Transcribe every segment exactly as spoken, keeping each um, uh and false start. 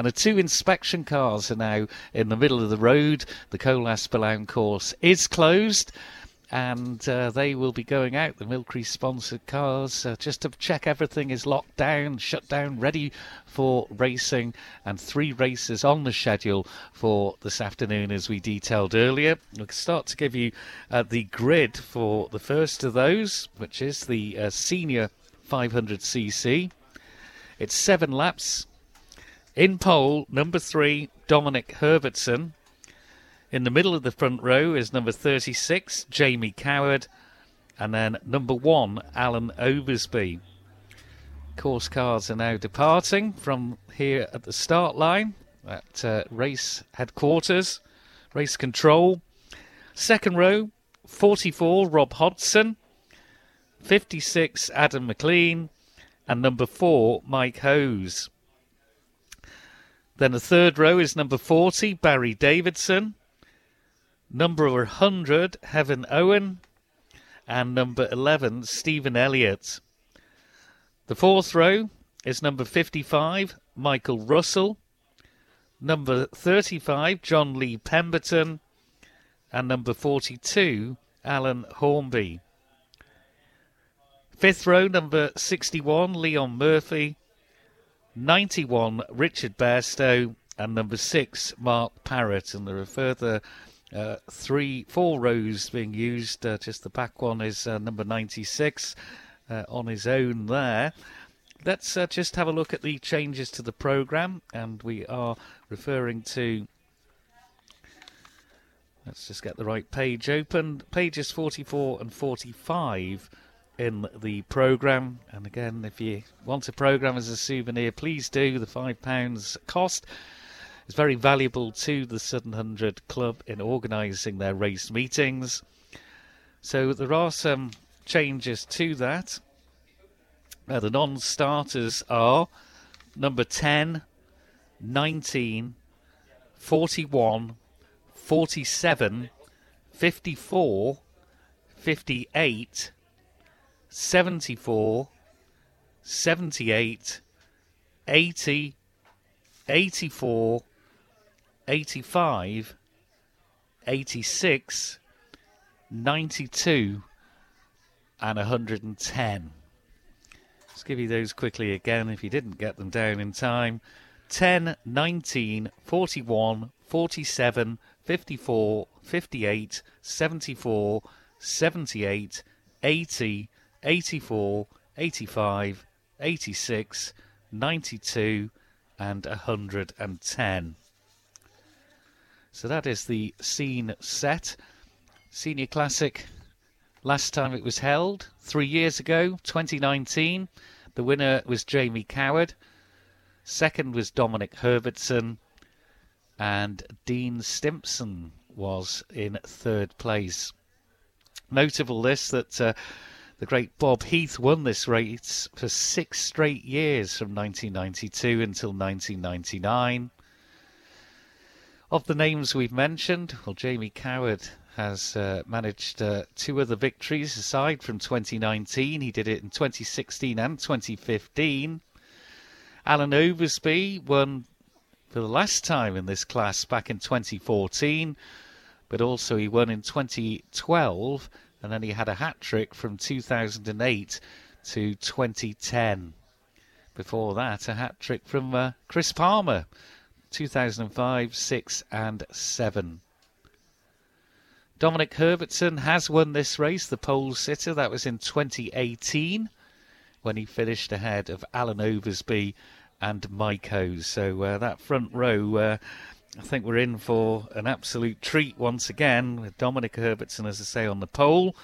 And the two inspection cars are now in the middle of the road. The Colas-Ballown course is closed, and uh, they will be going out, the Milkree-sponsored cars, uh, just to check everything is locked down, shut down, ready for racing. And three races on the schedule for this afternoon, as we detailed earlier. We'll start to give you uh, the grid for the first of those, which is the uh, senior five hundred c c. It's seven laps. In pole, number three, Dominic Herbertson. In the middle of the front row is number thirty-six, Jamie Coward. And then number one, Alan Oversby. Course cars are now departing from here at the start line at uh, race headquarters, race control. Second row, forty-four, Rob Hodgson. fifty-six, Adam McLean. And number four, Mike Hose. Then the third row is number forty, Barry Davidson. Number one hundred, Kevin Owen. And number eleven, Stephen Elliott. The fourth row is number fifty-five, Michael Russell. Number thirty-five, John Lee Pemberton. And number forty-two, Alan Hornby. Fifth row, number sixty-one, Leon Murphy. ninety-one, Richard Bairstow, and number six, Mark Parrott. And there are further uh, three, four rows being used. Uh, just the back one is uh, number ninety-six uh, on his own there. Let's uh, just have a look at the changes to the programme. And we are referring to... Let's just get the right page open. Pages forty-four and forty-five in the programme. And again, if you want a programme as a souvenir, please do. The five pounds cost is very valuable to the Southern Hundred Club in organising their race meetings. So there are some changes to that. Now, the non-starters are number ten, nineteen, forty-one, forty-seven, fifty-four, fifty-eight, seventy-four, seventy-eight, eighty, eighty-four, eighty-five, eighty-six, ninety-two, and one hundred ten. Let's give you those quickly again if you didn't get them down in time. ten, nineteen, forty-one, forty-seven, fifty-four, fifty-eight, seventy-four, seventy-eight, eighty, eighty-four, eighty-five, eighty-six, ninety-two, and one hundred ten. So that is the scene set. Senior Classic, last time it was held, three years ago, twenty nineteen. The winner was Jamie Coward. Second was Dominic Herbertson. And Dean Stimpson was in third place. Notable this, that... Uh, The great Bob Heath won this race for six straight years from nineteen ninety-two until nineteen ninety-nine. Of the names we've mentioned, well, Jamie Coward has uh, managed uh, two other victories aside from twenty nineteen. He did it in twenty sixteen and twenty fifteen. Alan Oversby won for the last time in this class back in twenty fourteen, but also he won in twenty twelve. And then he had a hat-trick from two thousand eight to twenty ten. Before that, a hat-trick from uh, Chris Palmer, two thousand five, six and seven. Dominic Herbertson has won this race, the pole sitter. That was in twenty eighteen when he finished ahead of Alan Oversby and Mike Hose. So uh, that front row... Uh, I think we're in for an absolute treat once again with Dominic Herbertson, as I say, on the pole.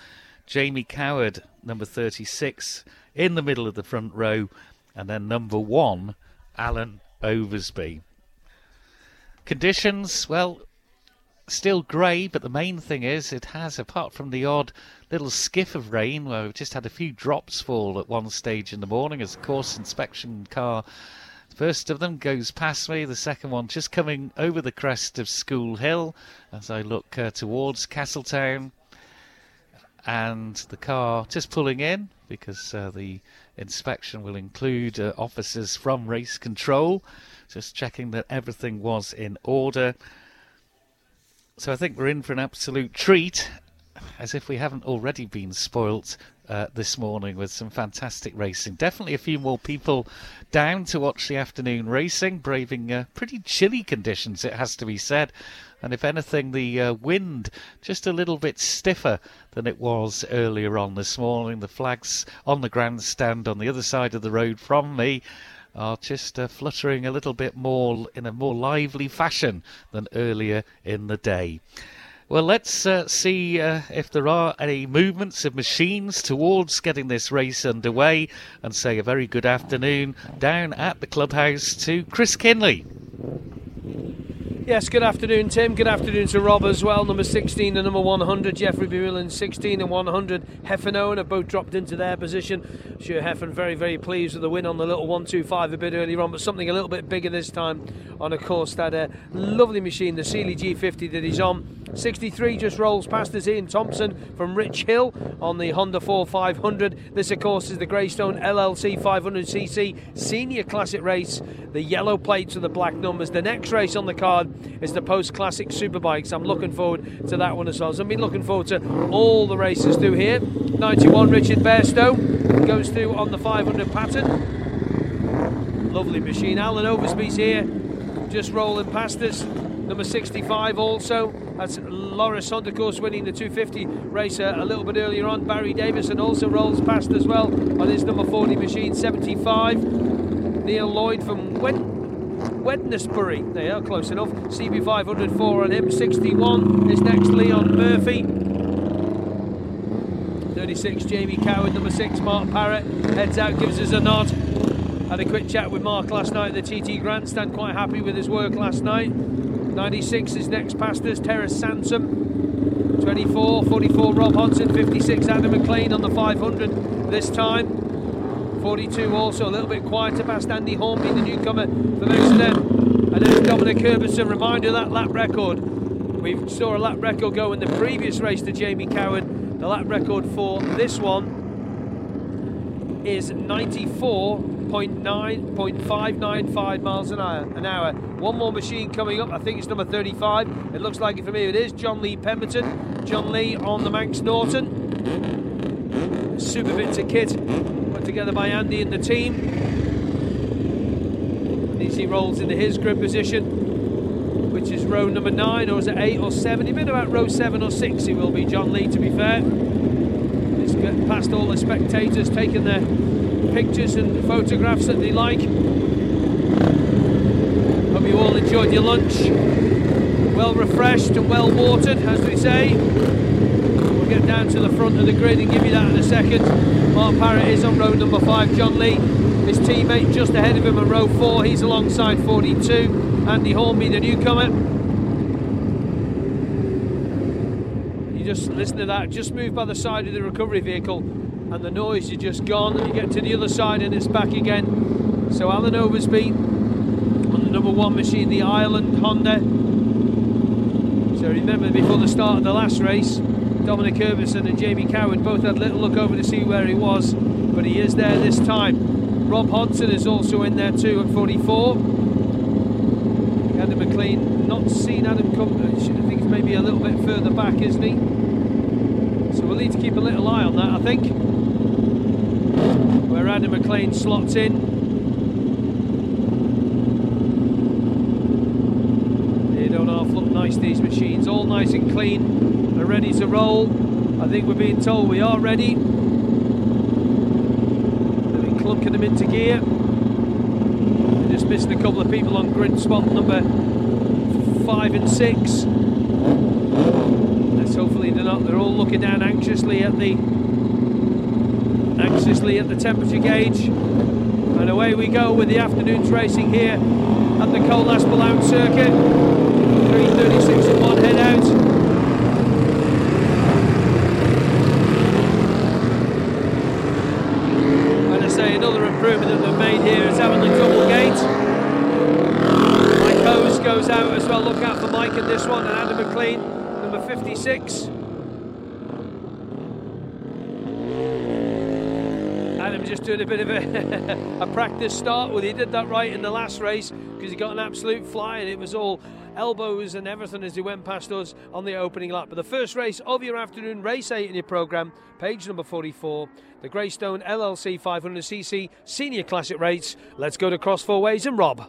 Jamie Coward, number thirty-six, in the middle of the front row. And then number one, Alan Oversby. Conditions, well, still grey, but the main thing is it has, apart from the odd little skiff of rain, where we've just had a few drops fall at one stage in the morning as the course inspection car... First of them goes past me, the second one just coming over the crest of School Hill as I look uh, towards Castletown. And the car just pulling in because uh, the inspection will include uh, officers from race control. just checking that everything was in order. So I think we're in for an absolute treat, as if we haven't already been spoilt uh, this morning with some fantastic racing. Definitely a few more people down to watch the afternoon racing, braving uh, pretty chilly conditions, it has to be said. And if anything, the uh, wind just a little bit stiffer than it was earlier on this morning. The flags on the grandstand on the other side of the road from me are just uh, fluttering a little bit more in a more lively fashion than earlier in the day. Well, let's uh, see uh, if there are any movements of machines towards getting this race underway, and say a very good afternoon down at the clubhouse to Chris Kinley. Yes, good afternoon, Tim. Good afternoon to Rob as well. Number sixteen and number one hundred, Geoffrey Bewillan, sixteen and one hundred, Heffin Owen have both dropped into their position. I'm sure Heffin very, very pleased with the win on the little one two five a bit earlier on, but something a little bit bigger this time on a course that uh, lovely machine, the Sealy G fifty that he's on. sixty-three just rolls past us, Ian Thompson from Rich Hill on the Honda four five hundred. This, of course, is the Greystone L L C five hundred c c Senior Classic race, the yellow plates and the black numbers. The next race on the card is the Post Classic Superbikes. I'm looking forward to that one as well. So I've been looking forward to all the races through here. ninety-one, Richard Bairstow goes through on the five hundred pattern. Lovely machine. Alan Oversby's here, just rolling past us. Number sixty-five also. That's Laura Sondercourse winning the two fifty race a little bit earlier on. Barry Davidson also rolls past as well on his number forty machine. seventy-five, Neil Lloyd from Wed- Wednesbury. They are close enough. C B five hundred four on him. sixty-one is next, Leon Murphy. thirty-six, Jamie Coward. Number six, Mark Parrott heads out, gives us a nod. Had a quick chat with Mark last night at the T T Grandstand. Quite happy with his work last night. ninety-six is next past us, Terrace Sansom. twenty-four, forty-four, Rob Hodgson. fifty-six, Adam McLean on the five hundred this time. forty-two also, a little bit quieter past Andy Hornby, the newcomer from Exeter. And then Dominic Herbertson, reminder of that lap record. We saw a lap record go in the previous race to Jamie Coward. The lap record for this one is ninety-four point nine five nine five miles an hour, an hour. One more machine coming up, I think it's number thirty-five. It looks like it for me, it is John Lee Pemberton. John Lee on the Manx Norton. Super Victor kit together by Andy and the team, and as he rolls into his grid position, which is row number nine, or is it eight or seven? He been about row seven or six. He will be, John Lee, to be fair. He's past all the spectators taking their pictures and photographs that they like. Hope you all enjoyed your lunch, well refreshed and well watered, as we say. We'll get down to the front of the grid and give you that in a second. Mark Parrott is on row number five, John Lee, his teammate just ahead of him on row four, he's alongside forty-two, Andy Hornby, the newcomer. You just listen to that, just moved by the side of the recovery vehicle and the noise is just gone, and you get to the other side and it's back again. So Alan Oversby on the number one machine, the Ireland Honda. So remember, before the start of the last race, Dominic Herbertson and Jamie Coward both had a little look over to see where he was, but he is there this time. Rob Hodgson is also in there too at forty-four. Adam McLean, not seen Adam come, I think it's maybe a little bit further back, isn't he? So we'll need to keep a little eye on that, I think, where Adam McLean slots in. They don't half look nice, these machines, all nice and clean. They're ready to roll. I think we're being told we are ready. They've been clunking them into gear. They're just missing a couple of people on grid spot number five and six. Let's hopefully they're not. They're all looking down anxiously at the anxiously at the temperature gauge. And away we go with the afternoon's racing here at the Colas Ballown Circuit. three thirty-six and one head out. That they've made here is having the double gate. Mike Hose goes out as well. Look out for Mike in this one, and Adam McLean, number fifty-six. Adam was just doing a bit of a, a practice start with. He did that right in the last race because he got an absolute fly, and it was all elbows and everything as he went past us on the opening lap. But the first race of your afternoon, race eight in your programme, page number forty-four, the Greystone L L C five hundred c c Senior Classic Race. Let's go to Cross Four Ways and Rob.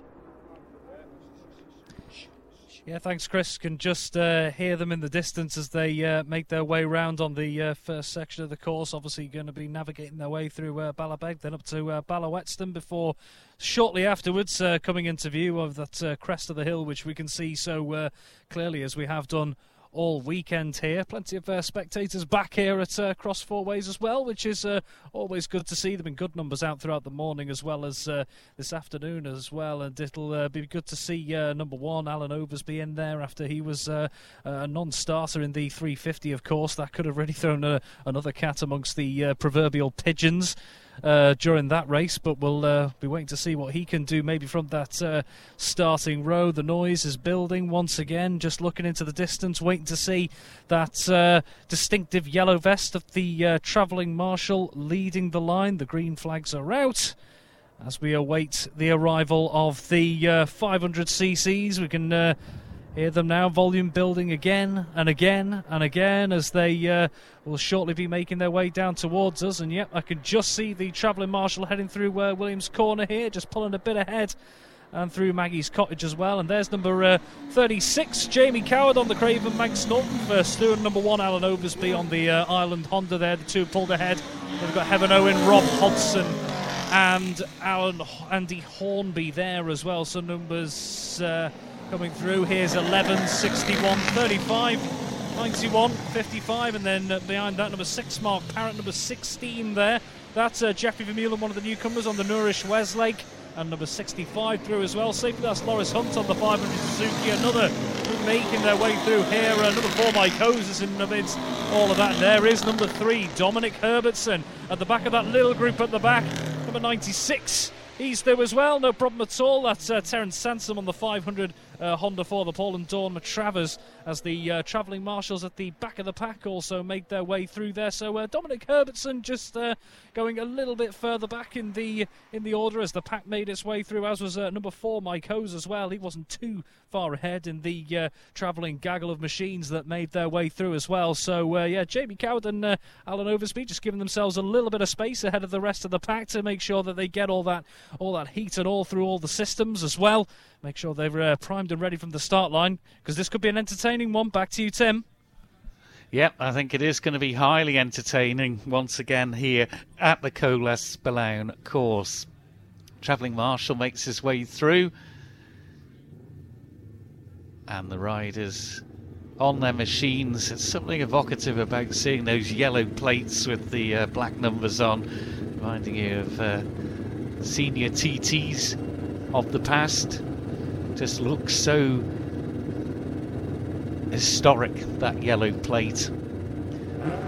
Yeah, thanks, Chris. Can just uh, hear them in the distance as they uh, make their way round on the uh, first section of the course. Obviously going to be navigating their way through uh, Ballabeg, then up to uh, Ballawhetston before shortly afterwards uh, coming into view of that uh, crest of the hill, which we can see so uh, clearly as we have done all weekend here. Plenty of uh, spectators back here at uh, Cross Four Ways as well, which is uh, always good to see. There have been good numbers out throughout the morning as well as uh, this afternoon as well, and it'll uh, be good to see uh, number one, Alan Oversby, in there after he was uh, a non-starter in the three fifty, of course. That could have really thrown a, another cat amongst the uh, proverbial pigeons Uh, during that race, but we'll uh, be waiting to see what he can do maybe from that uh, starting row. The noise is building once again, just looking into the distance, waiting to see that uh, distinctive yellow vest of the uh, travelling marshal leading the line. The green flags are out as we await the arrival of the uh, five hundred c c's. We can uh, hear them now, volume building again and again and again as they uh, will shortly be making their way down towards us. And yep, I can just see the travelling marshal heading through uh, Williams Corner here, just pulling a bit ahead and through Maggie's Cottage as well. And there's number uh, thirty-six, Jamie Coward on the Craven Manx Norton first through, and number one, Alan Oversby on the uh, Island Honda there. The two pulled ahead. They've got Kevin Owen, Rob Hodgson and Alan Andy Hornby there as well. So numbers... Uh, coming through, here's eleven, sixty-one, thirty-five, ninety-one, fifty-five, and then uh, behind that, number six, Mark Parrott, number sixteen there. That's uh, Jeffrey Vermeulen, one of the newcomers on the Nourish Weslake, and number sixty-five through as well. Safely, that's Loris Hunt on the five hundred Suzuki, another making their way through here. Uh, number four, Mike Hose is in amidst all of that. And there is number three, Dominic Herbertson, at the back of that little group at the back, number ninety-six. He's there as well, no problem at all. That's uh, Terence Sansom on the five hundred uh, Honda for the Paul and Dawn Travers, as the uh, travelling marshals at the back of the pack also made their way through there. So uh, Dominic Herbertson just uh, going a little bit further back in the in the order as the pack made its way through, as was uh, number four, Mike Hose as well. He wasn't too far ahead in the uh, travelling gaggle of machines that made their way through as well. So uh, yeah, Jamie Coward and uh, Alan Oversby just giving themselves a little bit of space ahead of the rest of the pack to make sure that they get all that all that heat and all through all the systems as well. Make sure they're uh, primed and ready from the start line, because this could be an entertaining one. Back to you, Tim. Yep, I think it is going to be highly entertaining once again here at the Coles Ballown course. Travelling Marshal makes his way through, and the riders on their machines. It's something evocative about seeing those yellow plates with the uh, black numbers on, reminding you of... Uh, senior T Ts of the past. Just looks so historic, that yellow plate.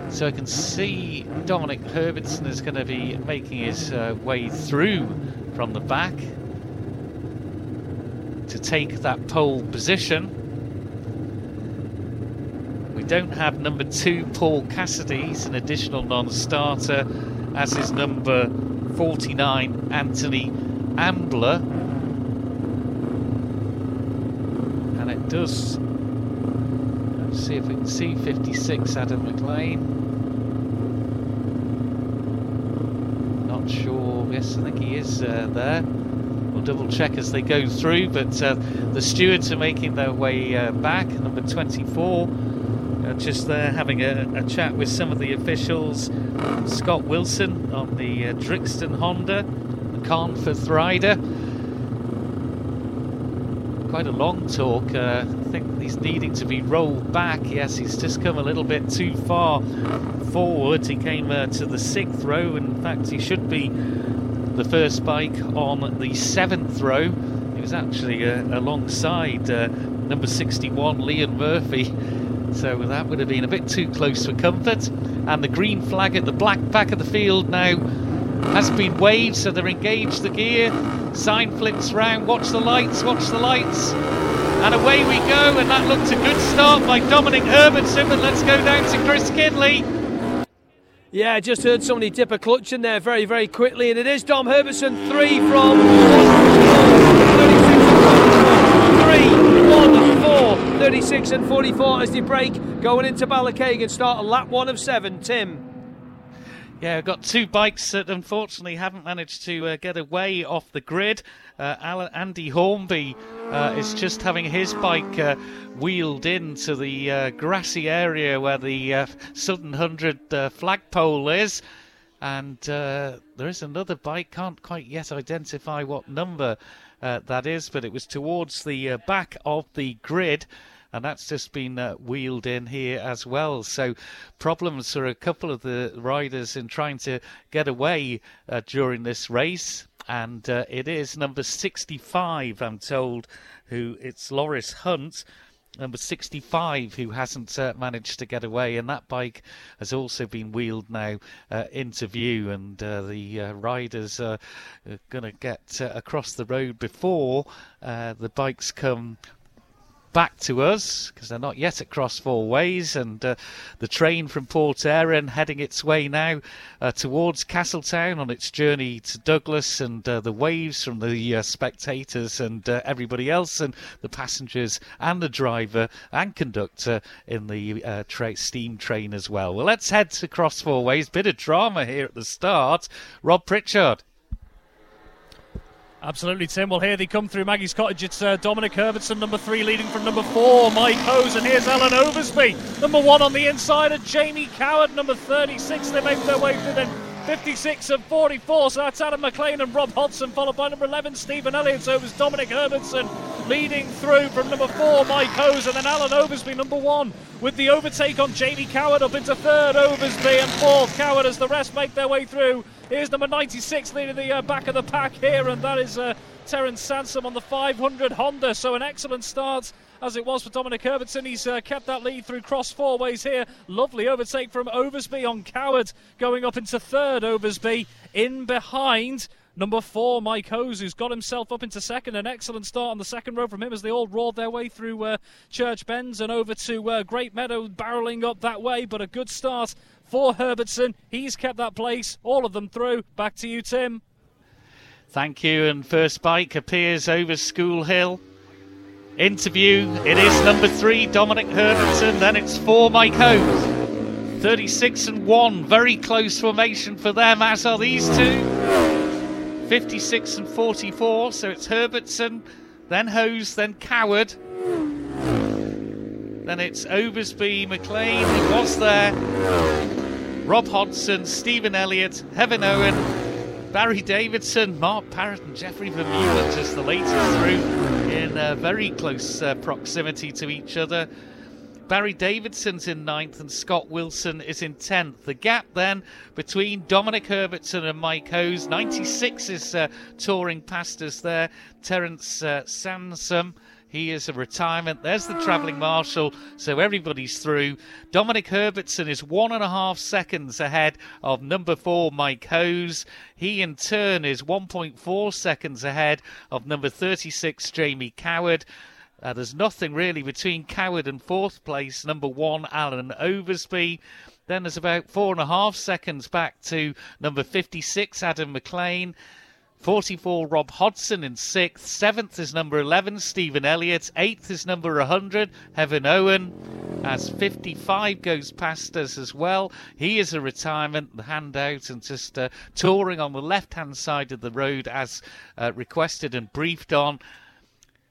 So I can see Dominic Herbertson is going to be making his uh, way through from the back to take that pole position. We don't have number two, Paul Cassidy. He's an additional non-starter, as is number forty-nine, Anthony Ambler, and it does, let's see if we can see, fifty-six, Adam McLean, not sure, yes I think he is uh, there, we'll double check as they go through, but uh, the stewards are making their way uh, back, number twenty-four, Uh, just there having a, a chat with some of the officials. Scott Wilson on the uh, Brixton Honda, the Carnforth rider. Quite a long talk. Uh, I think he's needing to be rolled back. Yes, he's just come a little bit too far forward. He came uh, to the sixth row. In fact, he should be the first bike on the seventh row. He was actually uh, alongside uh, number sixty-one, Leon Murphy. So that would have been a bit too close for comfort. And the green flag at the black back of the field now has been waved, so they're engaged the gear. Sign flips round, watch the lights, watch the lights. And away we go, and that looked a good start by Dominic Herbertson, but let's go down to Chris Kinley. Yeah, I just heard somebody dip a clutch in there very, very quickly, and it is Dom Herbertson, three from one, thirty-six and forty-four, three, one, four, thirty-six and forty-four as they break, going into Ballachagan, start a lap one of seven, Tim. Yeah, I've got two bikes that unfortunately haven't managed to uh, get away off the grid. Uh, Alan, Andy Hornby uh, is just having his bike uh, wheeled into the uh, grassy area where the uh, Southern one hundred uh, flagpole is. And uh, there is another bike, can't quite yet identify what number uh, that is, but it was towards the uh, back of the grid. And that's just been uh, wheeled in here as well. So problems for a couple of the riders in trying to get away uh, during this race. And uh, it is number sixty-five, I'm told, who it's Loris Hunt, number sixty-five, who hasn't uh, managed to get away. And that bike has also been wheeled now uh, into view. And uh, the uh, riders are going to get uh, across the road before uh, the bikes come back to us, because they're not yet at Cross Four Ways, and uh, the train from Port Erin heading its way now uh, towards Castletown on its journey to Douglas, and uh, the waves from the uh, spectators and uh, everybody else, and the passengers and the driver and conductor in the uh, tra- steam train as well. Well, let's head to Cross Four Ways. Bit of drama here at the start. Rob Pritchard. Absolutely, Tim. Well, here they come through Maggie's Cottage. It's uh, Dominic Herbertson, number three, leading from number four, Mike Hose. And here's Alan Oversby, number one on the inside, and Jamie Coward, number thirty-six. They make their way through them, fifty-six and forty-four. So that's Adam McLean and Rob Hodgson, followed by number eleven, Stephen Elliott. So it was Dominic Herbertson leading through from number four, Mike Hose, and then Alan Oversby, number one, with the overtake on Jamie Coward. Up into third, Oversby, and fourth, Coward, as the rest make their way through. Here's number ninety-six leading the uh, back of the pack here, and that is uh, Terence Sansom on the five hundred Honda. So an excellent start, as it was for Dominic Herbertson. He's uh, kept that lead through Cross Four Ways here. Lovely overtake from Oversby on Coward, going up into third. Oversby in behind number four, Mike Hose, who's got himself up into second. An excellent start on the second row from him as they all roared their way through uh, Church Bends and over to uh, Great Meadow, barrelling up that way. But a good start for Herbertson. He's kept that place, all of them through. Back to you, Tim. Thank you. And first bike appears over School Hill. Interview, it is number three, Dominic Herbertson, then it's four, Mike Hose. thirty-six and one, very close formation for them, as are these two. fifty-six and forty-four, so it's Herbertson, then Hose, then Coward. Then it's Oversby, McLean, who was there, Rob Hodgson, Stephen Elliott, Kevin Owen, Barry Davidson, Mark Parrott and Geoffrey Vermeulen, just the latest through. In uh, very close uh, proximity to each other. Barry Davidson's in ninth and Scott Wilson is in tenth. The gap then between Dominic Herbertson and Mike Hose. ninety-six is uh, touring past us there. Terence uh, Sansom, he is a retirement. There's the travelling marshal, so everybody's through. Dominic Herbertson is one and a half seconds ahead of number four, Mike Hose. He, in turn, is one point four seconds ahead of number thirty-six, Jamie Coward. Uh, there's nothing really between Coward and fourth place, number one, Alan Oversby. Then there's about four and a half seconds back to number fifty-six, Adam McLean. forty-four, Rob Hodgson in sixth. seventh is number eleven, Stephen Elliott. eighth is number one hundred, Kevin Owen. As fifty-five goes past us as well. He is a retirement, the handout, and just uh, touring on the left-hand side of the road as uh, requested and briefed on.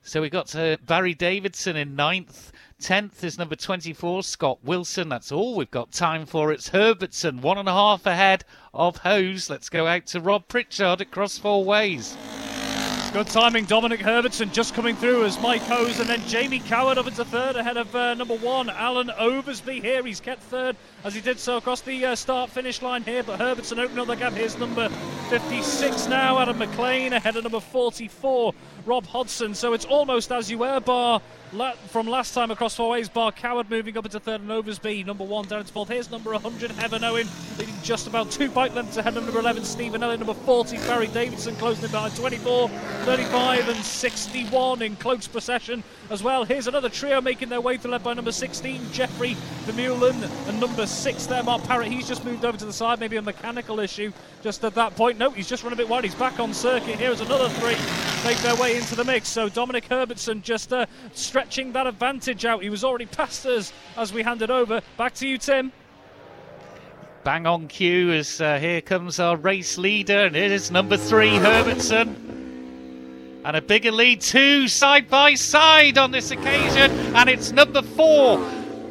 So we got to Barry Davidson in ninth. tenth is number twenty-four, Scott Wilson. That's all we've got time for. It's Herbertson, one and a half ahead of Hose. Let's go out to Rob Pritchard at Cross Four Ways. Good timing, Dominic Herbertson just coming through as Mike Hose, and then Jamie Coward up into third ahead of uh, number one, Alan Oversby here. He's kept third as he did so across the uh, start-finish line here, but Herbertson opening up the gap. Here's number fifty-six now, Adam McLean ahead of number forty-four, Rob Hodgson. So it's almost as you were, bar la from last time across four ways. Bar Coward moving up into third and Oversby, number one down into fourth. Here's number one hundred, Evan Owen, leading just about two bike lengths ahead of number eleven, Stephen Elliott. Number forty, Barry Davidson, closing in behind twenty-four, thirty-five and sixty-one in close procession as well. Here's another trio making their way through, led by number sixteen, Jeffrey Vermeulen, and number six there, Mark Parrott. He's just moved over to the side, maybe a mechanical issue just at that point. No, he's just run a bit wide. He's back on circuit. Here's another three make their way into the mix. So Dominic Herbertson just uh, stretching that advantage out. He was already past us as we handed over. Back to you, Tim. Bang on cue as uh, here comes our race leader, and it is number three, Herbertson. And a bigger lead, two side by side on this occasion, and it's number four,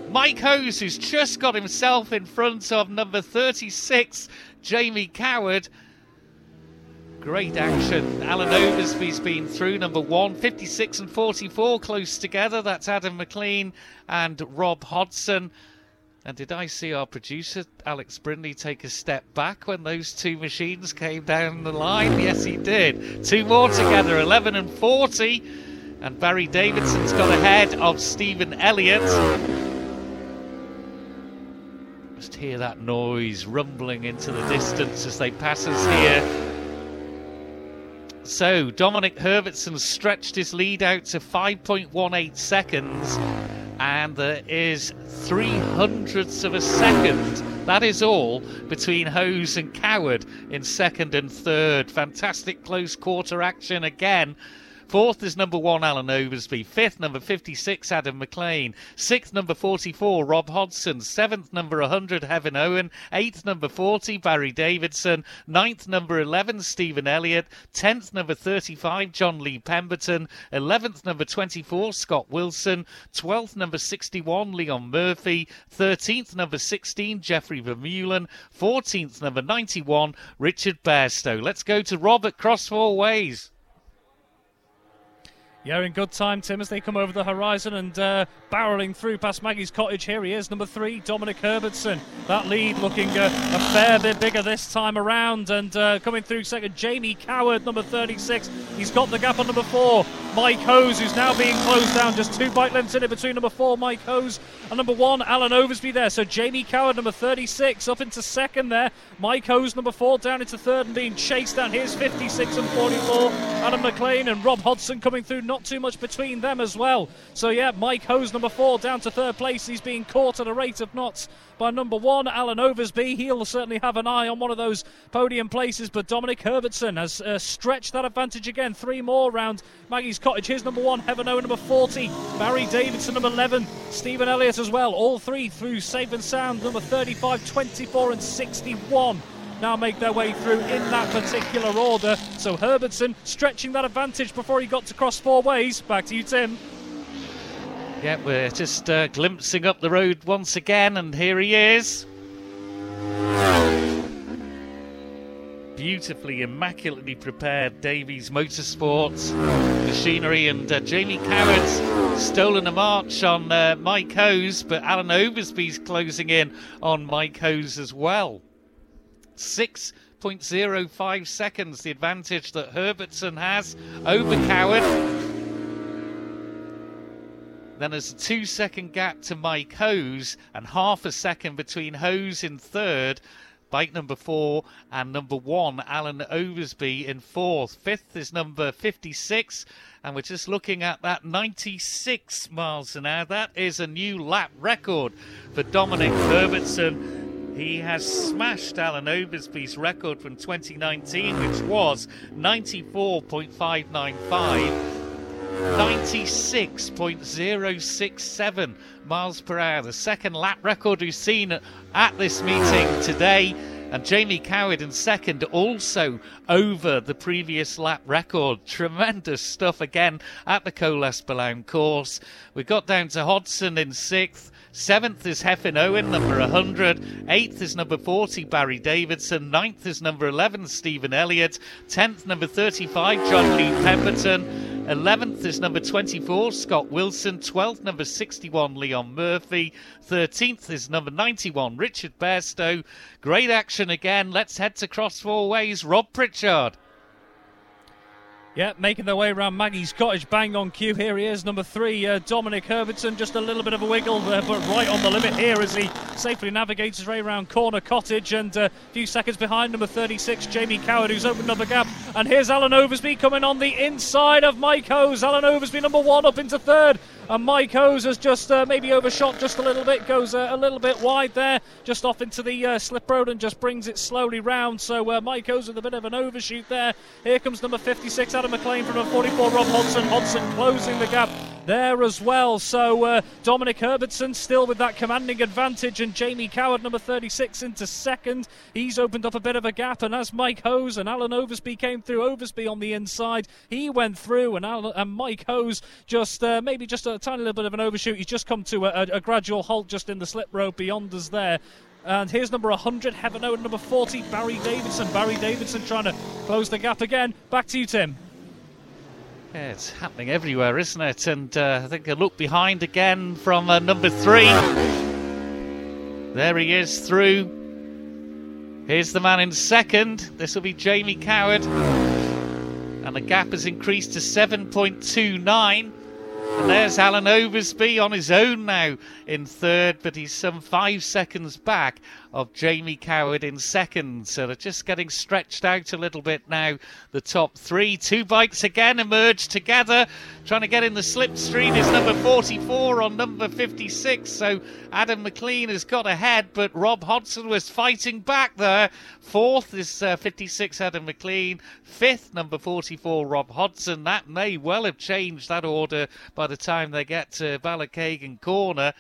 Mike Hose, who's just got himself in front of number thirty-six, Jamie Coward. Great action. Alan Oversby's been through number one, fifty-six and forty-four close together. That's Adam McLean and Rob Hodgson. And did I see our producer Alex Brindley take a step back when those two machines came down the line? Yes, he did. Two more together, eleven and forty. And Barry Davidson's got ahead of Stephen Elliott. Just hear that noise rumbling into the distance as they pass us here. So Dominic Herbertson stretched his lead out to five point one eight seconds, and there is three hundredths of a second, that is all, between Hose and Coward in second and third. Fantastic close quarter action again. Fourth is number one, Alan Oversby. Fifth, number fifty-six, Adam McLean. Sixth, number forty-four, Rob Hodgson. Seventh, number one hundred, Kevin Owen. Eighth, number forty, Barry Davidson. Ninth, number eleven, Stephen Elliott. Tenth, number thirty-five, John Lee Pemberton. Eleventh, number twenty-four, Scott Wilson. Twelfth, number sixty-one, Leon Murphy. Thirteenth, number sixteen, Jeffrey Vermeulen. Fourteenth, number ninety-one, Richard Bairstow. Let's go to Rob at Cross Four Ways. Yeah, in good time, Tim, as they come over the horizon and uh, barrelling through past Maggie's Cottage. Here he is, number three, Dominic Herbertson. That lead looking uh, a fair bit bigger this time around. And uh, coming through second, Jamie Coward, number thirty-six. He's got the gap on number four, Mike Hose, who's now being closed down. Just two bike lengths in it between number four, Mike Hose, and number one, Alan Oversby there. So Jamie Coward, number thirty-six, up into second there. Mike Hose, number four, down into third and being chased down. Here's fifty-six and forty-four. Adam McLean and Rob Hodgson coming through. Not too much between them as well. So yeah, Mike Hose, number four, down to third place. He's being caught at a rate of knots by number one, Alan Oversby. He'll certainly have an eye on one of those podium places, but Dominic Herbertson has uh, stretched that advantage again. Three more round Maggie's Cottage. Here's number one, Kevin Owen, number forty, Barry Davidson, number eleven, Stephen Elliott as well. All three through safe and sound. Number thirty-five, twenty-four and sixty-one now make their way through in that particular order. So Herbertson stretching that advantage before he got to Cross Four Ways. Back to you, Tim. Yeah, we're just uh, glimpsing up the road once again, and here he is. Beautifully, immaculately prepared Davies Motorsports machinery, and uh, Jamie Coward's stolen a march on uh, Mike Hose, but Alan Oversby's closing in on Mike Hose as well. six point oh five seconds, the advantage that Herbertson has over Coward. Then there's a two second gap to Mike Hose, and half a second between Hose in third, bike number four, and number one, Alan Oversby in fourth. Fifth is number fifty-six, and we're just looking at that ninety-six miles an hour. That is a new lap record for Dominic Herbertson. He has smashed Alan Oversby's record from twenty nineteen, which was ninety-four point five nine five. ninety-six point oh six seven miles per hour. The second lap record we've seen at this meeting today. And Jamie Coward in second, also over the previous lap record. Tremendous stuff again at the Coles Ballon course. We got down to Hodgson in sixth. Seventh is Heffin Owen, number one hundred. Eighth is number forty, Barry Davidson. Ninth is number eleven, Stephen Elliott. Tenth, number thirty-five, John Lee Pemberton. eleventh is number twenty-four, Scott Wilson. twelfth, number sixty-one, Leon Murphy. thirteenth is number ninety-one, Richard Bairstow. Great action again. Let's head to Cross Four Ways. Rob Pritchard. Yeah, making their way around Maggie's Cottage, bang on cue. Here he is, number three, uh, Dominic Herbertson. Just a little bit of a wiggle there, but right on the limit here as he safely navigates his way around Corner Cottage. And a uh, few seconds behind, number thirty-six, Jamie Coward, who's opened up a gap. And here's Alan Oversby coming on the inside of Mike Hose. Alan Oversby, number one, up into third. And Mike Hose has just uh, maybe overshot just a little bit, goes uh, a little bit wide there, just off into the uh, slip road and just brings it slowly round. So uh, Mike Hose with a bit of an overshoot there. Here comes number fifty-six, Adam McLean, from number forty-four, Rob Hodgson. Hodgson closing the gap there as well. So uh, Dominic Herbertson still with that commanding advantage, and Jamie Coward, number thirty-six, into second. He's opened up a bit of a gap, and as Mike Hose and Alan Oversby came through, Oversby on the inside, he went through, and, Alan, and Mike Hose just uh, maybe just a tiny little bit of an overshoot. He's just come to a, a, a gradual halt just in the slip road beyond us there. And here's number one hundred, Kevin Owen, number forty, Barry Davidson. Barry Davidson trying to close the gap again. Back to you, Tim. Yeah, it's happening everywhere, isn't it? And uh, I think a look behind again from uh, number three. There he is through. Here's the man in second. This will be Jamie Coward. And the gap has increased to seven point two nine. And there's Alan Oversby on his own now in third, but he's some five seconds back of Jamie Coward in second. So they're just getting stretched out a little bit now, the top three. Two bikes again emerge together. Trying to get in the slipstream is number forty-four on number fifty-six. So Adam McLean has got ahead, but Rob Hodgson was fighting back there. Fourth is uh, fifty-six, Adam McLean. Fifth, number forty-four, Rob Hodgson. That may well have changed that order by the time they get to Ballachagan Corner.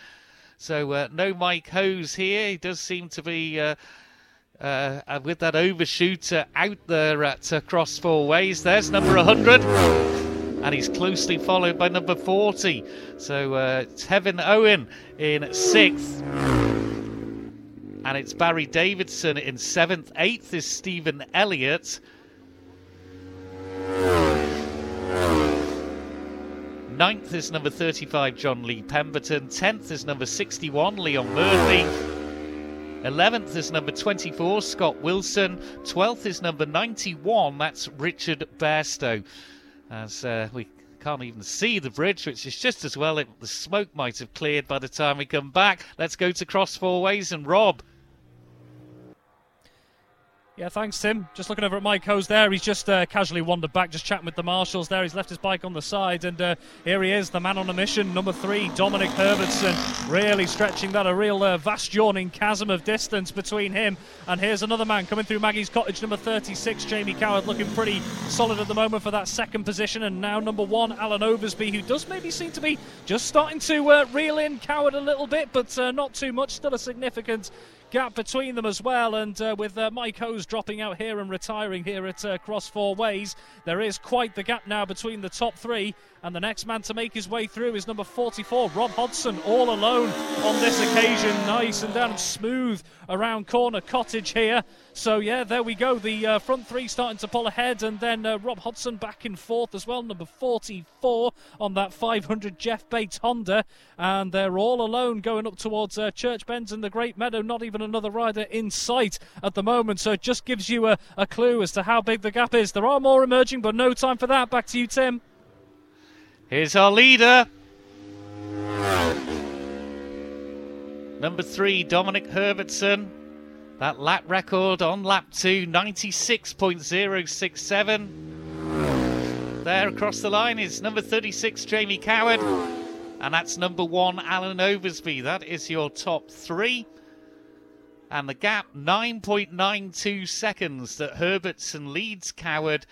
So uh, no Mike Hose here. He does seem to be uh, uh, with that overshooter out there at uh, Cross Four Ways. There's number one hundred. And he's closely followed by number forty. So uh, it's Kevin Owen in sixth. And it's Barry Davidson in seventh. Eighth is Stephen Elliott. Ninth is number thirty-five, John Lee Pemberton. Tenth is number sixty-one, Leon Murphy. Eleventh is number twenty-four, Scott Wilson. Twelfth is number ninety-one, that's Richard Bairstow. As uh, we can't even see the bridge, which is just as well. It, the smoke might have cleared by the time we come back. Let's go to Cross Four Ways and Rob. Yeah, thanks, Tim. Just looking over at Mike Hose there. He's just uh, casually wandered back, just chatting with the marshals there. He's left his bike on the side, and uh, here he is, the man on a mission, number three, Dominic Herbertson, really stretching that, a real uh, vast yawning chasm of distance between him. And here's another man coming through Maggie's Cottage, number thirty-six, Jamie Coward, looking pretty solid at the moment for that second position. And now number one, Alan Oversby, who does maybe seem to be just starting to uh, reel in Coward a little bit, but uh, not too much, still a significant gap between them as well. And uh, with uh, Mike Hose dropping out here and retiring here at uh, Cross Four Ways, there is quite the gap now between the top three, and the next man to make his way through is number forty-four, Rob Hodgson, all alone on this occasion. Nice and down smooth around Corner Cottage here. So yeah, there we go, the uh, front three starting to pull ahead, and then uh, Rob Hodgson back in fourth as well, number forty-four on that five hundred Jeff Bates Honda, and they're all alone going up towards uh, Church Bends and the Great Meadow, not even another rider in sight at the moment. So it just gives you a, a clue as to how big the gap is. There are more emerging, but no time for that. Back to you, Tim. Here's our leader, number three, Dominic Herbertson. That lap record on lap two, ninety-six point oh six seven. There across the line is number thirty-six, Jamie Coward, and that's number one, Alan Oversby. That is your top three. And the gap, nine point nine two seconds that Herbertson leads Coward.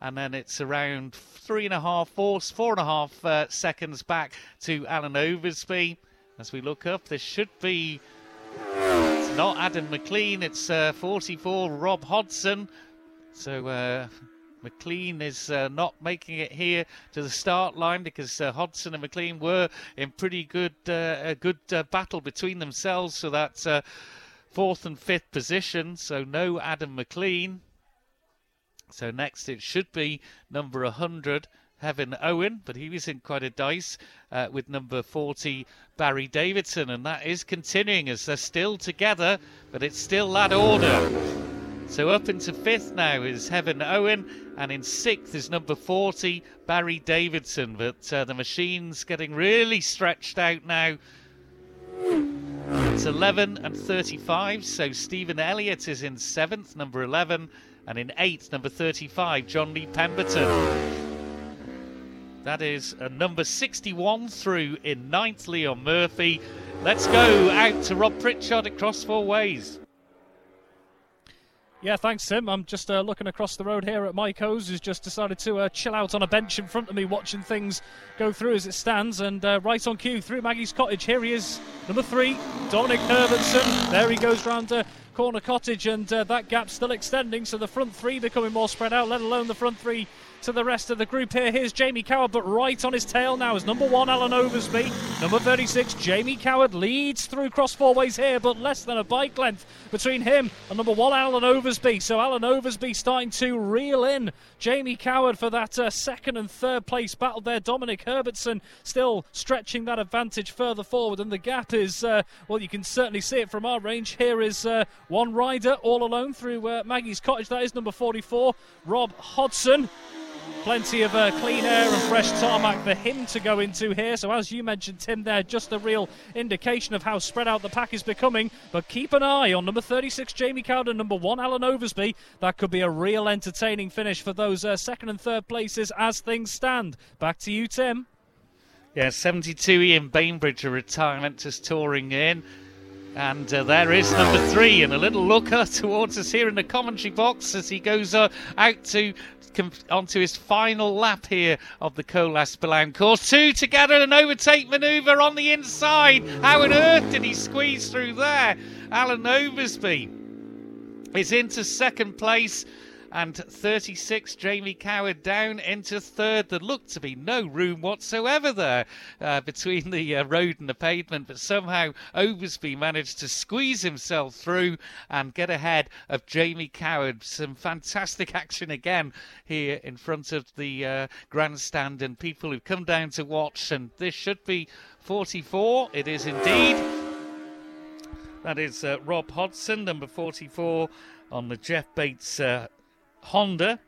And then it's around three and a half, four, four and a half uh, seconds back to Alan Oversby. As we look up, this should be, it's not Adam McLean, it's uh, forty-four, Rob Hodgson. So uh, McLean is uh, not making it here to the start line, because uh, Hodgson and McLean were in pretty good, uh, a good uh, battle between themselves. So that's Uh, fourth and fifth position, so no Adam McLean. So next it should be number one hundred, Kevin Owen, but he was in quite a dice uh, with number forty, Barry Davidson, and that is continuing as they're still together, but it's still that order. So up into fifth now is Kevin Owen, and in sixth is number forty, Barry Davidson. But uh, the machine's getting really stretched out now. It's eleven and thirty-five, so Stephen Elliott is in seventh, number eleven, and in eighth, number thirty-five, John Lee Pemberton. That is a number sixty-one through in ninth, Leon Murphy. Let's go out to Rob Pritchard at Cross Four Ways. Yeah, thanks, Tim. I'm just uh, looking across the road here at Mike Hose, who's just decided to uh, chill out on a bench in front of me, watching things go through as it stands. And uh, right on cue, through Maggie's Cottage, here he is, number three, Dominic Herbertson. There he goes round uh, Corner Cottage, and uh, that gap still extending, so the front three becoming more spread out, let alone the front three to the rest of the group here. Here's Jamie Coward, but right on his tail now is number one, Alan Oversby. Number thirty-six, Jamie Coward, leads through Cross Four Ways here, but less than a bike length between him and number one, Alan Oversby. So Alan Oversby starting to reel in Jamie Coward for that uh, second and third place battle there. Dominic Herbertson still stretching that advantage further forward, and the gap is, uh, well, you can certainly see it from our range. Here is uh, one rider all alone through uh, Maggie's Cottage. That is number forty-four, Rob Hodgson. Plenty of uh, clean air and fresh tarmac for him to go into here. So as you mentioned, Tim, there, just a real indication of how spread out the pack is becoming. But keep an eye on number thirty-six, Jamie Cowden, number one, Alan Oversby. That could be a real entertaining finish for those uh, second and third places as things stand. Back to you, Tim. Yeah, seventy-two, Ian Bainbridge, a retirement, just touring in. And uh, there is number three, and a little looker towards us here in the commentary box as he goes uh, out to com- onto his final lap here of the Colas Spillane course. Two together, an overtake manoeuvre on the inside. How on earth did he squeeze through there? Alan Oversby is into second place, and thirty-six, Jamie Coward, down into third. There looked to be no room whatsoever there uh, between the uh, road and the pavement, but somehow Oversby managed to squeeze himself through and get ahead of Jamie Coward. Some fantastic action again here in front of the uh, grandstand and people who've come down to watch, and this should be forty-four. It is indeed. That is uh, Rob Hodgson, number forty-four, on the Jeff Bates uh, Honda.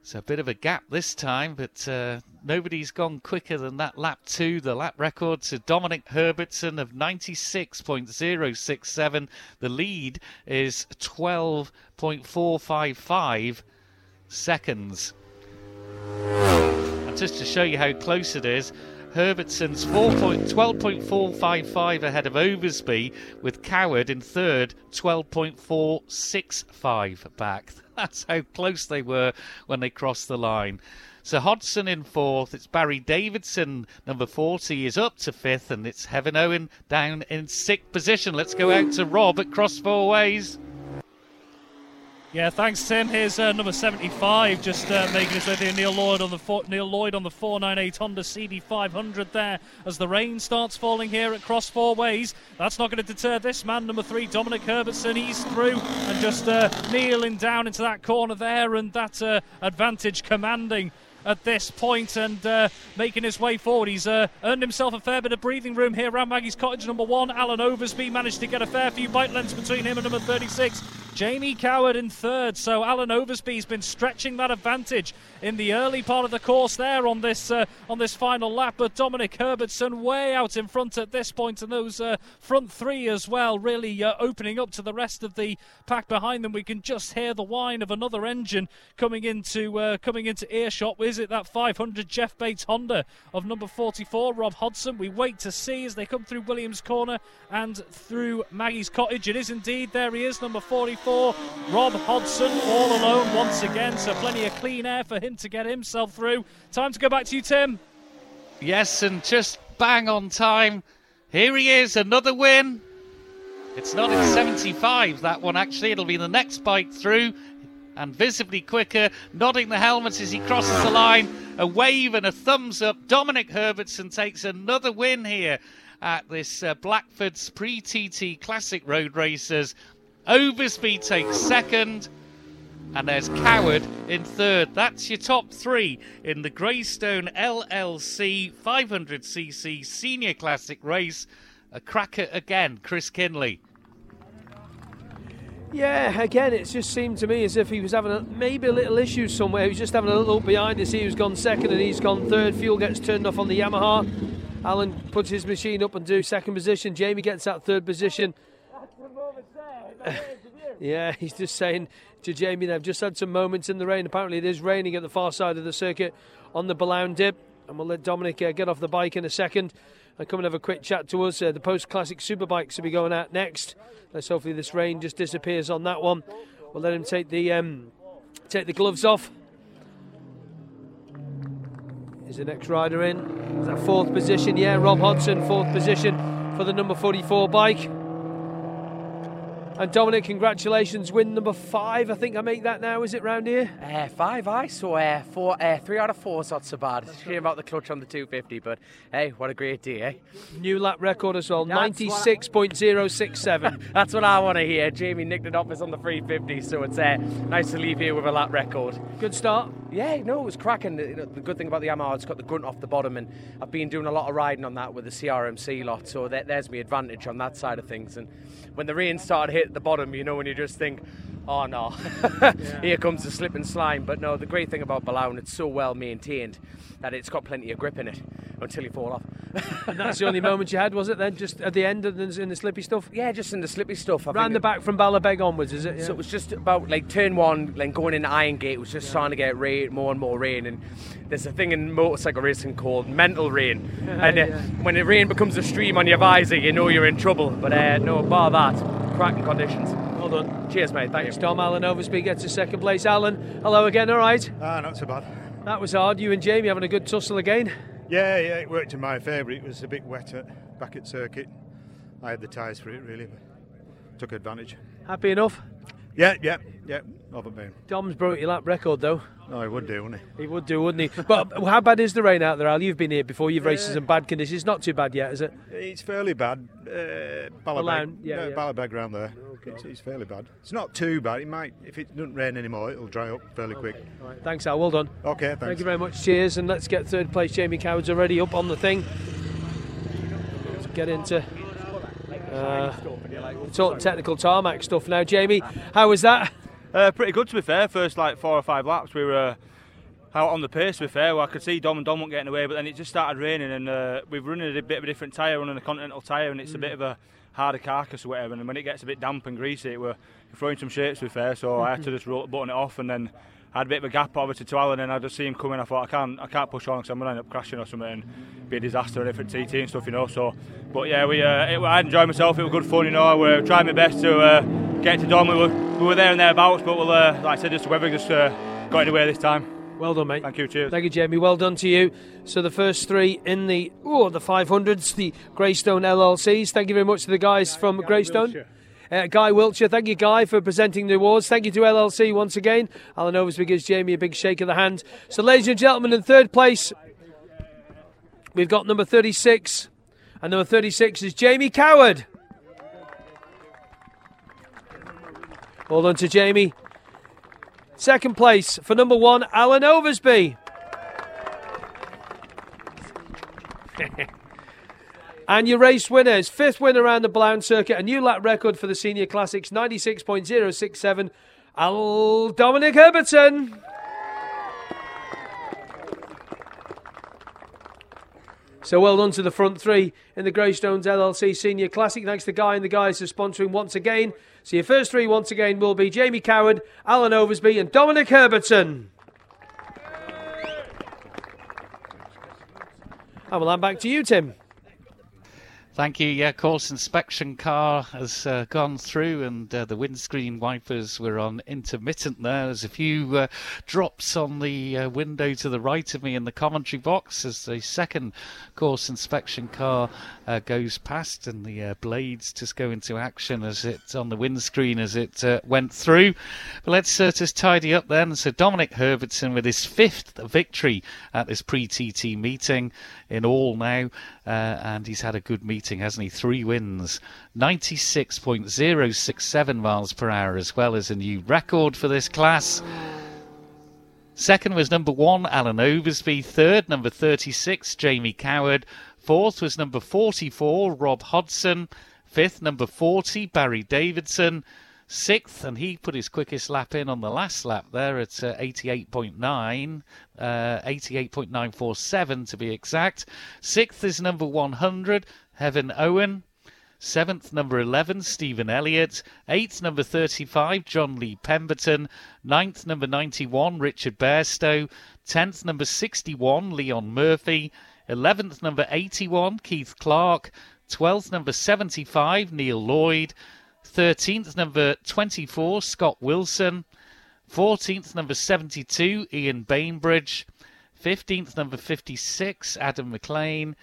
It's a bit of a gap this time, but uh, nobody's gone quicker than that lap two. The lap record to Dominic Herbertson of ninety-six point oh six seven. The lead is twelve point four five five seconds. And just to show you how close it is, Herbertson's twelve point four five five ahead of Oversby, with Coward in third, twelve point four six five back. That's how close they were when they crossed the line. So Hodgson in fourth, it's Barry Davidson, number forty, is up to fifth, and it's Kevin Owen down in sixth position. Let's go out to Rob at Cross Four Ways. Yeah, thanks, Tim. Here's uh, number seventy-five, just uh, making his way through. Neil Lloyd on the four, Neil Lloyd on the four ninety-eight Honda C D five hundred there as the rain starts falling here at Cross Four Ways. That's not going to deter this man, number three, Dominic Herbertson. He's through and just uh, kneeling down into that corner there, and that uh, advantage commanding at this point, and uh, making his way forward. He's uh, earned himself a fair bit of breathing room here around Maggie's Cottage. Number one, Alan Oversby, managed to get a fair few bike lengths between him and number thirty-six, Jamie Coward, in third. So Alan Oversby's been stretching that advantage in the early part of the course there on this uh, on this final lap, but Dominic Herbertson way out in front at this point, and those uh, front three as well, really uh, opening up to the rest of the pack behind them. We can just hear the whine of another engine coming into uh, coming into earshot. Is it that five hundred Jeff Bates Honda of number forty-four, Rob Hodgson? We wait to see as they come through Williams Corner and through Maggie's Cottage. It is indeed, there he is, number forty-four, Rob Hodgson, all alone once again, so plenty of clean air for him to get himself through. Time to go back to you, Tim. Yes, and just bang on time. Here he is, another win. It's not in seventy-five, that one, actually. It'll be the next bike through, and visibly quicker, nodding the helmet as he crosses the line. A wave and a thumbs up. Dominic Herbertson takes another win here at this uh, Blackford's pre-T T Classic Road Racers. Oversby takes second, and there's Coward in third. That's your top three in the Greystone L L C five hundred c c Senior Classic race. A cracker again, Chris Kinley. Yeah, again, it just seemed to me as if he was having a, maybe a little issue somewhere. He was just having a little look behind to see who's gone second and he's gone third. Fuel gets turned off on the Yamaha. Alan puts his machine up and do second position. Jamie gets that third position. Yeah, he's just saying to Jamie, they've just had some moments in the rain. Apparently it is raining at the far side of the circuit on the Ballown Dip. And we'll let Dominic uh, get off the bike in a second and come and have a quick chat to us. Uh, the Post Classic Superbikes will be going out next. Let's hopefully this rain just disappears on that one. We'll let him take the um, take the gloves off. Is the next rider in? Is that fourth position? Yeah, Rob Hodgson, fourth position for the number forty-four bike. And Dominic, congratulations, win number five. I think I make that now, is it, round here? Uh, five, aye, so uh, four, uh, three out of four is not so bad. It's a shame about the clutch on the two fifty, but hey, what a great day, eh? New lap record as well, ninety-six point oh six seven. That's what I want to hear. Jamie nicked it off us on the three fifty, so it's uh, nice to leave here with a lap record. Good start. Yeah, no, it was cracking. You know, the good thing about the Yamaha, it's got the grunt off the bottom, and I've been doing a lot of riding on that with the C R M C lot, so there, there's my advantage on that side of things. And when the rain started hitting at the bottom, you know, when you just think, oh no, yeah. Here comes the slip and slime. But no, the great thing about Ballown, it's so well maintained that it's got plenty of grip in it until you fall off. And that's the only moment you had, was it then? Just at the end of the, in the slippy stuff? Yeah, just in the slippy stuff. I Round think the back from Ballabeg onwards, is it? Yeah. So it was just about like turn one, like going into Irongate, it was just yeah. starting to get rain, more and more rain. And there's a thing in motorcycle racing called mental rain. Yeah, and uh, yeah. when the rain becomes a stream on your visor, you know you're in trouble. But uh, no, bar that, cracking conditions. Well done. Cheers, mate. Thanks, Tom. Alan Oversby gets to second place. Alan, hello again, all right? Ah, not so bad. That was hard. You and Jamie having a good tussle again? Yeah, yeah, it worked in my favour. It was a bit wet at, back at circuit. I had the tyres for it, really, but took advantage. Happy enough? Yeah, yeah, yeah. Haven't been. Dom's broke your lap record, though. Oh, he would do, wouldn't he? He would do, wouldn't he? But how bad is the rain out there, Al? You've been here before. You've yeah. raced in some bad conditions. Not too bad yet, is it? It's fairly bad. Uh, Ballabeg, yeah, no, yeah. Ballabeg round there. Okay. It's, it's fairly bad. It's not too bad. It might, if it doesn't rain anymore, it'll dry up fairly okay. quick. All right. Thanks, Al. Well done. Okay, thanks. Thank you very much. Cheers, and let's get third place. Jamie Coward's already up on the thing. Let's get into uh, talk technical tarmac stuff now. Jamie, how was that? Uh, pretty good, to be fair. First like four or five laps we were uh, out on the pace, to be fair. Well, I could see Dom and Dom weren't getting away, but then it just started raining and uh, we've run a bit of a different tyre, running a Continental tyre, and it's mm. a bit of a harder carcass or whatever, and when it gets a bit damp and greasy, we're throwing some shapes, to be fair, so I had to just roll, button it off, and then I had a bit of a gap obviously to Alan, and I just see him coming. I thought I can't, I can't push on because I'm going to end up crashing or something and be a disaster and different T T and stuff, you know. So, but yeah, we, uh, it, I enjoyed myself. It was good fun, you know. I were trying my best to uh, get to Dom. We were, we were there and thereabouts, but we'll, uh, like I said, just the weather just uh, got in the way this time. Well done, mate. Thank you. Cheers. Thank you, Jamie. Well done to you. So the first three in the oh the five hundreds, the Greystone L L Cs. Thank you very much to the guys from Greystone. Uh, Guy Wiltshire, thank you, Guy, for presenting the awards. Thank you to L L C once again. Alan Oversby gives Jamie a big shake of the hand. So, ladies and gentlemen, in third place, we've got number thirty-six. And number thirty-six is Jamie Coward. Well done to Jamie. Second place for number one, Alan Oversby. And your race winners, fifth win around the Ballown circuit, a new lap record for the Senior Classics, ninety-six point oh six seven, Al Dominic Herbertson. So well done to the front three in the Greystones L L C Senior Classic. Thanks to Guy and the guys for sponsoring once again. So your first three once again will be Jamie Coward, Alan Oversby and Dominic Herbertson. And we'll hand back to you, Tim. Thank you. Yeah, course inspection car has uh, gone through, and uh, the windscreen wipers were on intermittent there. There's a few uh, drops on the uh, window to the right of me in the commentary box as the second course inspection car uh, goes past, and the uh, blades just go into action as it's on the windscreen as it uh, went through. But let's uh, just tidy up then. So Dominic Herbertson with his fifth victory at this pre-T T meeting in all now, uh, and he's had a good meeting, hasn't he? Three wins, ninety-six point oh six seven miles per hour, as well as a new record for this class. Second was number one, Alan Oversby. Third, number thirty-six, Jamie Coward. Fourth was number forty-four, Rob Hodgson. Fifth, number forty, Barry Davidson. sixth, and he put his quickest lap in on the last lap there at uh, eighty-eight point nine, uh, eighty-eight point nine four seven to be exact. Sixth is number one hundred, Kevin Owen. Seventh, number eleven, Stephen Elliott. Eighth, number thirty-five, John Lee Pemberton. Ninth, number ninety-one, Richard Bairstow. Tenth, number sixty-one, Leon Murphy. Eleventh, number eighty-one, Keith Clark. Twelfth, number seventy-five, Neil Lloyd. Thirteenth, number twenty-four, Scott Wilson. Fourteenth, number seventy-two, Ian Bainbridge. Fifteenth, number fifty-six, Adam McLean.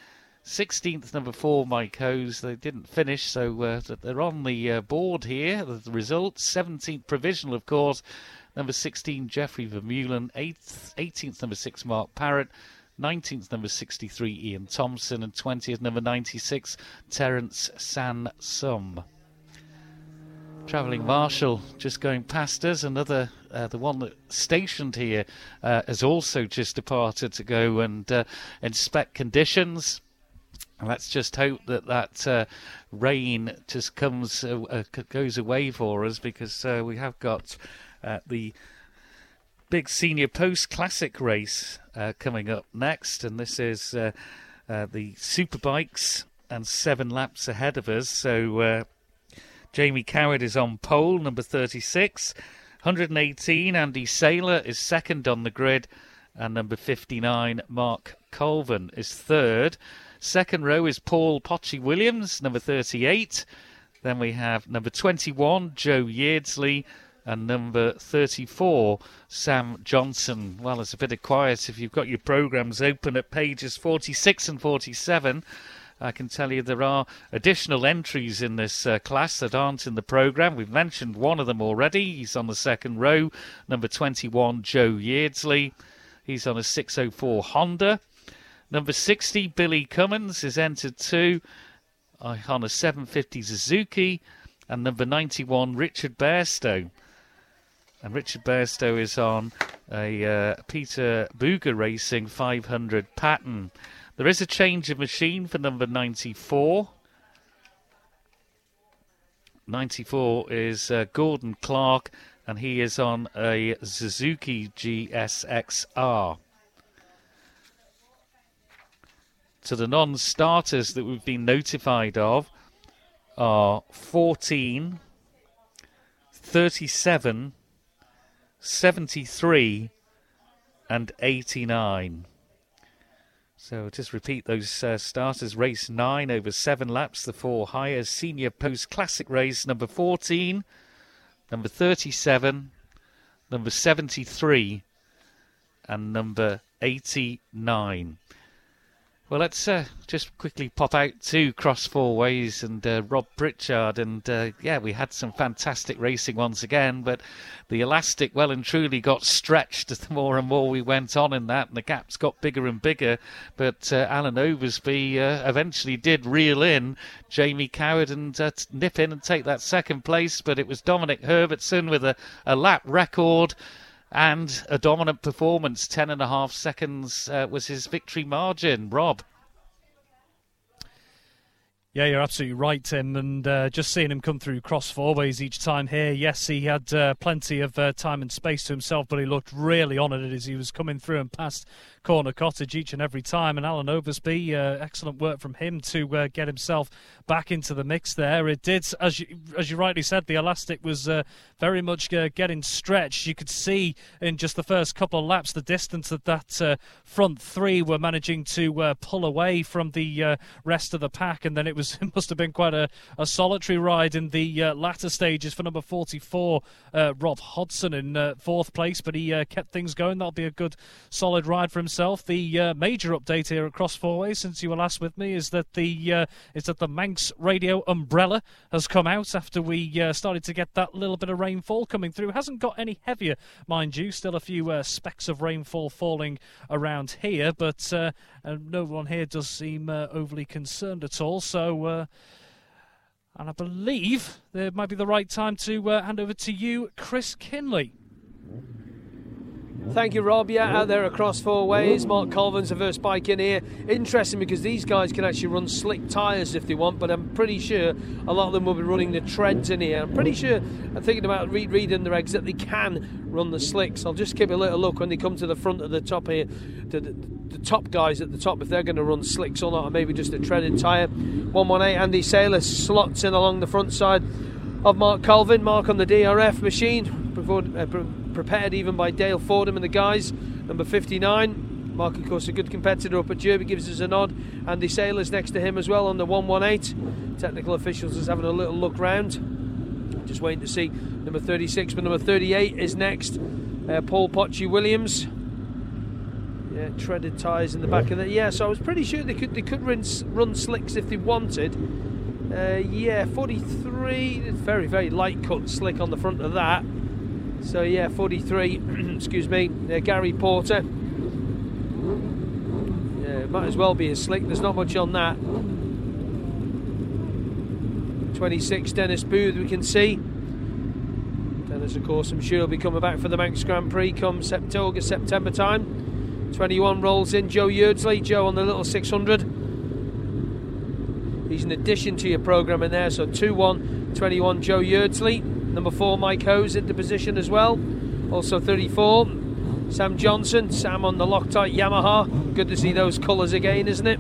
sixteenth, number four, Mike Hose. They didn't finish, so uh, they're on the uh, board here, the results. seventeenth, provisional, of course. Number sixteen, Geoffrey Vermeulen. eighth, eighteenth, number six, Mark Parrott. nineteenth, number sixty-three, Ian Thompson. And twentieth, number ninety-six, Terence Sansum. Travelling Marshal just going past us. Another, uh, the one that stationed here, uh, has also just departed to go and uh, inspect conditions. Let's just hope that that uh, rain just comes uh, uh, goes away for us, because uh, we have got uh, the big Senior Post Classic race uh, coming up next, and this is uh, uh, the Superbikes, and seven laps ahead of us. So uh, Jamie Coward is on pole, number thirty-six. one hundred eighteen, Andy Saylor is second on the grid, and number fifty-nine, Mark Colvin, is third. Second row is Paul Potchy Williams, number thirty-eight. Then we have number twenty-one, Joe Yeardsley, and number thirty-four, Sam Johnson. Well, it's a bit of quiet if you've got your programmes open at pages forty-six and forty-seven. I can tell you there are additional entries in this uh, class that aren't in the programme. We've mentioned one of them already. He's on the second row, number twenty-one, Joe Yeardsley. He's on a six oh four Honda. Number sixty, Billy Cummins, is entered too on a seven fifty Suzuki. And number ninety-one, Richard Bairstow. And Richard Bairstow is on a uh, Peter Booger Racing five hundred Pattern. There is a change of machine for number ninety-four. ninety-four is uh, Gordon Clark, and he is on a Suzuki G S X R. So the non-starters that we've been notified of are fourteen, thirty-seven, seventy-three and eighty-nine. So just repeat those uh, starters. Race nine over seven laps, the four higher Senior Post Classic race. Number fourteen, number thirty-seven, number seventy-three and number eighty-nine. Well, let's uh, just quickly pop out to Cross Four Ways and uh, Rob Pritchard. And, uh, yeah, we had some fantastic racing once again, but the elastic well and truly got stretched the more and more we went on in that, and the gaps got bigger and bigger. But uh, Alan Oversby uh, eventually did reel in Jamie Coward and uh, nip in and take that second place. But it was Dominic Herbertson with a, a lap record and a dominant performance. Ten and a half seconds uh, was his victory margin, Rob. Yeah, you're absolutely right, Tim. And uh, just seeing him come through Cross Four Ways each time here, yes, he had uh, plenty of uh, time and space to himself, but he looked really on at it as he was coming through and past Corner Cottage each and every time. And Alan Oversby, uh, excellent work from him to uh, get himself back into the mix there. It did, as you, as you rightly said, the elastic was uh, very much uh, getting stretched. You could see in just the first couple of laps the distance that that uh, front three were managing to uh, pull away from the uh, rest of the pack, and then it was It must have been quite a, a solitary ride in the uh, latter stages for number forty-four, uh, Rob Hodgson, in uh, fourth place, but he uh, kept things going. That'll be a good, solid ride for himself. The uh, major update here at Cross Four Ways since you were last with me is that the uh, is that the Manx Radio umbrella has come out after we uh, started to get that little bit of rainfall coming through. It hasn't got any heavier, mind you. Still a few uh, specks of rainfall falling around here, but uh, no one here does seem uh, overly concerned at all. So. Uh, and I believe there might be the right time to uh, hand over to you, Chris Kinley. Thank you, Rob. Yeah, out there across four ways. Mark Colvin's reverse bike in here. Interesting because these guys can actually run slick tyres if they want, but I'm pretty sure a lot of them will be running the treads in here. I'm pretty sure, I'm thinking about re reading the regs, that they can run the slicks. I'll just keep a little look when they come to the front of the top here, to the, the top guys at the top, if they're going to run slicks or not, or maybe just a treaded tyre. one one eight, Andy Saylor slots in along the front side of Mark Colvin. Mark on the D R F machine, before, uh, pre prepared even by Dale Fordham and the guys. Number fifty-nine, Mark, of course, a good competitor up at Derby, gives us a nod. Andy Saylor's next to him as well on the one one eight. Technical officials is having a little look round, just waiting to see number thirty-six, but number thirty-eight is next. Uh, Paul Potchy Williams. Yeah, treaded tyres in the back of that. Yeah, so I was pretty sure they could they could run, run slicks if they wanted. Uh, yeah, forty-three, very, very light cut slick on the front of that. So yeah, forty-three, excuse me, uh, Gary Porter. Yeah, might as well be a slick, there's not much on that. twenty-six, Dennis Booth, we can see. Dennis, of course, I'm sure will be coming back for the Manx Grand Prix come September, August, September time. twenty-one rolls in, Joe Yeardsley. Joe on the little six hundred. He's an addition to your programme in there, so two one, twenty-one, Joe Yeardsley. Number four, Mike Hose into position as well. Also thirty-four, Sam Johnson. Sam on the Loctite Yamaha. Good to see those colours again, isn't it?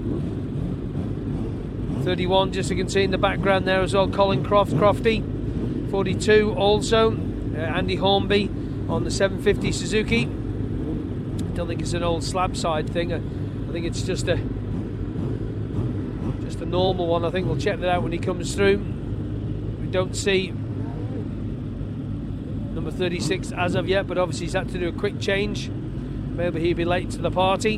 thirty-one, just so you can see in the background there as well, Colin Croft, Crofty. forty-two also, uh, Andy Hornby on the seven fifty Suzuki. I don't think it's an old slab side thing. I, I think it's just a... the normal one. I think we'll check that out when he comes through. We don't see number thirty-six as of yet, but obviously he's had to do a quick change. Maybe he'll be late to the party.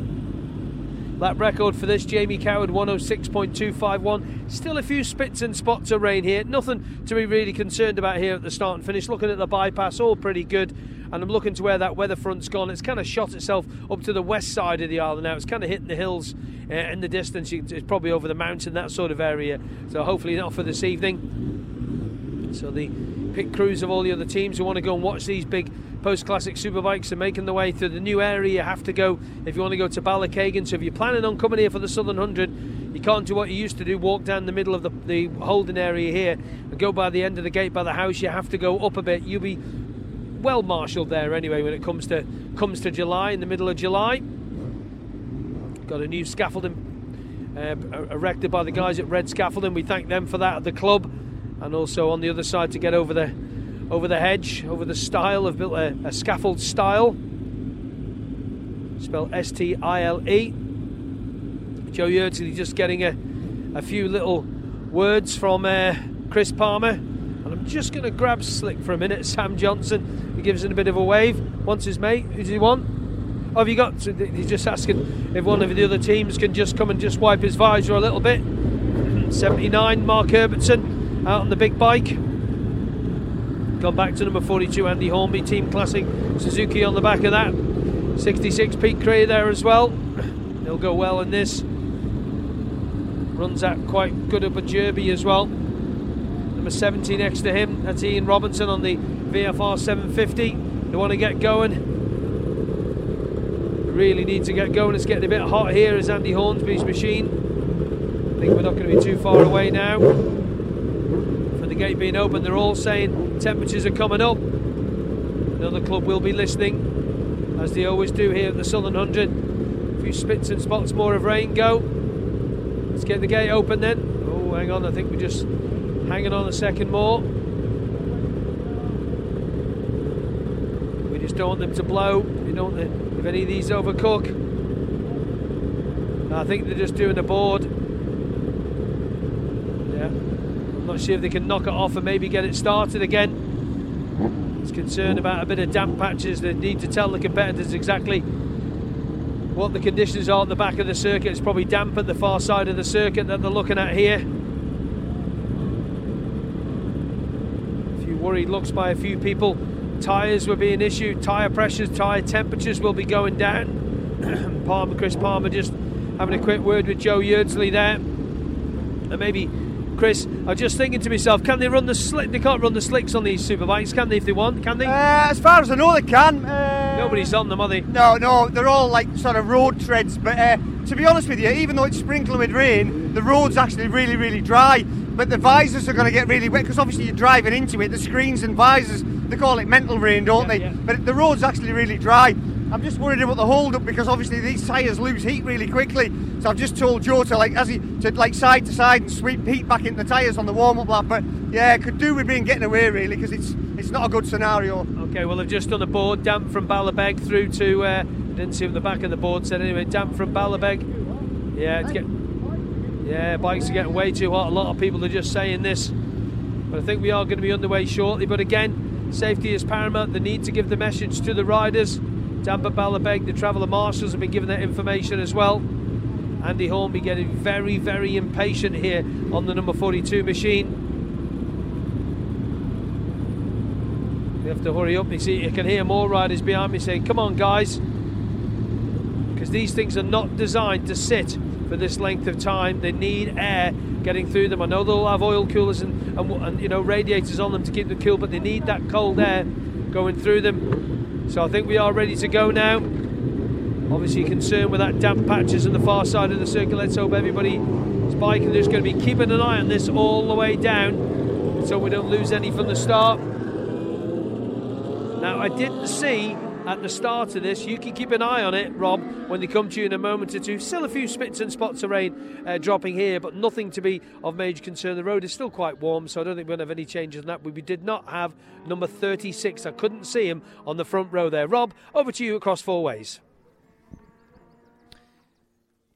Lap record for this, Jamie Coward, one oh six point two five one. Still a few spits and spots of rain here. Nothing to be really concerned about here at the start and finish. Looking at the bypass, all pretty good. And I'm looking to where that weather front's gone. It's kind of shot itself up to the west side of the island now. It's kind of hitting the hills uh, in the distance. It's probably over the mountain, that sort of area. So hopefully not for this evening. So the pit crews of all the other teams who want to go and watch these big post-classic superbikes are making their way through the new area. You have to go if you want to go to Ballochgagan. So if you're planning on coming here for the Southern one hundred, you can't do what you used to do, walk down the middle of the, the holding area here and go by the end of the gate by the house. You have to go up a bit. You'll be well marshalled there anyway when it comes to comes to July, in the middle of July. Got a new scaffolding uh, erected by the guys at Red Scaffolding. We thank them for that at the club, and also on the other side to get over the over the hedge, over the stile. Have built a, a scaffold stile, spelled S T I L E. Joe Yeardsley just getting a a few little words from uh, Chris Palmer. And I'm just going to grab slick for a minute. Sam Johnson, he gives it a bit of a wave. Wants his mate. Who does he want? Oh, have you got? So he's just asking if one of the other teams can just come and just wipe his visor a little bit. seventy-nine, Mark Herbertson, out on the big bike. Gone back to number forty-two, Andy Hornby. Team Classic Suzuki on the back of that. sixty-six, Pete Cree there as well. He'll go well in this. Runs out quite good up a Derby as well. Number seventy next to him, that's Ian Robinson on the V F R seven fifty. They want to get going. They really need to get going. It's getting a bit hot here as Andy Hornsby's machine. I think we're not going to be too far away now. For the gate being open, they're all saying temperatures are coming up. Another club will be listening, as they always do here at the Southern one hundred. A few spits and spots more of rain go. Let's get the gate open then. Oh, hang on, I think we just... hanging on a second more. We just don't want them to blow. We don't want them, if any of these overcook. I think they're just doing a board. Yeah. I'm not sure if they can knock it off and maybe get it started again. It's concerned about a bit of damp patches. They need to tell the competitors exactly what the conditions are at the back of the circuit. It's probably damp at the far side of the circuit that they're looking at here. Worried looks by a few people. Tyres were being issued, tyre pressures, tyre temperatures will be going down. Palmer, Chris Palmer just having a quick word with Joe Yeardsley there. And maybe Chris, I was just thinking to myself, can they run the slick? They can't run the slicks on these superbikes, can they, if they want? Can they? Uh, as far as I know, they can. Uh, Nobody's on them, are they? No, no, they're all like sort of road treads. But uh, to be honest with you, even though it's sprinkling with rain, the road's actually really, really dry. But the visors are going to get really wet because obviously you're driving into it. The screens and visors, they call it mental rain, don't yeah, they? Yeah. But the road's actually really dry. I'm just worried about the hold-up because obviously these tyres lose heat really quickly. So I've just told Joe to like as he to like side to side and sweep heat back into the tyres on the warm-up lap. But yeah, could do with being getting away really because it's it's not a good scenario. Okay, well they've just done a board damp from Ballabeg through to uh, I didn't see what the back of the board said anyway. Damp from Ballabeg. Yeah, it's get, yeah, bikes are getting way too hot. A lot of people are just saying this, but I think we are going to be underway shortly. But again, safety is paramount. The need to give the message to the riders. Damp at Ballabeg, the Traveller Marshals have been given that information as well. Andy Hornby getting very, very impatient here on the number forty-two machine. We have to hurry up. You see, you can hear more riders behind me saying, come on, guys. Because these things are not designed to sit for this length of time. They need air getting through them. I know they'll have oil coolers and, and, and you know, radiators on them to keep them cool, but they need that cold air going through them. So I think we are ready to go now. Obviously concerned with that damp patches on the far side of the circuit. Let's hope everybody's biking. There's going to be keeping an eye on this all the way down so we don't lose any from the start. Now I didn't see at the start of this, you can keep an eye on it, Rob, when they come to you in a moment or two. Still a few spits and spots of rain uh, dropping here, but nothing to be of major concern. The road is still quite warm, so I don't think we're going to have any changes in that. We did not have number thirty-six. I couldn't see him on the front row there. Rob, over to you across four ways.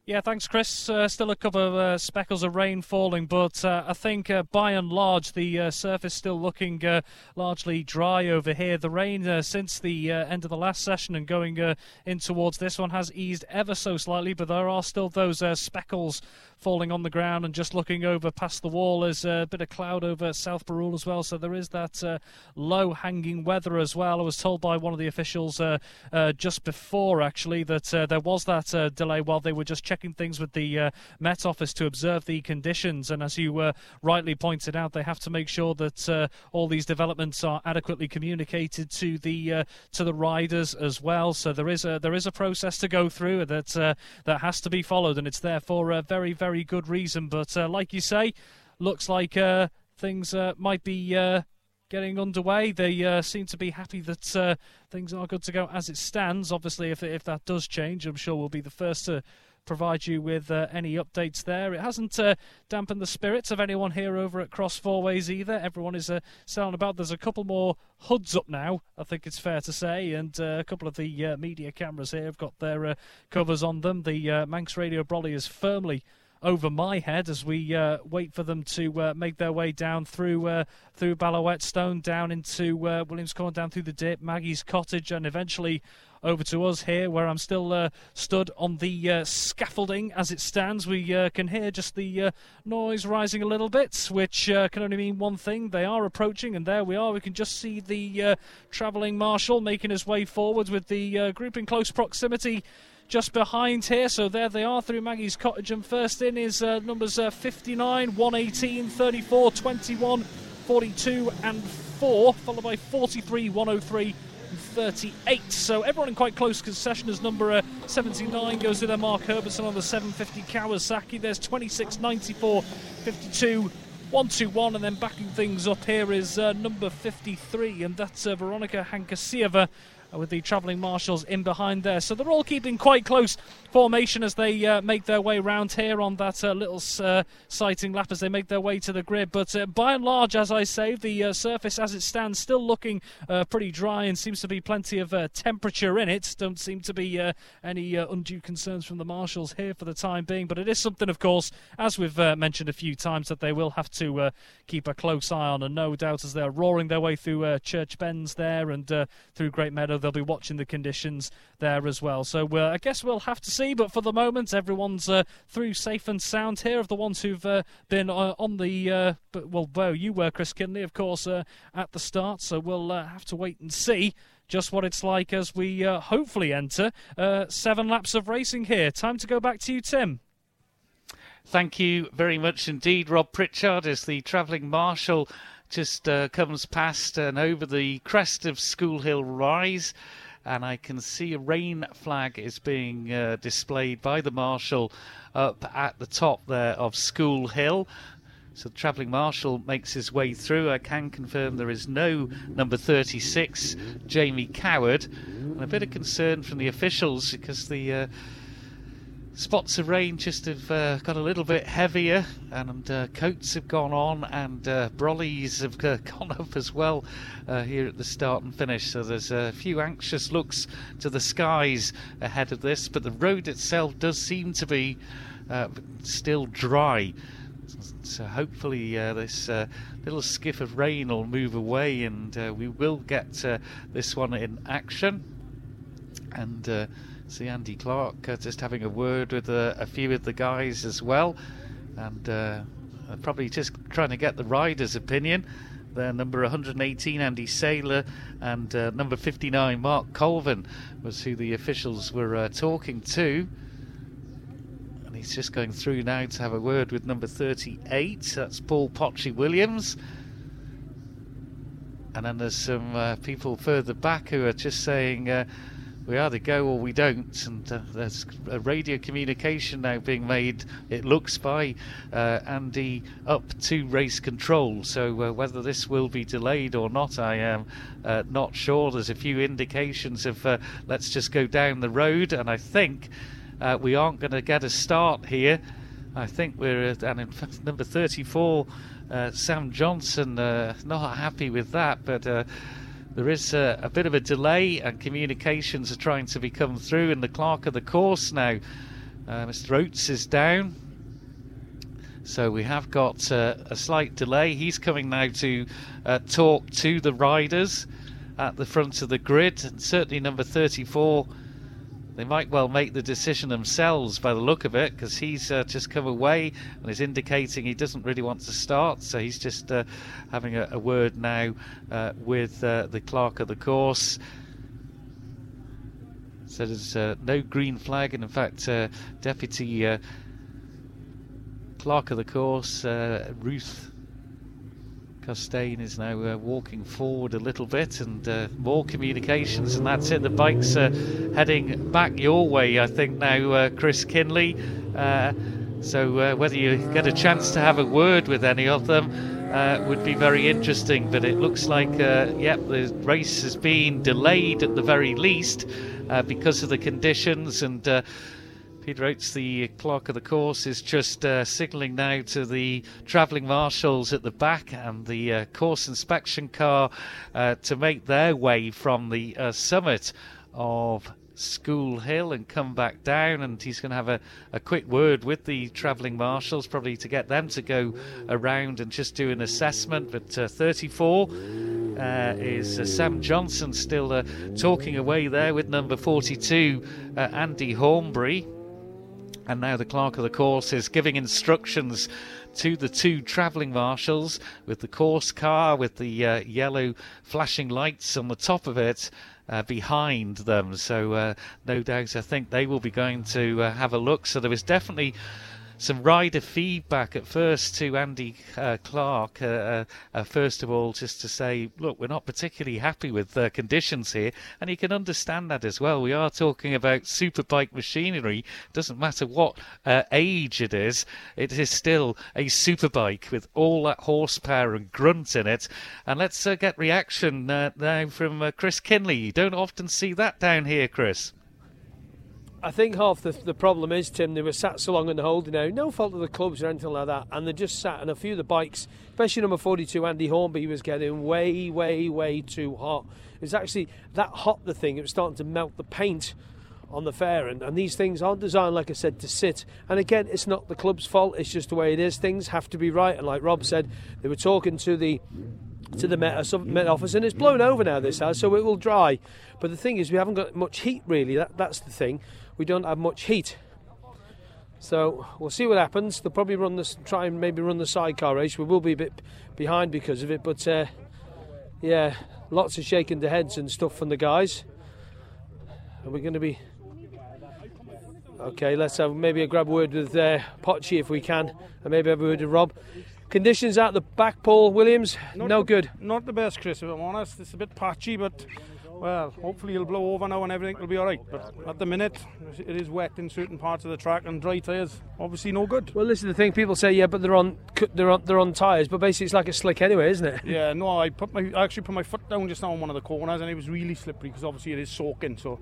Yeah, thanks, Chris. Uh, still a couple of uh, speckles of rain falling, but uh, I think uh, by and large the uh, surface still looking uh, largely dry over here. The rain uh, since the uh, end of the last session and going uh, in towards this one has eased ever so slightly, but there are still those uh, speckles falling on the ground, and just looking over past the wall there's a bit of cloud over South Barul as well, so there is that uh, low-hanging weather as well. I was told by one of the officials uh, uh, just before, actually, that uh, there was that uh, delay while they were just checking things with the uh, Met Office to observe the conditions, and as you uh, rightly pointed out, they have to make sure that uh, all these developments are adequately communicated to the uh, to the riders as well. So there is a there is a process to go through that uh, that has to be followed, and it's there for a very very good reason. But uh, like you say, looks like uh, things uh, might be uh, getting underway. They uh, seem to be happy that uh, things are good to go as it stands. Obviously, if if that does change, I'm sure we'll be the first to provide you with uh, any updates there. It hasn't uh, dampened the spirits of anyone here over at Cross Fourways either. Everyone is uh, selling about. There's a couple more hoods up now, I think it's fair to say, and uh, a couple of the uh, media cameras here have got their uh, covers on them. The uh, Manx Radio Brolly is firmly over my head as we uh, wait for them to uh, make their way down through uh, through Ballawetstone, down into uh, Williams Corn, down through the dip, Maggie's Cottage, and eventually over to us here, where I'm still uh, stood on the uh, scaffolding as it stands. We uh, can hear just the uh, noise rising a little bit, which uh, can only mean one thing. They are approaching, and there we are. We can just see the uh, travelling marshal making his way forwards with the uh, group in close proximity just behind here. So there they are through Maggie's Cottage, and first in is uh, numbers uh, fifty-nine, one eighteen, thirty-four, twenty-one, forty-two and four, followed by forty-three, one oh three and thirty-eight. So everyone in quite close concession as number uh, seventy-nine goes to their Mark Herbertson on the seven fifty Kawasaki. There's twenty-six, ninety-four, fifty-two, one twenty-one, and then backing things up here is uh, number fifty-three, and that's uh, Veronica Hankasieva with the travelling marshals in behind there. So they're all keeping quite close formation as they uh, make their way round here on that uh, little uh, sighting lap as they make their way to the grid. But uh, by and large, as I say, the uh, surface as it stands still looking uh, pretty dry, and seems to be plenty of uh, temperature in it. Don't seem to be uh, any uh, undue concerns from the marshals here for the time being, but it is something, of course, as we've uh, mentioned a few times, that they will have to uh, keep a close eye on, and no doubt as they're roaring their way through uh, Church Bends there and uh, through Great Meadow, they'll be watching the conditions there as well. So uh, I guess we'll have to see, but for the moment everyone's uh, through safe and sound here of the ones who've uh, been uh, on the uh, but well, well you were, Chris Kinley, of course, uh, at the start, so we'll uh, have to wait and see just what it's like as we uh, hopefully enter uh, seven laps of racing here. Time to go back to you, Tim. Thank you very much indeed, Rob Pritchard, as the travelling marshal just uh, comes past and over the crest of School Hill Rise, and I can see a rain flag is being uh, displayed by the marshal up at the top there of School Hill. So the travelling marshal makes his way through. I can confirm there is no number thirty-six, Jamie Coward. And a bit of concern from the officials because the uh, spots of rain just have uh, got a little bit heavier, and uh, coats have gone on, and uh, brollies have uh, gone up as well uh, here at the start and finish. So there's a few anxious looks to the skies ahead of this, but the road itself does seem to be uh, still dry. So hopefully uh, this uh, little skiff of rain will move away, and uh, we will get uh, this one in action. And uh, see Andy Clark uh, just having a word with uh, a few of the guys as well, and uh, probably just trying to get the rider's opinion. There, number one hundred eighteen, Andy Saylor, and uh, number fifty-nine, Mark Colvin, was who the officials were uh, talking to. He's just going through now to have a word with number thirty-eight. That's Paul Potchy Williams. And then there's some uh, people further back who are just saying uh, we either go or we don't. And uh, there's a radio communication now being made, it looks, by uh, Andy up to race control. So uh, whether this will be delayed or not, I am uh, not sure. There's a few indications of uh, let's just go down the road, and I think Uh, we aren't going to get a start here. I think we're at, and in fact, number thirty-four, uh, Sam Johnson, uh, not happy with that, but uh, there is uh, a bit of a delay, and communications are trying to be come through. And the clerk of the course now, uh, Mister Oates, is down. So we have got uh, a slight delay. He's coming now to uh, talk to the riders at the front of the grid, and certainly number thirty-four. They might well make the decision themselves by the look of it, because he's uh, just come away and is indicating he doesn't really want to start. So he's just uh, having a, a word now uh, with uh, the clerk of the course. So there's uh, no green flag, and in fact uh, Deputy uh, Clerk of the Course, uh, Ruth Costain, is now uh, walking forward a little bit, and uh, more communications, and that's it. The bike's uh, heading back your way, I think, now, uh, Chris Kinley. Uh, so uh, whether you get a chance to have a word with any of them uh, would be very interesting. But it looks like, uh, yep, the race has been delayed at the very least uh, because of the conditions. And uh, Peter Oates, the clerk of the course, is just uh, signalling now to the travelling marshals at the back and the uh, course inspection car uh, to make their way from the uh, summit of School Hill and come back down. And he's going to have a, a quick word with the travelling marshals, probably to get them to go around and just do an assessment. But uh, thirty-four uh, is uh, Sam Johnson still uh, talking away there with number forty-two, uh, Andy Hornby. And now the clerk of the course is giving instructions to the two travelling marshals with the course car with the uh, yellow flashing lights on the top of it uh, behind them. So uh, no doubt I think they will be going to uh, have a look. So there was definitely some rider feedback at first to Andy uh, Clark, uh, uh, uh, first of all, just to say, look, we're not particularly happy with the uh, conditions here, and you can understand that as well. We are talking about superbike machinery. Doesn't matter what uh, age it is, it is still a superbike with all that horsepower and grunt in it. And let's uh, get reaction uh, now from uh, Chris Kinley. You don't often see that down here, Chris. I think half the, the problem is, Tim, they were sat so long in the holding now, no fault of the clubs or anything like that, and they just sat, and a few of the bikes, especially number forty-two, Andy Hornby, was getting way, way, way too hot. It was actually that hot, the thing, it was starting to melt the paint on the fairing, and these things aren't designed, like I said, to sit. And again, it's not the club's fault, it's just the way it is. Things have to be right, and like Rob said, they were talking to the to the Met, Met office, and it's blown over now, this house, so it will dry. But the thing is, we haven't got much heat, really, that, that's the thing. We don't have much heat, so we'll see what happens. They'll probably run this, try and maybe run the sidecar race. We will be a bit behind because of it, but uh, yeah, lots of shaking the heads and stuff from the guys. Are we going to be okay? Let's have maybe a grab word with uh, Potchy if we can, and maybe have a word with Rob. Conditions out the back, Paul Williams, not no the, good. Not the best, Chris, if I'm honest. It's a bit patchy, but Well, hopefully it'll blow over now and everything will be all right. But at the minute, it is wet in certain parts of the track and dry tyres, obviously no good. Well, this is the thing. People say, yeah, but they're on, they're on, they're on tyres. But basically, it's like a slick anyway, isn't it? Yeah. No, I put my, I actually put my foot down just now on one of the corners, and it was really slippery because obviously it is soaking. So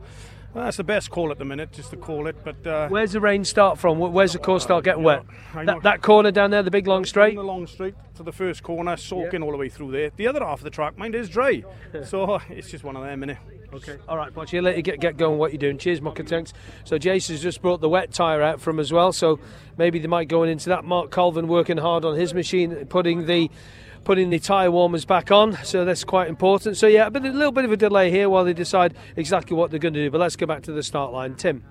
well, that's the best call at the minute, just to call it. But uh, where's the rain start from? Where's the course start getting wet? That, that corner down there, the big long straight. From the long straight to the first corner, soaking yeah. all the way through there. The other half of the track, mind, is dry. So it's just one of them, innit? Okay. All right, Potchy, let you get get going. What you're doing? Cheers, Mucker Tanks. So Jace has just brought the wet tyre out from as well. So maybe they might go into that. Mark Colvin working hard on his machine, putting the putting the tyre warmers back on. So that's quite important. So yeah, a, bit, a little bit of a delay here while they decide exactly what they're going to do. But let's go back to the start line, Tim.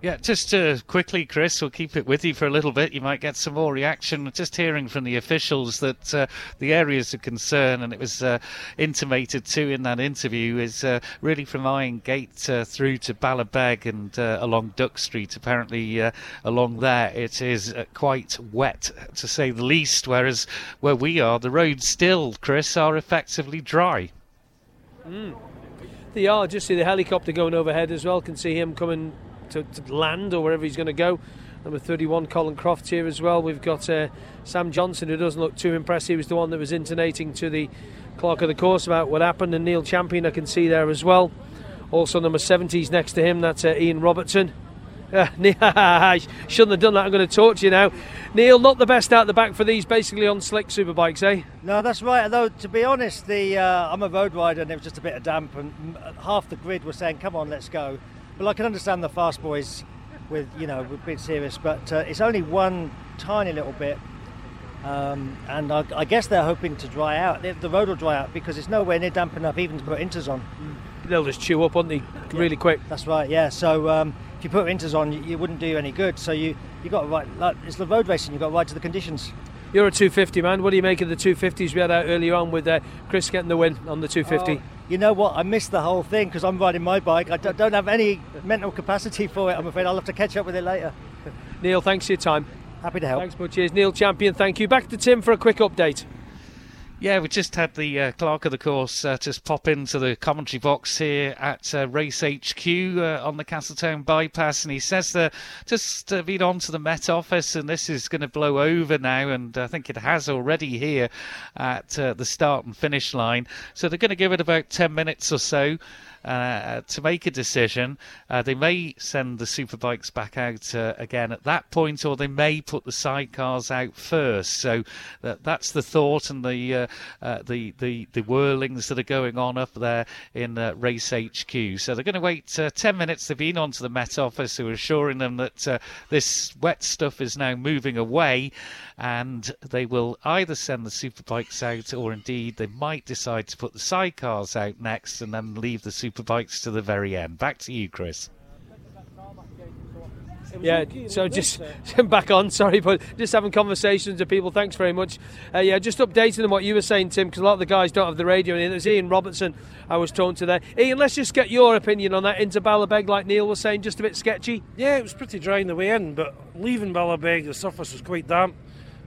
Yeah, just uh, quickly, Chris, we'll keep it with you for a little bit. You might get some more reaction. Just hearing from the officials that uh, the areas of concern, and it was uh, intimated too in that interview, is uh, really from Iron Gate uh, through to Ballabeg and uh, along Duck Street. Apparently uh, along there it is uh, quite wet, to say the least, whereas where we are, the roads still, Chris, are effectively dry. Mm. They are. Just see the helicopter going overhead as well. Can see him coming To, to land or wherever he's going to go. Number thirty-one, Colin Croft, here as well. We've got uh, Sam Johnson, who doesn't look too impressed. He was the one that was intonating to the clerk of the course about what happened, and Neil Champion I can see there as well. Also number seventy's next to him, that's uh, Ian Robertson. Uh, shouldn't have done that. I'm going to torture you now, Neil. Not the best out the back for these basically on slick superbikes, eh? No, that's right. Though to be honest, the uh, I'm a road rider, and it was just a bit of damp, and half the grid was saying come on, let's go. Well, I can understand the fast boys with, you know, with being serious, but uh, it's only one tiny little bit, um, and I, I guess they're hoping to dry out. The, the road will dry out because it's nowhere near damp enough even to put inters on. They'll just chew up, won't they, really yeah. quick. That's right, yeah. So um, if you put inters on, you, you wouldn't do any good. So you you got to right, like, it's the road racing, you've got to ride to the conditions. You're a two fifty man. What do you make of the two fifties we had out earlier on with uh, Chris getting the win on the two fifty? Oh, you know what? I missed the whole thing because I'm riding my bike. I d- don't have any mental capacity for it, I'm afraid. I'll have to catch up with it later. Neil, thanks for your time. Happy to help. Thanks much. Cheers, Neil Champion. Thank you. Back to Tim for a quick update. Yeah, we just had the uh, clerk of the course uh, just pop into the commentary box here at uh, Race H Q uh, on the Castletown bypass, and he says they're just uh, been on to the Met Office, and this is going to blow over now, and I think it has already here at uh, the start and finish line. So they're going to give it about ten minutes or so Uh, to make a decision. Uh, they may send the superbikes back out uh, again at that point, or they may put the sidecars out first. So uh, that's the thought, and the, uh, uh, the the the whirlings that are going on up there in uh, Race H Q. So they're going to wait uh, ten minutes. They've been on to the Met Office, who are assuring them that uh, this wet stuff is now moving away, and they will either send the superbikes out, or indeed they might decide to put the sidecars out next and then leave the superbikes Superbikes to the very end. Back to you, Chris. Yeah, so just back on, sorry, but just having conversations with people. Thanks very much. Uh, yeah, just updating on what you were saying, Tim, because a lot of the guys don't have the radio in. There's Ian Robertson I was talking to there. Ian, let's just get your opinion on that. Into Ballabeg, like Neil was saying, just a bit sketchy. Yeah, it was pretty dry in the way in, but leaving Ballabeg, the surface was quite damp.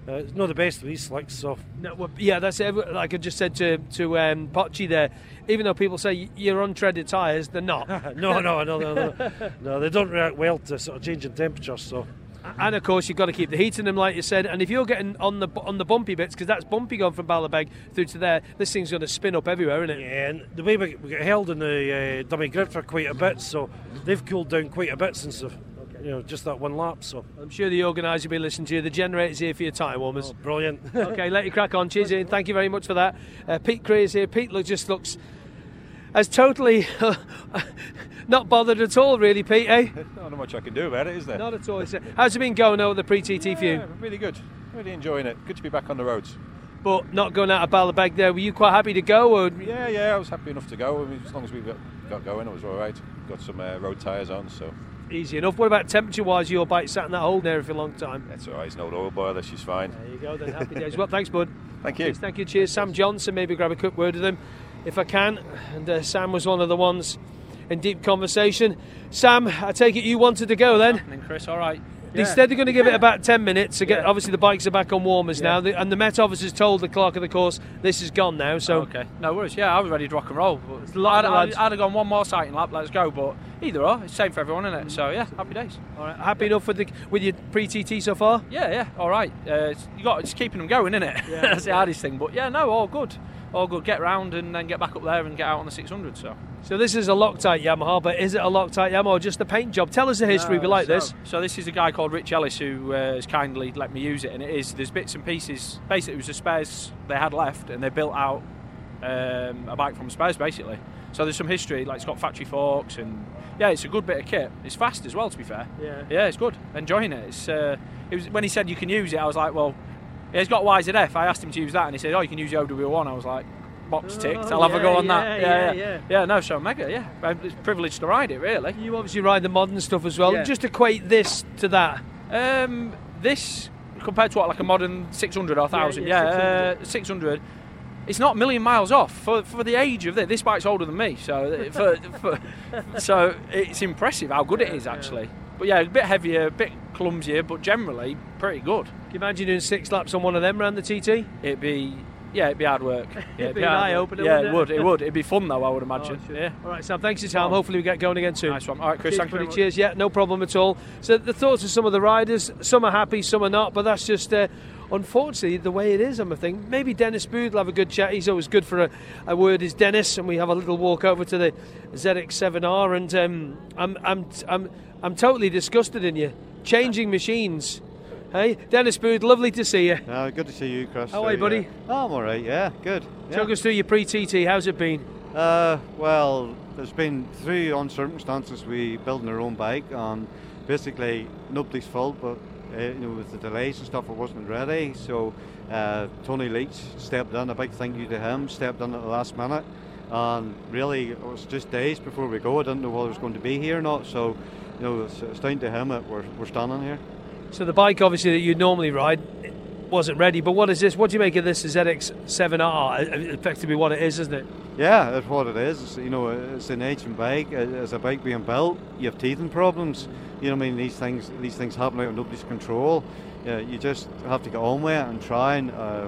Uh, it's not the best of these slicks, so no, well, yeah, that's it. Like I just said to to um, Potchy there, even though people say you're on treaded tyres, they're not. no, no, no, no, no, no. They don't react well to sort of changing temperatures. So, and of course you've got to keep the heat in them, like you said. And if you're getting on the on the bumpy bits, because that's bumpy going from Ballabeg through to there, this thing's going to spin up everywhere, isn't it? Yeah, and the way we, we get held in the uh, dummy grid for quite a bit, so they've cooled down quite a bit since the. You know, just that one lap. So I'm sure the organiser will be listening to you. The generator's here for your tyre warmers. Oh, brilliant. Okay, let you crack on. Cheers, Ian. Thank you very much for that. Uh, Pete Cree is here. Pete look, just looks as totally not bothered at all, really, Pete, eh? Not much I can do about it, is there? Not at all. How's it been going over the pre-T T yeah, few? Really good. Really enjoying it. Good to be back on the roads. But not going out of Ballabeg there. Were you quite happy to go? Or? Yeah, yeah, I was happy enough to go. I mean, as long as we got, got going, it was all right. Got some uh, road tyres on, so... Easy enough. What about temperature-wise? Your bike sat in that hole there for a long time. That's all right. It's an old oil boiler. She's fine. There you go. Then happy days. Well, thanks, bud. Thank you. Cheers, thank you. Cheers. Sam Johnson. Maybe grab a quick word with him, if I can. And uh, Sam was one of the ones in deep conversation. Sam, I take it you wanted to go then. Happening, Chris. All right. They yeah. said they're going to give it about ten minutes to get. Yeah. Obviously, the bikes are back on warmers yeah. now, the, and the Met officers told the clerk of the course this is gone now. So oh, okay, no worries. Yeah, I was ready to rock and roll. I'd, I'd, I'd, I'd have gone one more sighting lap. Let's go. But either or, it's same for everyone, isn't it? So yeah, happy days. All right, happy yeah. enough with the with your pre-T T so far? Yeah, yeah. All right. Uh, you got it's keeping them going, isn't it? Yeah. That's the hardest thing. But yeah, no, all good. All good. Get round and then get back up there and get out on the six hundred. So. So this is a Loctite Yamaha, but is it a Loctite Yamaha or just a paint job? Tell us the history. No, we like so, this. So this is a guy called Rich Ellis who uh, has kindly let me use it, and it is there's bits and pieces. Basically, it was the spares they had left, and they built out um, a bike from spares basically. So there's some history. Like it's got factory forks, and yeah, it's a good bit of kit. It's fast as well, to be fair. Yeah. Yeah, it's good. Enjoying it. It's. Uh, it was when he said you can use it, I was like, well, he's got Y Z F. I asked him to use that, and he said, oh, you can use your O W one. I was like. Box ticked. Oh, I'll have yeah, a go on yeah, that. Yeah yeah, yeah, yeah, yeah. No, so mega. Yeah, it's privileged to ride it. Really. You obviously ride the modern stuff as well. Yeah. Just equate this to that. Um, this compared to what like a modern six hundred or one thousand. Yeah, yeah, yeah six hundred. Uh, six hundred. It's not a million miles off for for the age of this. This bike's older than me, so for, for, so it's impressive how good yeah, it is actually. Yeah. But yeah, a bit heavier, a bit clumsier, but generally pretty good. Can you imagine doing six laps on one of them around the T T? It'd be. Yeah, it'd be hard work. Yeah, it'd be an eye opener. Yeah, it would. It would. It'd be fun though, I would imagine. Oh, yeah. All right, Sam. Thanks for your time. Hopefully we get going again soon. Nice one. All right, Chris. Thank you. Cheers. Yeah, no problem at all. So the thoughts of some of the riders. Some are happy, some are not. But that's just, uh, unfortunately, the way it is. I'm a thing. Maybe Dennis Booth will have a good chat. He's always good for a, a word. Is Dennis, and we have a little walk over to the Z X seven R. And um, I'm, I'm, I'm, I'm totally disgusted in you. Changing machines. Hey, Dennis Booth, lovely to see you. Uh, good to see you, Chris. How are you, buddy? Yeah. Oh, I'm all right, yeah, good. Yeah. Talk us through your pre-T T, how's it been? Uh, well, there's been three on circumstances we building our own bike. Um, basically, nobody's fault, but uh, you know, with the delays and stuff, I wasn't ready. So uh, Tony Leach stepped in, a big thank you to him, stepped in at the last minute. And really, it was just days before we go. I didn't know whether I was going to be here or not. So, you know, it's, it's down to him that we're, we're standing here. So the bike, obviously, that you normally ride wasn't ready, but what is this? What do you make of this Z X seven R? Effectively what it is, isn't it? Yeah, that's what it is. It's, you know, it's an ancient bike. As a bike being built, you have teething problems. You know what I mean? These things these things happen out of nobody's control. You know, you just have to get on with it and try. And uh,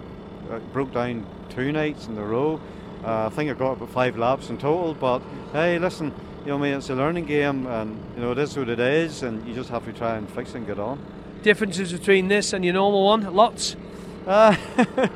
it broke down two nights in a row. Uh, I think I got about five laps in total, but hey, listen, you know what I mean? It's a learning game, and you know, it is what it is, and you just have to try and fix it and get on. Differences between this and your normal one? Lots? Uh,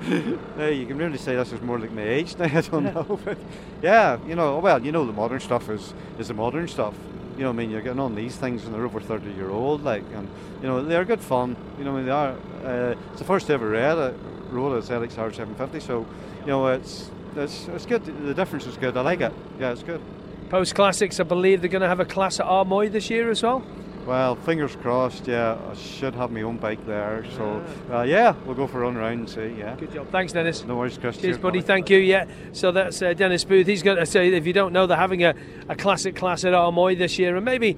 you can really say this is more like my age now, I don't know. But yeah, you know, well, you know the modern stuff is, is the modern stuff. You know what I mean? You're getting on these things and they're over thirty year old, like, and, you know, they're good fun. You know, I mean, they are. Uh, it's the first I ever read it, rode a Z X R seven fifty, so, you know, it's, it's, it's good. The difference is good. I like it. Yeah, it's good. Post Classics, I believe they're going to have a class at Armoy this year as well? Well, fingers crossed, yeah, I should have my own bike there, so, uh, yeah, we'll go for a run round and see, yeah. Good job. Thanks, Dennis. No worries, Chris. Cheers, buddy. Thank you, yeah. So that's uh, Dennis Booth. He's going to say, if you don't know, they're having a, a classic class at Armoy this year, and maybe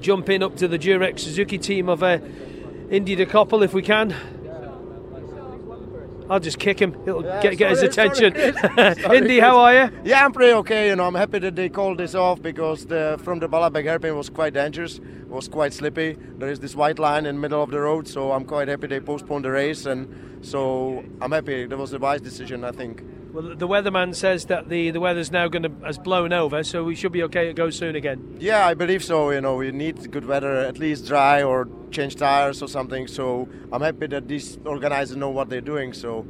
jumping up to the Durex Suzuki team of uh, Indy DeCoppel if we can. I'll just kick him. It'll yeah, get, get sorry, his attention. Sorry, sorry, Indy, how are you? Yeah, I'm pretty okay. You know, I'm happy that they called this off because the, from the Ballabeg hairpin was quite dangerous. It was quite slippy. There is this white line in the middle of the road, so I'm quite happy they postponed the race. And so I'm happy. That was a wise decision, I think. Well, the weatherman says that the, the weather's now going to has blown over, so we should be okay to go soon again. Yeah, I believe so. You know, we need good weather, at least dry or change tires or something. So I'm happy that these organisers know what they're doing. So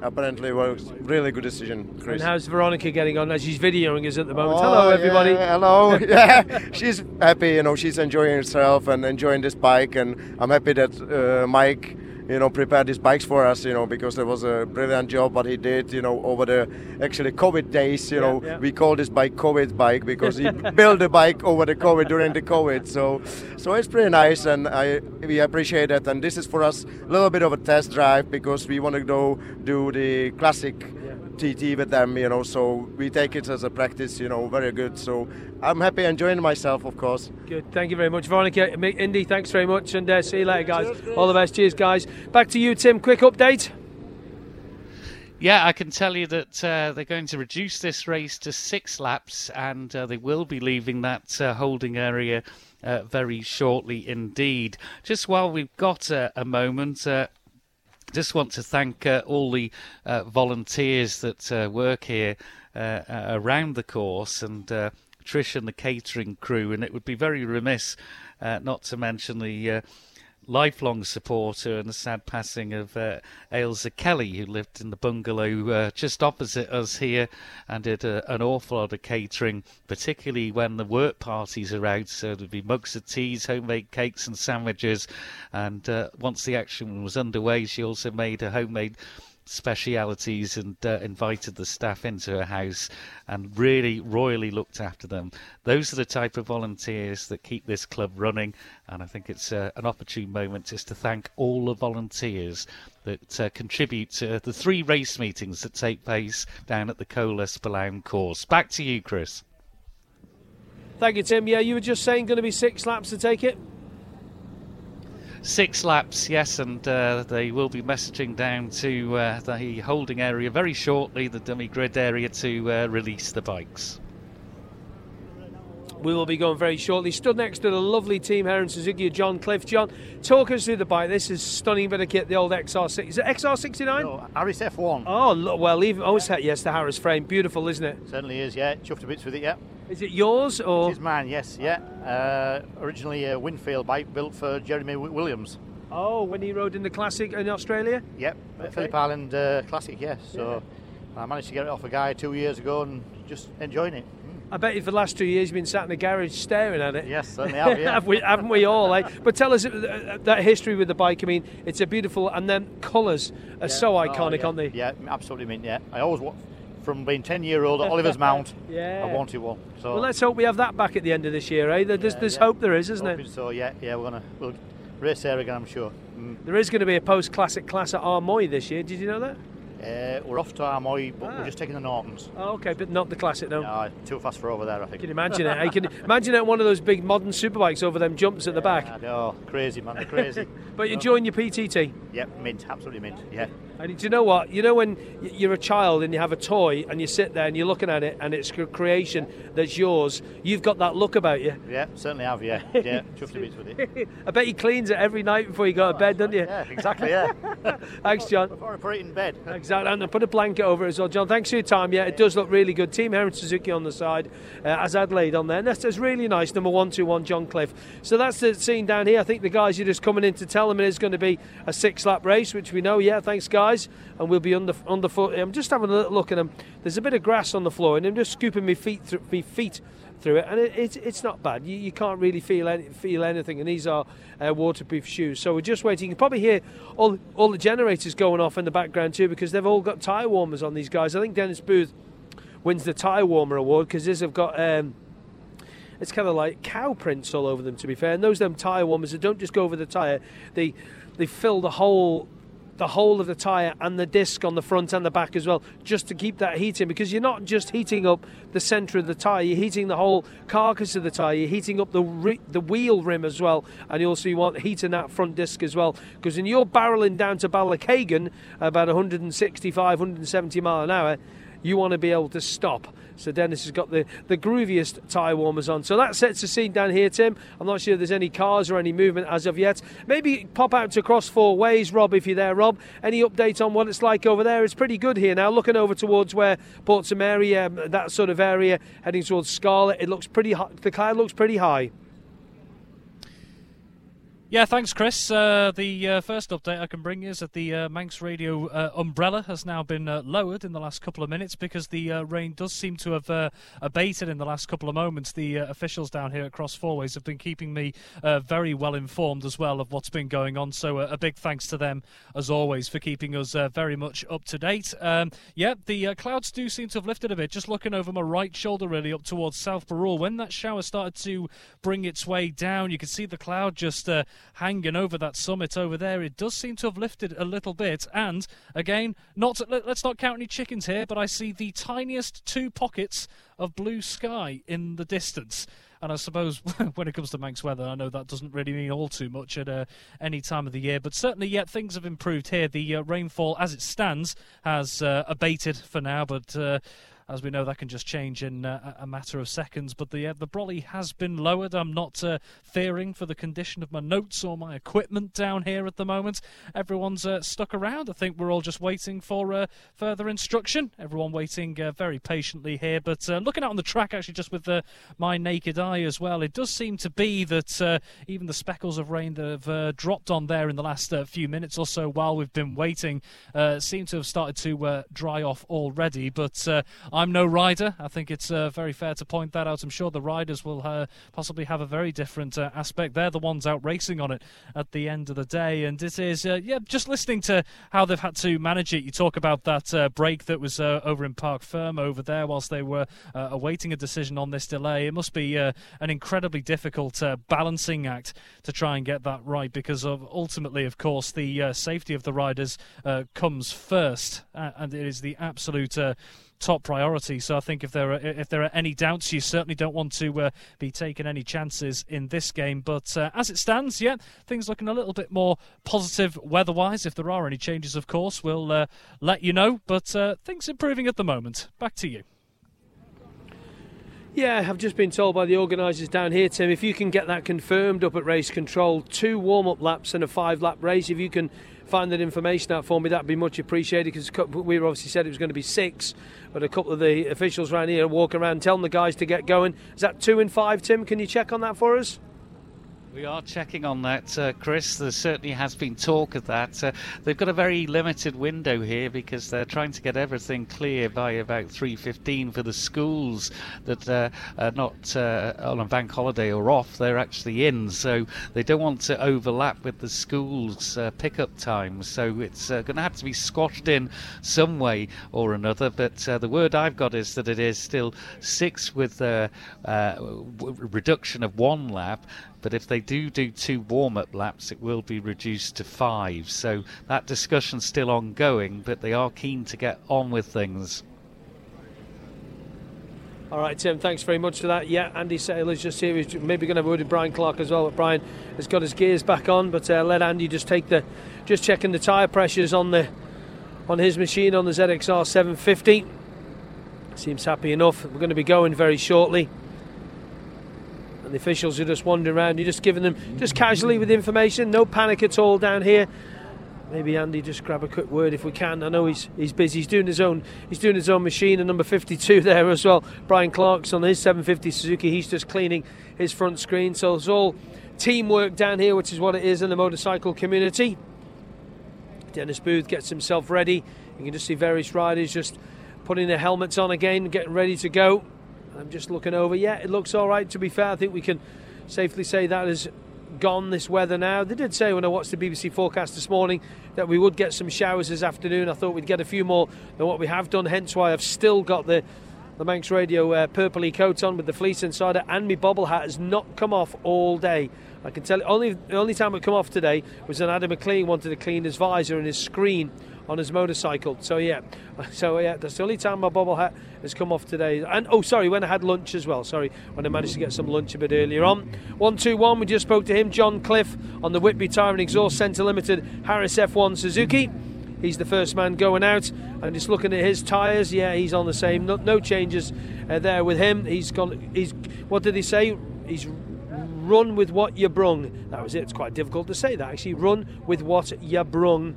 apparently, well, it was a really good decision, Chris. And how's Veronica getting on? She's videoing us at the moment. Oh, hello, everybody. Yeah, hello. Yeah, she's happy. You know, she's enjoying herself and enjoying this bike. And I'm happy that uh, Mike. You know, prepare these bikes for us, you know, because there was a brilliant job what he did, you know, over the actually COVID days, you yeah, know, yeah. We call this bike COVID bike because he built the bike over the COVID during the COVID. So so it's pretty nice and I we appreciate it. And this is for us a little bit of a test drive because we want to go do the classic yeah. T T with them, you know, so we take it as a practice, you know, very good. So I'm happy enjoying myself, of course. Good, thank you very much, Veronica. Indy, thanks very much, and uh, see you later, guys. Cheers, all the best, cheers, guys. Back to you, Tim. Quick update. Yeah, I can tell you that uh, they're going to reduce this race to six laps, and uh, they will be leaving that uh, holding area uh, very shortly indeed. Just while we've got uh, a moment... Uh, Just want to thank uh, all the uh, volunteers that uh, work here uh, uh, around the course, and uh, Trish and the catering crew. And it would be very remiss uh, not to mention the uh, lifelong supporter and the sad passing of uh, Ailsa Kelly, who lived in the bungalow uh, just opposite us here and did a, an awful lot of catering, particularly when the work parties are out. So there'd be mugs of teas, homemade cakes and sandwiches, and uh, once the action was underway, she also made a homemade specialities and uh, invited the staff into her house and really royally looked after them. Those are the type of volunteers that keep this club running, and I think it's uh, an opportune moment just to thank all the volunteers that uh, contribute to the three race meetings that take place down at the Cole Espeloun course. Back to you, Chris. Thank you, Tim. Yeah, you were just saying going to be six laps to take it? Six laps, yes, and uh, they will be messaging down to uh, the holding area very shortly, the dummy grid area, to uh, release the bikes. We will be going very shortly. Stood next to the lovely team here in Suzuki, John Cliff. John, talk us through the bike. This is stunning bit of kit, the old X R six. Is it X R sixty-nine? No, Harris F one. Oh, look, well, even oh, it's, yes, the Harris frame. Beautiful, isn't it? Certainly is, yeah. Chuffed a bits with it, yeah. Is it yours or? It is mine, yes, yeah. Uh, originally a Winfield bike built for Jeremy Williams. Oh, when he rode in the Classic in Australia? Yep, okay. Phillip Island uh, Classic, yes. So yeah. I managed to get it off a guy two years ago and just enjoying it. I bet you for the last two years you've been sat in the garage staring at it. Yes, certainly have, yeah. Have we, haven't we all, eh? But tell us that history with the bike. I mean, it's a beautiful, and then colours are yeah. so iconic, oh, yeah. aren't they? Yeah, absolutely, mint, yeah. I always want, from being ten-year-old at Oliver's Mount, yeah. I wanted one. So. Well, let's hope we have that back at the end of this year, eh? There's, yeah, there's yeah. hope there is, isn't Hoping it? So, yeah, yeah, we're going to we'll race there again, I'm sure. Mm. There is going to be a post-classic class at Armoy this year. Did you know that? Uh, we're off to Armoy, but ah. we're just taking the Nortons. Oh, okay, but not the Classic, no? No, too fast for over there, I think. Can you imagine it? I can imagine it one of those big modern superbikes over them jumps at yeah, the back. I know, crazy, man, crazy. But you're enjoying your P T T? Yep, mint, absolutely mint, yeah. And do you know what? You know when you're a child and you have a toy and you sit there and you're looking at it and it's a creation that's yours, you've got that look about you. Yeah, certainly have, yeah. Yeah, chuffed a bit with it. I bet he cleans it every night before you go oh, to bed, don't you? Yeah, exactly, yeah. Thanks, John. Before I put it in bed. Exactly, and I put a blanket over it as well. John, thanks for your time. Yeah, it does look really good. Team Heron Suzuki on the side, uh, as Adelaide on there. And that's, that's really nice, number one two one, John Cliff. So that's the scene down here. I think the guys are just coming in to tell them it is going to be a six-lap race, which we know, yeah, thanks, guys. And we'll be under underfoot. I'm just having a little look at them. There's a bit of grass on the floor, and I'm just scooping my feet through, my feet through it, and it, it, it's not bad. You, you can't really feel any, feel anything, and these are uh, waterproof shoes. So we're just waiting. You can probably hear all all the generators going off in the background too, because they've all got tyre warmers on, these guys. I think Dennis Booth wins the tyre warmer award because these have got. Um, it's kind of like cow prints all over them, to be fair. And those them tyre warmers that don't just go over the tyre, they they fill the whole. the whole of the tyre and the disc on the front and the back as well, just to keep that heat in, because you're not just heating up the centre of the tyre, you're heating the whole carcass of the tyre, you're heating up the re- the wheel rim as well, and you also want heat in that front disc as well, because when you're barrelling down to Ballochhagan about one sixty-five, one seventy mile an hour, you want to be able to stop. So Dennis has got the, the grooviest tyre warmers on. So that sets the scene down here, Tim. I'm not sure there's any cars or any movement as of yet. Maybe pop out to Cross Four Ways, Rob, if you're there, Rob. Any update on what it's like over there? It's pretty good here now. Looking over towards where Port Samaria, that sort of area, heading towards Scarlet. It looks pretty high. The cloud looks pretty high. Yeah, thanks, Chris. Uh, the uh, first update I can bring is that the uh, Manx Radio uh, umbrella has now been uh, lowered in the last couple of minutes, because the uh, rain does seem to have uh, abated in the last couple of moments. The uh, officials down here at Cross Fourways have been keeping me uh, very well informed as well of what's been going on, so uh, a big thanks to them, as always, for keeping us uh, very much up to date. Um, yeah, the uh, clouds do seem to have lifted a bit, just looking over my right shoulder really up towards South Barrule. When that shower started to bring its way down, you could see the cloud just... Uh, hanging over that summit over there. It does seem to have lifted a little bit, and again, not let's not count any chickens here, but I see the tiniest two pockets of blue sky in the distance. And I suppose when it comes to Manx weather, I know that doesn't really mean all too much at uh, any time of the year. But certainly, yeah, things have improved here. The uh, rainfall, as it stands, has uh, abated for now, but... Uh, As we know, that can just change in uh, a matter of seconds. But the uh, the brolly has been lowered. I'm not uh, fearing for the condition of my notes or my equipment down here at the moment. Everyone's uh, stuck around. I think we're all just waiting for uh, further instruction. Everyone waiting uh, very patiently here. But uh, looking out on the track, actually, just with uh, my naked eye as well, it does seem to be that uh, even the speckles of rain that have uh, dropped on there in the last uh, few minutes or so while we've been waiting uh, seem to have started to uh, dry off already. But... Uh, I'm no rider. I think it's uh, very fair to point that out. I'm sure the riders will uh, possibly have a very different uh, aspect. They're the ones out racing on it at the end of the day. And it is, uh, yeah, just listening to how they've had to manage it. You talk about that uh, break that was uh, over in Parc Ferme over there whilst they were uh, awaiting a decision on this delay. It must be uh, an incredibly difficult uh, balancing act to try and get that right because of ultimately, of course, the uh, safety of the riders uh, comes first. Uh, and it is the absolute... Uh, top priority. So I think if there are if there are any doubts, you certainly don't want to uh, be taking any chances in this game. But uh, as it stands, yeah, things looking a little bit more positive weather-wise. If there are any changes, of course, we'll uh, let you know. But uh, things improving at the moment. Back to you. Yeah, I've just been told by the organisers down here, Tim, if you can get that confirmed up at Race Control, two warm-up laps and a five-lap race, if you can find that information out for me, that'd be much appreciated, because we obviously said it was going to be six, but a couple of the officials around here walk around telling the guys to get going. Is that two and five, Tim? Can you check on that for us? We are checking on that, uh, Chris. There certainly has been talk of that. Uh, they've got a very limited window here because they're trying to get everything clear by about three fifteen for the schools that uh, are not uh, on a bank holiday or off. They're actually in, so they don't want to overlap with the schools' uh, pick-up time. So it's uh, going to have to be squashed in some way or another. But uh, the word I've got is that it is still six with a uh, uh, reduction of one lap. But if they do do two warm-up laps, it will be reduced to five. So that discussion's still ongoing, but they are keen to get on with things. All right, Tim, thanks very much for that. Yeah, Andy Saylor's just here. He's maybe going to have a word with Brian Clark as well, but Brian has got his gears back on. But uh, let Andy just take the... Just checking the tyre pressures on the on his machine, on the Z X R seven fifty. Seems happy enough. We're going to be going very shortly. And the officials are just wandering around. You're just giving them, just casually with information. No panic at all down here. Maybe Andy just grab a quick word if we can. I know he's he's busy. He's doing his own. He's doing his own machine. And number fifty-two there as well. Brian Clark's on his seven fifty Suzuki. He's just cleaning his front screen. So it's all teamwork down here, which is what it is in the motorcycle community. Dennis Booth gets himself ready. You can just see various riders just putting their helmets on again, getting ready to go. I'm just looking over. Yeah, it looks all right, to be fair. I think we can safely say that is gone, this weather now. They did say when I watched the B B C forecast this morning that we would get some showers this afternoon. I thought we'd get a few more than what we have done, hence why I've still got the, the Manx Radio uh, purpley coat on with the fleece inside it, and my bobble hat has not come off all day. I can tell you, only, the only time it come off today was when Adam McLean wanted to clean his visor and his screen on his motorcycle. So yeah, so yeah, that's the only time my bobble hat has come off today. And oh, sorry, when I had lunch as well. Sorry, when I managed to get some lunch a bit earlier on. one two one, we just spoke to him, John Cliff, on the Whitby Tyre and Exhaust Centre Limited Harris F one Suzuki. He's the first man going out, and just looking at his tyres. Yeah, he's on the same. No, no changes uh, there with him. He's gone. He's what did he say? He's run with what you brung. That was it. It's quite difficult to say that actually. Run with what you brung.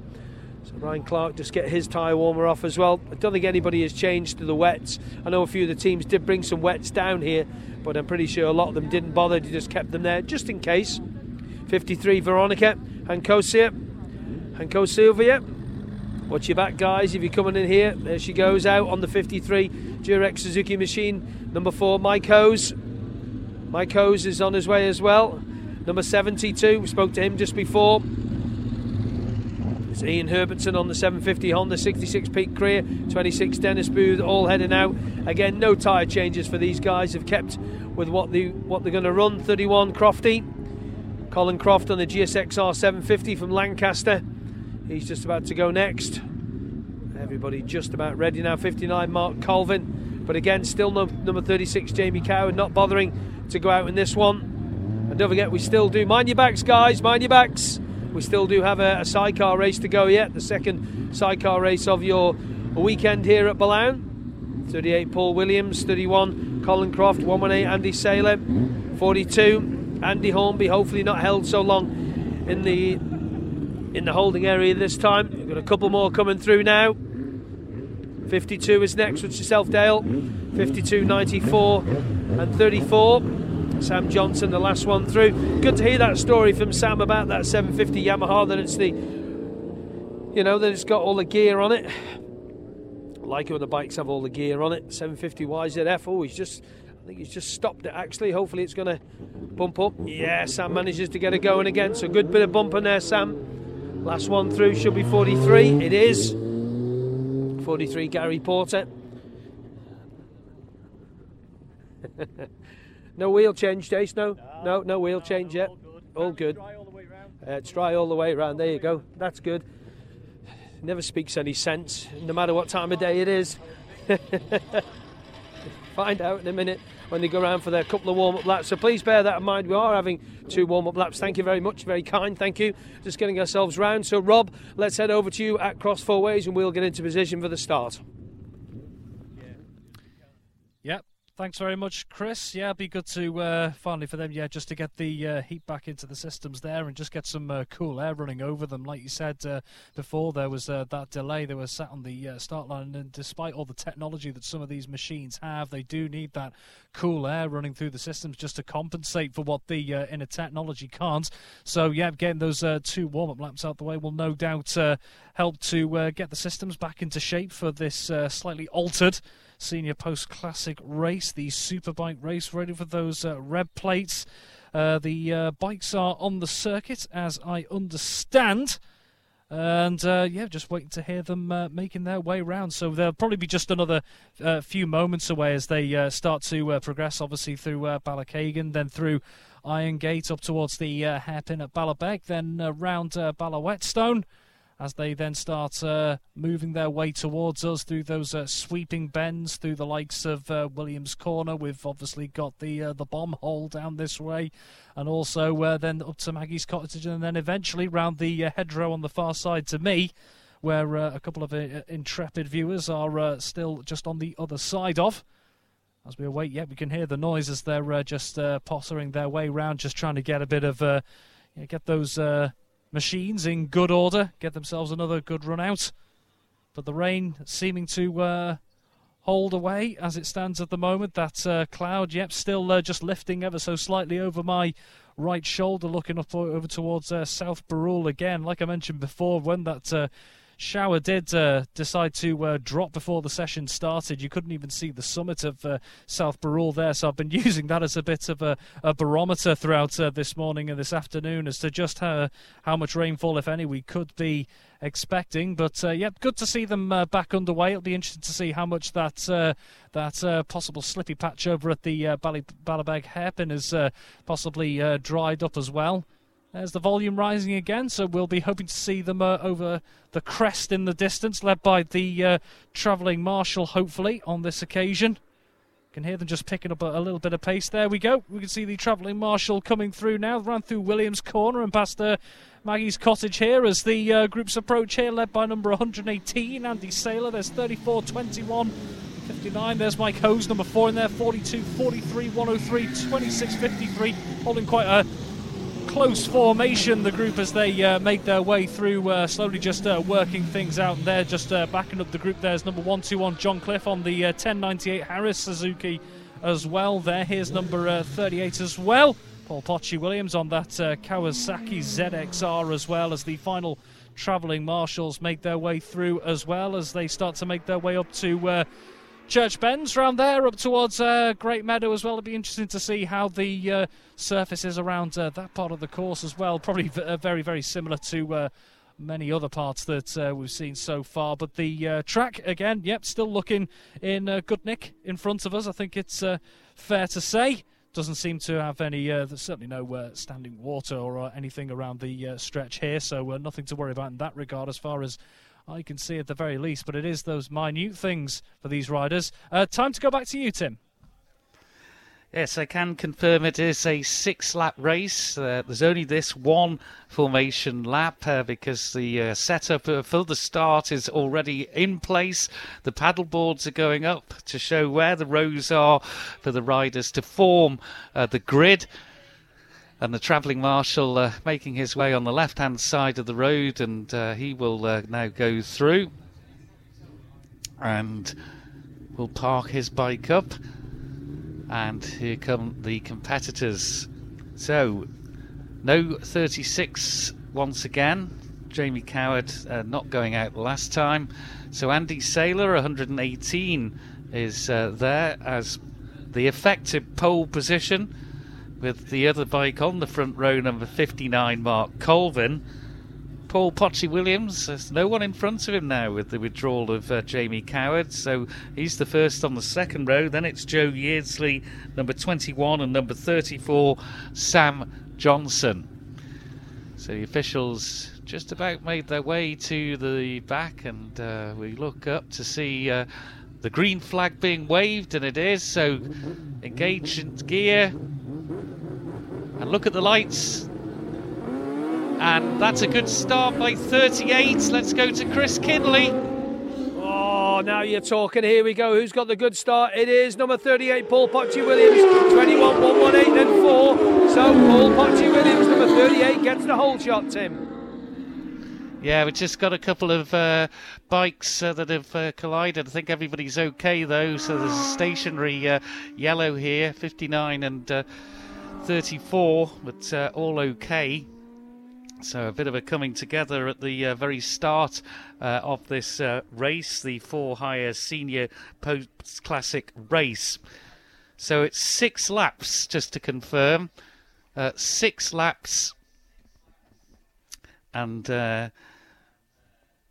So Ryan Clark just get his tyre warmer off as well. I don't think anybody has changed to the wets. I know a few of the teams did bring some wets down here, but I'm pretty sure a lot of them didn't bother. They just kept them there just in case. fifty-three Veronica Hancosia, Hanco Silvia. Watch your back, guys, if you're coming in here. There she goes out on the fifty-three Durex Suzuki machine. Number four, Mike Hose. Mike Hose is on his way as well. Number seventy-two, we spoke to him just before. Ian Herbertson on the seven fifty Honda, sixty-six Pete Creer, twenty-six Dennis Booth, all heading out. Again, no tyre changes for these guys. Have kept with what, the, what they're going to run. thirty-one Crofty, Colin Croft on the G S X R seven fifty from Lancaster. He's just about to go next. Everybody just about ready now. fifty-nine Mark Colvin, but again, still no, number thirty-six Jamie Coward, not bothering to go out in this one. And don't forget, we still do, mind your backs guys, mind your backs, we still do have a, a sidecar race to go yet, the second sidecar race of your weekend here at Ballown. thirty-eight Paul Williams, thirty-one Colin Croft, one eighteen Andy Saylor, forty-two Andy Hornby, hopefully not held so long in the in the holding area this time. We've got a couple more coming through now. Fifty-two is next with yourself, Dale. Fifty-two, ninety-four and thirty-four. Sam Johnson, the last one through. Good to hear that story from Sam about that seven fifty Yamaha, that it's the, you know, that it's got all the gear on it. I like it when the bikes have all the gear on it. seven fifty Y Z F. Oh, he's just, I think he's just stopped it actually. Hopefully it's going to bump up. Yeah, Sam manages to get it going again. So good bit of bumping there, Sam. Last one through should be forty-three. It is. forty-three Gary Porter. No wheel change, Jace, no? No, no, no wheel no, change no, yet. All good. All good. Try all the way round. Uh, try all the way round. There you go. That's good. Never speaks any sense, no matter what time of day it is. Find out in a minute when they go round for their couple of warm-up laps. So please bear that in mind. We are having two warm-up laps. Thank you very much. Very kind. Thank you. Just getting ourselves round. So, Rob, let's head over to you at Cross Four Ways and we'll get into position for the start. Thanks very much, Chris. Yeah, it'd be good to, uh, finally for them, yeah, just to get the uh, heat back into the systems there and just get some uh, cool air running over them. Like you said uh, before, there was uh, that delay. They were sat on the uh, start line, and despite all the technology that some of these machines have, they do need that cool air running through the systems just to compensate for what the uh, inner technology can't. So, yeah, getting those uh, two warm-up laps out the way will no doubt uh, help to uh, get the systems back into shape for this uh, slightly altered Senior Post Classic race, the Superbike race, ready for those uh, red plates. Uh, the uh, bikes are on the circuit, as I understand. And, uh, yeah, just waiting to hear them uh, making their way round. So they'll probably be just another uh, few moments away as they uh, start to uh, progress, obviously, through uh, Ballachagan, then through Iron Gate up towards the uh, hairpin at Ballabeck, then uh, round uh, Ballawhetstone, as they then start uh, moving their way towards us through those uh, sweeping bends, through the likes of uh, Williams Corner. We've obviously got the uh, the bomb hole down this way, and also uh, then up to Maggie's Cottage, and then eventually round the uh, hedgerow on the far side to me, where uh, a couple of uh, intrepid viewers are uh, still just on the other side of. As we await, yeah, we can hear the noise as they're uh, just uh, pottering their way round, just trying to get a bit of, uh, you know, get those... Uh, machines in good order, get themselves another good run out. But the rain seeming to uh, hold away as it stands at the moment. That uh, cloud, yep, still uh, just lifting ever so slightly over my right shoulder, looking up over towards uh, South Barrule again. Like I mentioned before, when that uh, shower did uh, decide to uh, drop before the session started, you couldn't even see the summit of uh, South Barrule there. So I've been using that as a bit of a, a barometer throughout uh, this morning and this afternoon as to just how, how much rainfall, if any, we could be expecting. But uh, yeah, good to see them uh, back underway. It'll be interesting to see how much that uh, that uh, possible slippy patch over at the uh, Bally- Ballabeg hairpin has uh, possibly uh, dried up as well. There's the volume rising again, so we'll be hoping to see them uh, over the crest in the distance, led by the uh, travelling marshal, hopefully, on this occasion. You can hear them just picking up a, a little bit of pace. There we go. We can see the travelling marshal coming through now. Ran through Williams Corner and past uh, Maggie's Cottage here as the uh, groups approach here, led by number one eighteen, Andy Saylor. There's thirty-four, twenty-one, fifty-nine. There's Mike Hose, number four in there, forty-two, forty-three, one oh three, twenty-six, fifty-three. Holding quite a close formation, the group, as they uh, make their way through, uh, slowly just uh, working things out there, just uh, backing up the group. There's number one twenty-one John Cliff on the uh, ten ninety-eight Harris Suzuki as well there. Here's number uh, thirty-eight as well, Paul Potchy Williams on that uh, Kawasaki Z X R as well, as the final travelling marshals make their way through as well, as they start to make their way up to uh, Church Bends round there, up towards uh, Great Meadow as well. It'll be interesting to see how the uh, surface is around uh, that part of the course as well. Probably v- uh, very, very similar to uh, many other parts that uh, we've seen so far. But the uh, track, again, yep, still looking in uh, good nick in front of us. I think it's uh, fair to say. Doesn't seem to have any, uh, there's certainly no uh, standing water or uh, anything around the uh, stretch here. So uh, nothing to worry about in that regard as far as I can see at the very least, but it is those minute things for these riders. Uh, time to go back to you, Tim. Yes, I can confirm it is a six-lap race. Uh, there's only this one formation lap uh, because the uh, setup for the start is already in place. The paddle boards are going up to show where the rows are for the riders to form uh, the grid. And the travelling marshal uh, making his way on the left-hand side of the road, and uh, he will uh, now go through and will park his bike up. And here come the competitors. So, no thirty-six once again. Jamie Coward uh, not going out last time. So Andy Saylor, one eighteen, is uh, there as the effective pole position with the other bike on the front row, number fifty-nine, Mark Colvin. Paul Potchy Williams, there's no one in front of him now with the withdrawal of uh, Jamie Coward, so he's the first on the second row. Then it's Joe Yeardsley, number twenty-one, and number thirty-four, Sam Johnson. So the officials just about made their way to the back, and uh, we look up to see uh, the green flag being waved, and it is, so engage in gear and look at the lights. And that's a good start by thirty-eight. Let's go to Chris Kinley. Oh, now you're talking. Here we go. Who's got the good start? It is number thirty-eight, Paul Potchy Williams. twenty-one, one eighteen, and four. So Paul Potchy Williams, number thirty-eight, gets the whole shot, Tim. Yeah, we've just got a couple of uh, bikes uh, that have uh, collided. I think everybody's okay, though. So there's a stationary uh, yellow here, fifty-nine and uh, thirty-four, but uh, all okay. So a bit of a coming together at the uh, very start uh, of this uh, race, the four higher senior post-classic race. So it's six laps, just to confirm. Uh, six laps. And uh,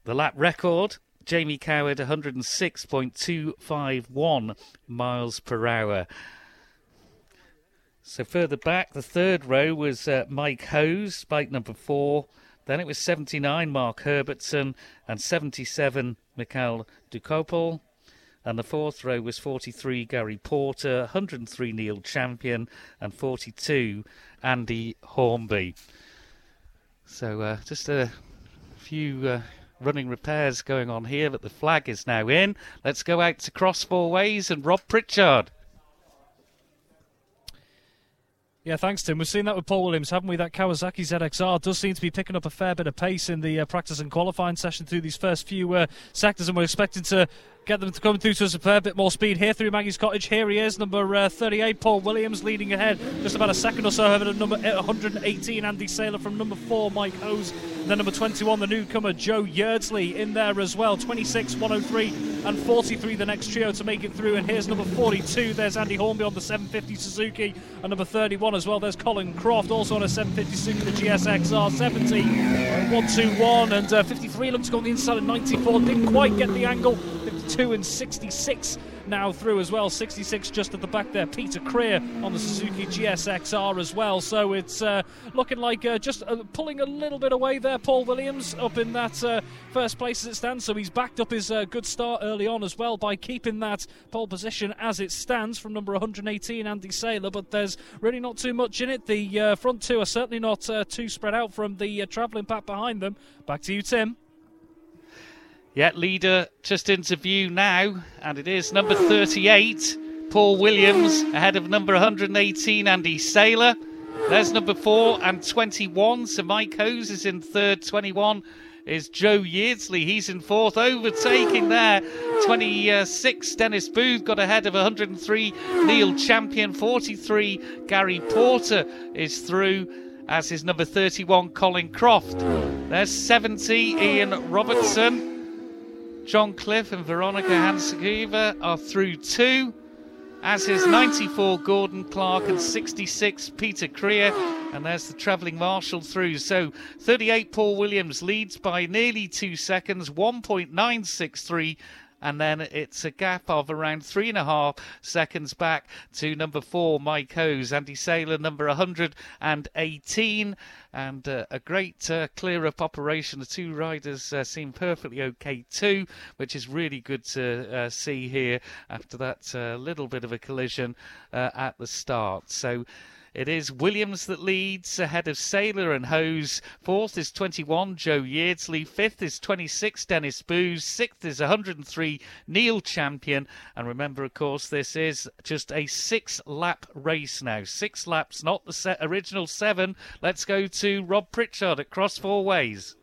the lap record, Jamie Coward, one oh six point two five one miles per hour. So further back, the third row was uh, Mike Hose, bike number four. Then it was seventy-nine, Mark Herbertson, and seventy-seven, Mikhail Dukopol. And the fourth row was forty-three, Gary Porter, one oh three, Neil Champion, and forty-two, Andy Hornby. So uh, just a few uh, running repairs going on here, but the flag is now in. Let's go out to Cross Four Ways and Rob Pritchard. Yeah, thanks, Tim. We've seen that with Paul Williams, haven't we? That Kawasaki Z X R does seem to be picking up a fair bit of pace in the uh, practice and qualifying session through these first few uh, sectors, and we're expecting to get them to come through to us a fair bit more speed here through Maggie's Cottage. Here he is, number uh, thirty-eight, Paul Williams, leading ahead just about a second or so ahead of number one eighteen, Andy Saylor, from number four, Mike Hose. Then number twenty-one, the newcomer, Joe Yeardsley, in there as well. twenty-six, one oh three and forty-three, the next trio to make it through. And here's number forty-two. There's Andy Hornby on the seven fifty Suzuki. And number thirty-one as well. There's Colin Croft, also on a seven fifty Suzuki, the G S X R. seventy, one twenty-one. And uh, fifty-three looks to go on the inside of ninety-four. Didn't quite get the angle. fifty-two and sixty-six now through as well. sixty-six just at the back there. Peter Creer on the Suzuki G S X R as well. So it's uh, looking like uh, just uh, pulling a little bit away there. Paul Williams up in that uh, first place as it stands, so he's backed up his uh, good start early on as well by keeping that pole position as it stands from number one eighteen, Andy Saylor, but there's really not too much in it. The uh, front two are certainly not uh, too spread out from the uh, travelling pack behind them. Back to you, Tim. Yeah, leader just into view now, and it is number thirty-eight, Paul Williams, ahead of number one eighteen, Andy Saylor. There's number four and twenty-one. So Mike Hose is in third. twenty-one is Joe Yeardsley. He's in fourth. Overtaking there. twenty-six, Dennis Booth got ahead of one oh three, Neil Champion. forty-three, Gary Porter is through, as is number thirty-one, Colin Croft. There's seventy, Ian Robertson. John Cliff and Veronica Hansakiva are through two, as is ninety-four, Gordon Clark, and sixty-six, Peter Creer. And there's the travelling marshal through. So thirty-eight, Paul Williams, leads by nearly two seconds, one point nine six three, and then it's a gap of around three and a half seconds back to number four, Mike Hose. Andy Saylor, number one hundred eighteen, and uh, a great uh, clear-up operation. The two riders uh, seem perfectly okay too, which is really good to uh, see here after that uh, little bit of a collision uh, at the start. So it is Williams that leads ahead of Saylor and Hose. Fourth is twenty-one, Joe Yeardsley. Fifth is twenty-six, Dennis Booth. Sixth is one hundred three, Neil Champion. And remember, of course, this is just a six-lap race now. Six laps, not the set original seven. Let's go to Rob Pritchard at Cross Four Ways.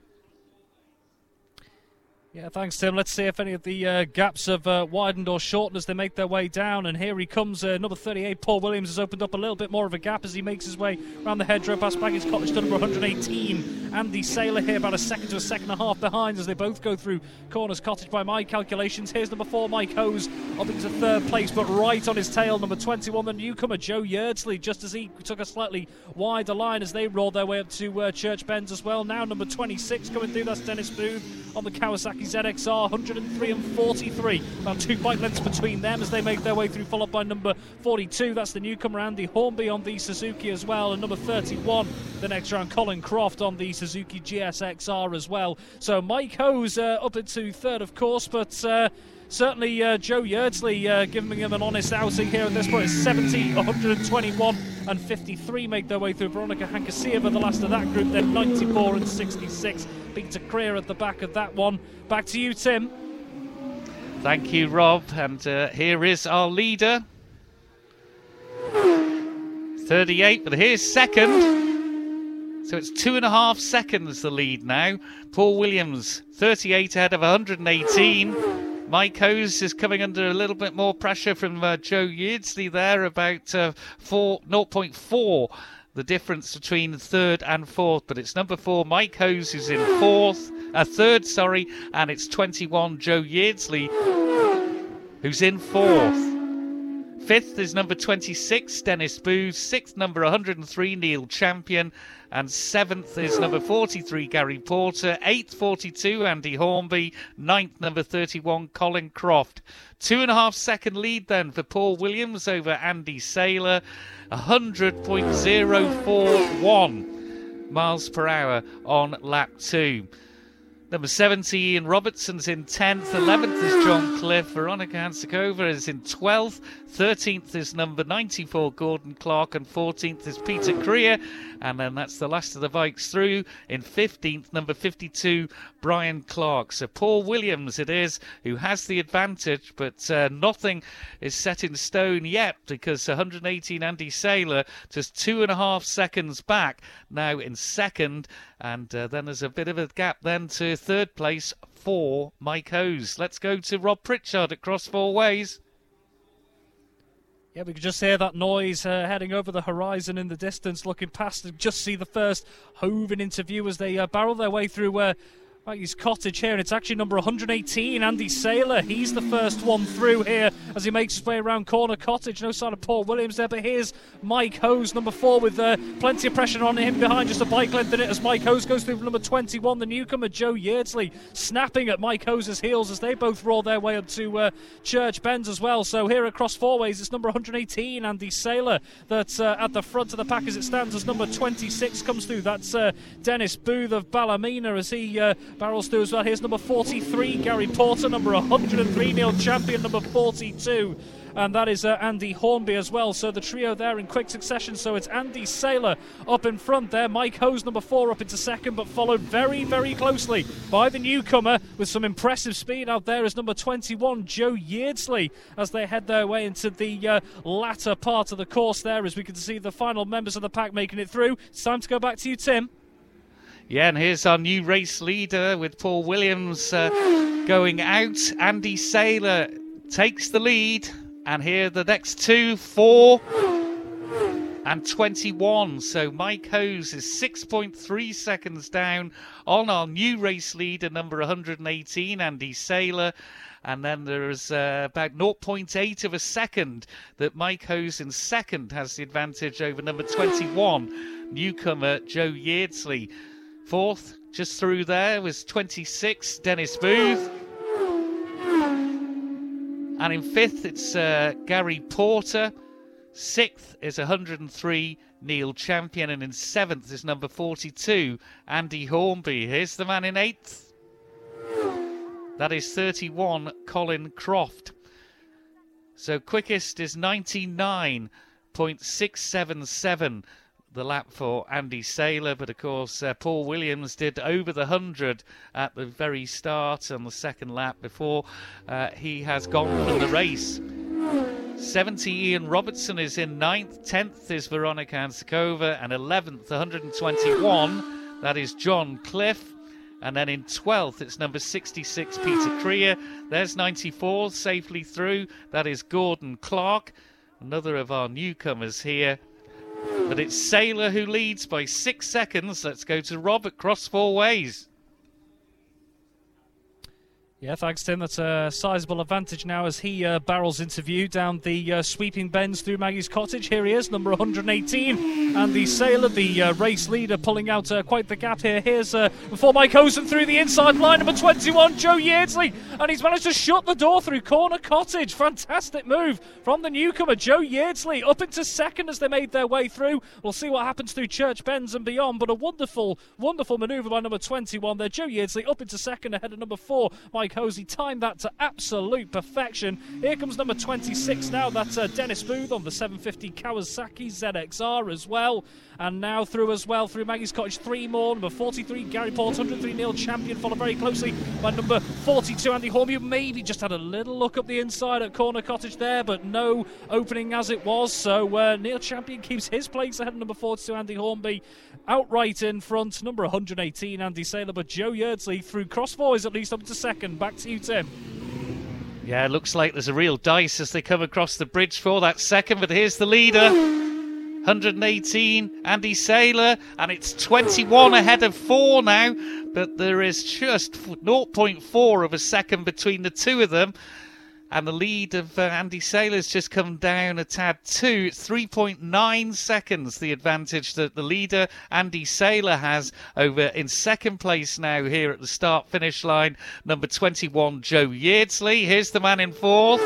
Yeah, thanks, Tim. Let's see if any of the uh, gaps have uh, widened or shortened as they make their way down. And here he comes. Uh, number thirty-eight, Paul Williams, has opened up a little bit more of a gap as he makes his way around the hedgerow past baggage cottage to number one hundred eighteen. Andy Saylor here about a second to a second and a half behind as they both go through Corners Cottage by my calculations. Here's number four, Mike Hose, up into third place, but right on his tail, number twenty-one, the newcomer, Joe Yeardsley, just as he took a slightly wider line as they rolled their way up to uh, Church Bends as well. Now number twenty-six coming through, that's Dennis Booth on the Kawasaki Z X R, one hundred three and forty-three, about two bike lengths between them as they make their way through, followed by number forty-two, that's the newcomer Andy Hornby on the Suzuki as well, and number thirty-one the next round, Colin Croft on the Suzuki G S X R as well. So Mike Hose uh, up into third, of course, but uh, certainly uh, Joe Yeardsley uh, giving him an honest outing here at this point. It's seventy, one hundred twenty-one and fifty-three make their way through. Veronica Hankasieva the last of that group, then ninety-four and sixty-six. Peter Creer at the back of that one. Back to you, Tim. Thank you, Rob. And uh, here is our leader. thirty-eight, but here's second. So it's two and a half seconds the lead now. Paul Williams, thirty-eight ahead of one hundred eighteen. Mike Hose is coming under a little bit more pressure from uh, Joe Yeardsley there, about uh, four, zero point four the difference between third and fourth. But it's number four, Mike Hose, who's in fourth, uh, third, sorry, and it's twenty-one, Joe Yeardsley, who's in fourth. Fifth is number twenty-six, Dennis Booth. Sixth, number one hundred three, Neil Champion. And seventh is number forty-three, Gary Porter. Eighth, forty-two, Andy Hornby. Ninth, number thirty-one, Colin Croft. Two and a half second lead then for Paul Williams over Andy Saylor. one hundred point zero four one miles per hour on lap two. Number seventy, Ian Robertson's in tenth, eleventh is John Cliff, Veronica Hansakova is in twelfth, thirteenth is number ninety-four, Gordon Clark, and fourteenth is Peter Creer, and then that's the last of the bikes through. In fifteenth, number fifty-two, Brian Clark. So Paul Williams it is who has the advantage, but uh, nothing is set in stone yet, because one hundred eighteen Andy Saylor just two and a half seconds back now in second, and uh, then there's a bit of a gap then to third place for Mike Hose. Let's go to Rob Pritchard at Cross Four Ways. Yeah, we could just hear that noise uh, heading over the horizon in the distance, looking past, and just see the first Hoven interview as they uh, barrel their way through uh, his cottage here, and it's actually number one hundred eighteen, Andy Saylor. He's the first one through here as he makes his way around Corner Cottage. No sign of Paul Williams there, but here's Mike Hose, number four, with uh, plenty of pressure on him behind, just a bike length in it as Mike Hose goes through. Number twenty-one, the newcomer Joe Yeardsley, snapping at Mike Hose's heels as they both roll their way up to uh, Church Bends as well. So here across Fourways, it's number one hundred eighteen, Andy Saylor, that's uh, at the front of the pack as it stands, as number twenty-six comes through. That's uh, Dennis Booth of Ballymena as he Uh, barrels through as well. Here's number forty-three, Gary Porter, number one hundred three, Neil Champion, number forty-two, and that is uh, Andy Hornby as well. So the trio there in quick succession. So it's Andy Saylor up in front there, Mike Hose number four up into second, but followed very, very closely by the newcomer with some impressive speed out there as number twenty-one, Joe Yeardsley, as they head their way into the uh, latter part of the course there, as we can see the final members of the pack making it through. It's time to go back to you, Tim. Yeah, and here's our new race leader with Paul Williams uh, going out. Andy Saylor takes the lead. And here are the next two, four and twenty-one. So Mike Hose is six point three seconds down on our new race leader, number one hundred eighteen, Andy Saylor. And then there is uh, about zero point eight of a second that Mike Hose in second has the advantage over number twenty-one, newcomer Joe Yeardsley. Fourth, just through there, was twenty-six, Dennis Booth. And in fifth, it's uh, Gary Porter. Sixth is one hundred and three, Neil Champion. And in seventh is number forty-two, Andy Hornby. Here's the man in eighth. That is thirty-one, Colin Croft. So quickest is ninety-nine point six seven seven, the lap for Andy Saylor. But of course, uh, Paul Williams did over the one hundred at the very start on the second lap before uh, he has gone from the race. seventy, Ian Robertson is in ninth. tenth is Veronica Ansikova. And eleventh, one hundred and twenty-one, that is John Cliff. And then in twelfth, it's number sixty-six, Peter Creer. There's ninety-four, safely through. That is Gordon Clark, another of our newcomers here. But it's Saylor who leads by six seconds. Let's go to Rob at Cross Four Ways. Yeah, thanks, Tim. That's a sizable advantage now as he uh, barrels into view down the uh, sweeping bends through Maggie's Cottage. Here he is, number one hundred and eighteen. Andy Saylor, the uh, race leader, pulling out uh, quite the gap here. Here's uh, before Mike Hose through the inside line, number twenty-one, Joe Yeardsley. And he's managed to shut the door through Corner Cottage. Fantastic move from the newcomer, Joe Yeardsley, up into second as they made their way through. We'll see what happens through Church Bends and beyond. But a wonderful, wonderful manoeuvre by number twenty-one there. Joe Yeardsley up into second ahead of number four, Mike Hose. Timed that to absolute perfection. Here comes number twenty-six now. That's uh, Dennis Booth on the seven fifty Kawasaki Z X R as well. And now through as well through Maggie's Cottage, three more. Number forty-three, Gary Porter. one hundred and three, Neil Champion, followed very closely by number forty-two, Andy Hornby. Maybe just had a little look up the inside at Corner Cottage there, but no opening as it was. So uh, Neil Champion keeps his place ahead of number forty-two, Andy Hornby. Outright in front, number one hundred and eighteen, Andy Saylor. But Joe Yeardsley through Cross Fours at least up to second. Back to you, Tim. Yeah, looks like there's a real dice as they come across the bridge for that second, but here's the leader, one hundred and eighteen, Andy Saylor, and it's twenty-one ahead of four now, but there is just zero point four of a second between the two of them, and the lead of uh, Andy Saylor's just come down a tad too. It's three point nine seconds, the advantage that the leader, Andy Saylor, has over in second place now here at the start-finish line, number twenty-one, Joe Yeardsley. Here's the man in fourth.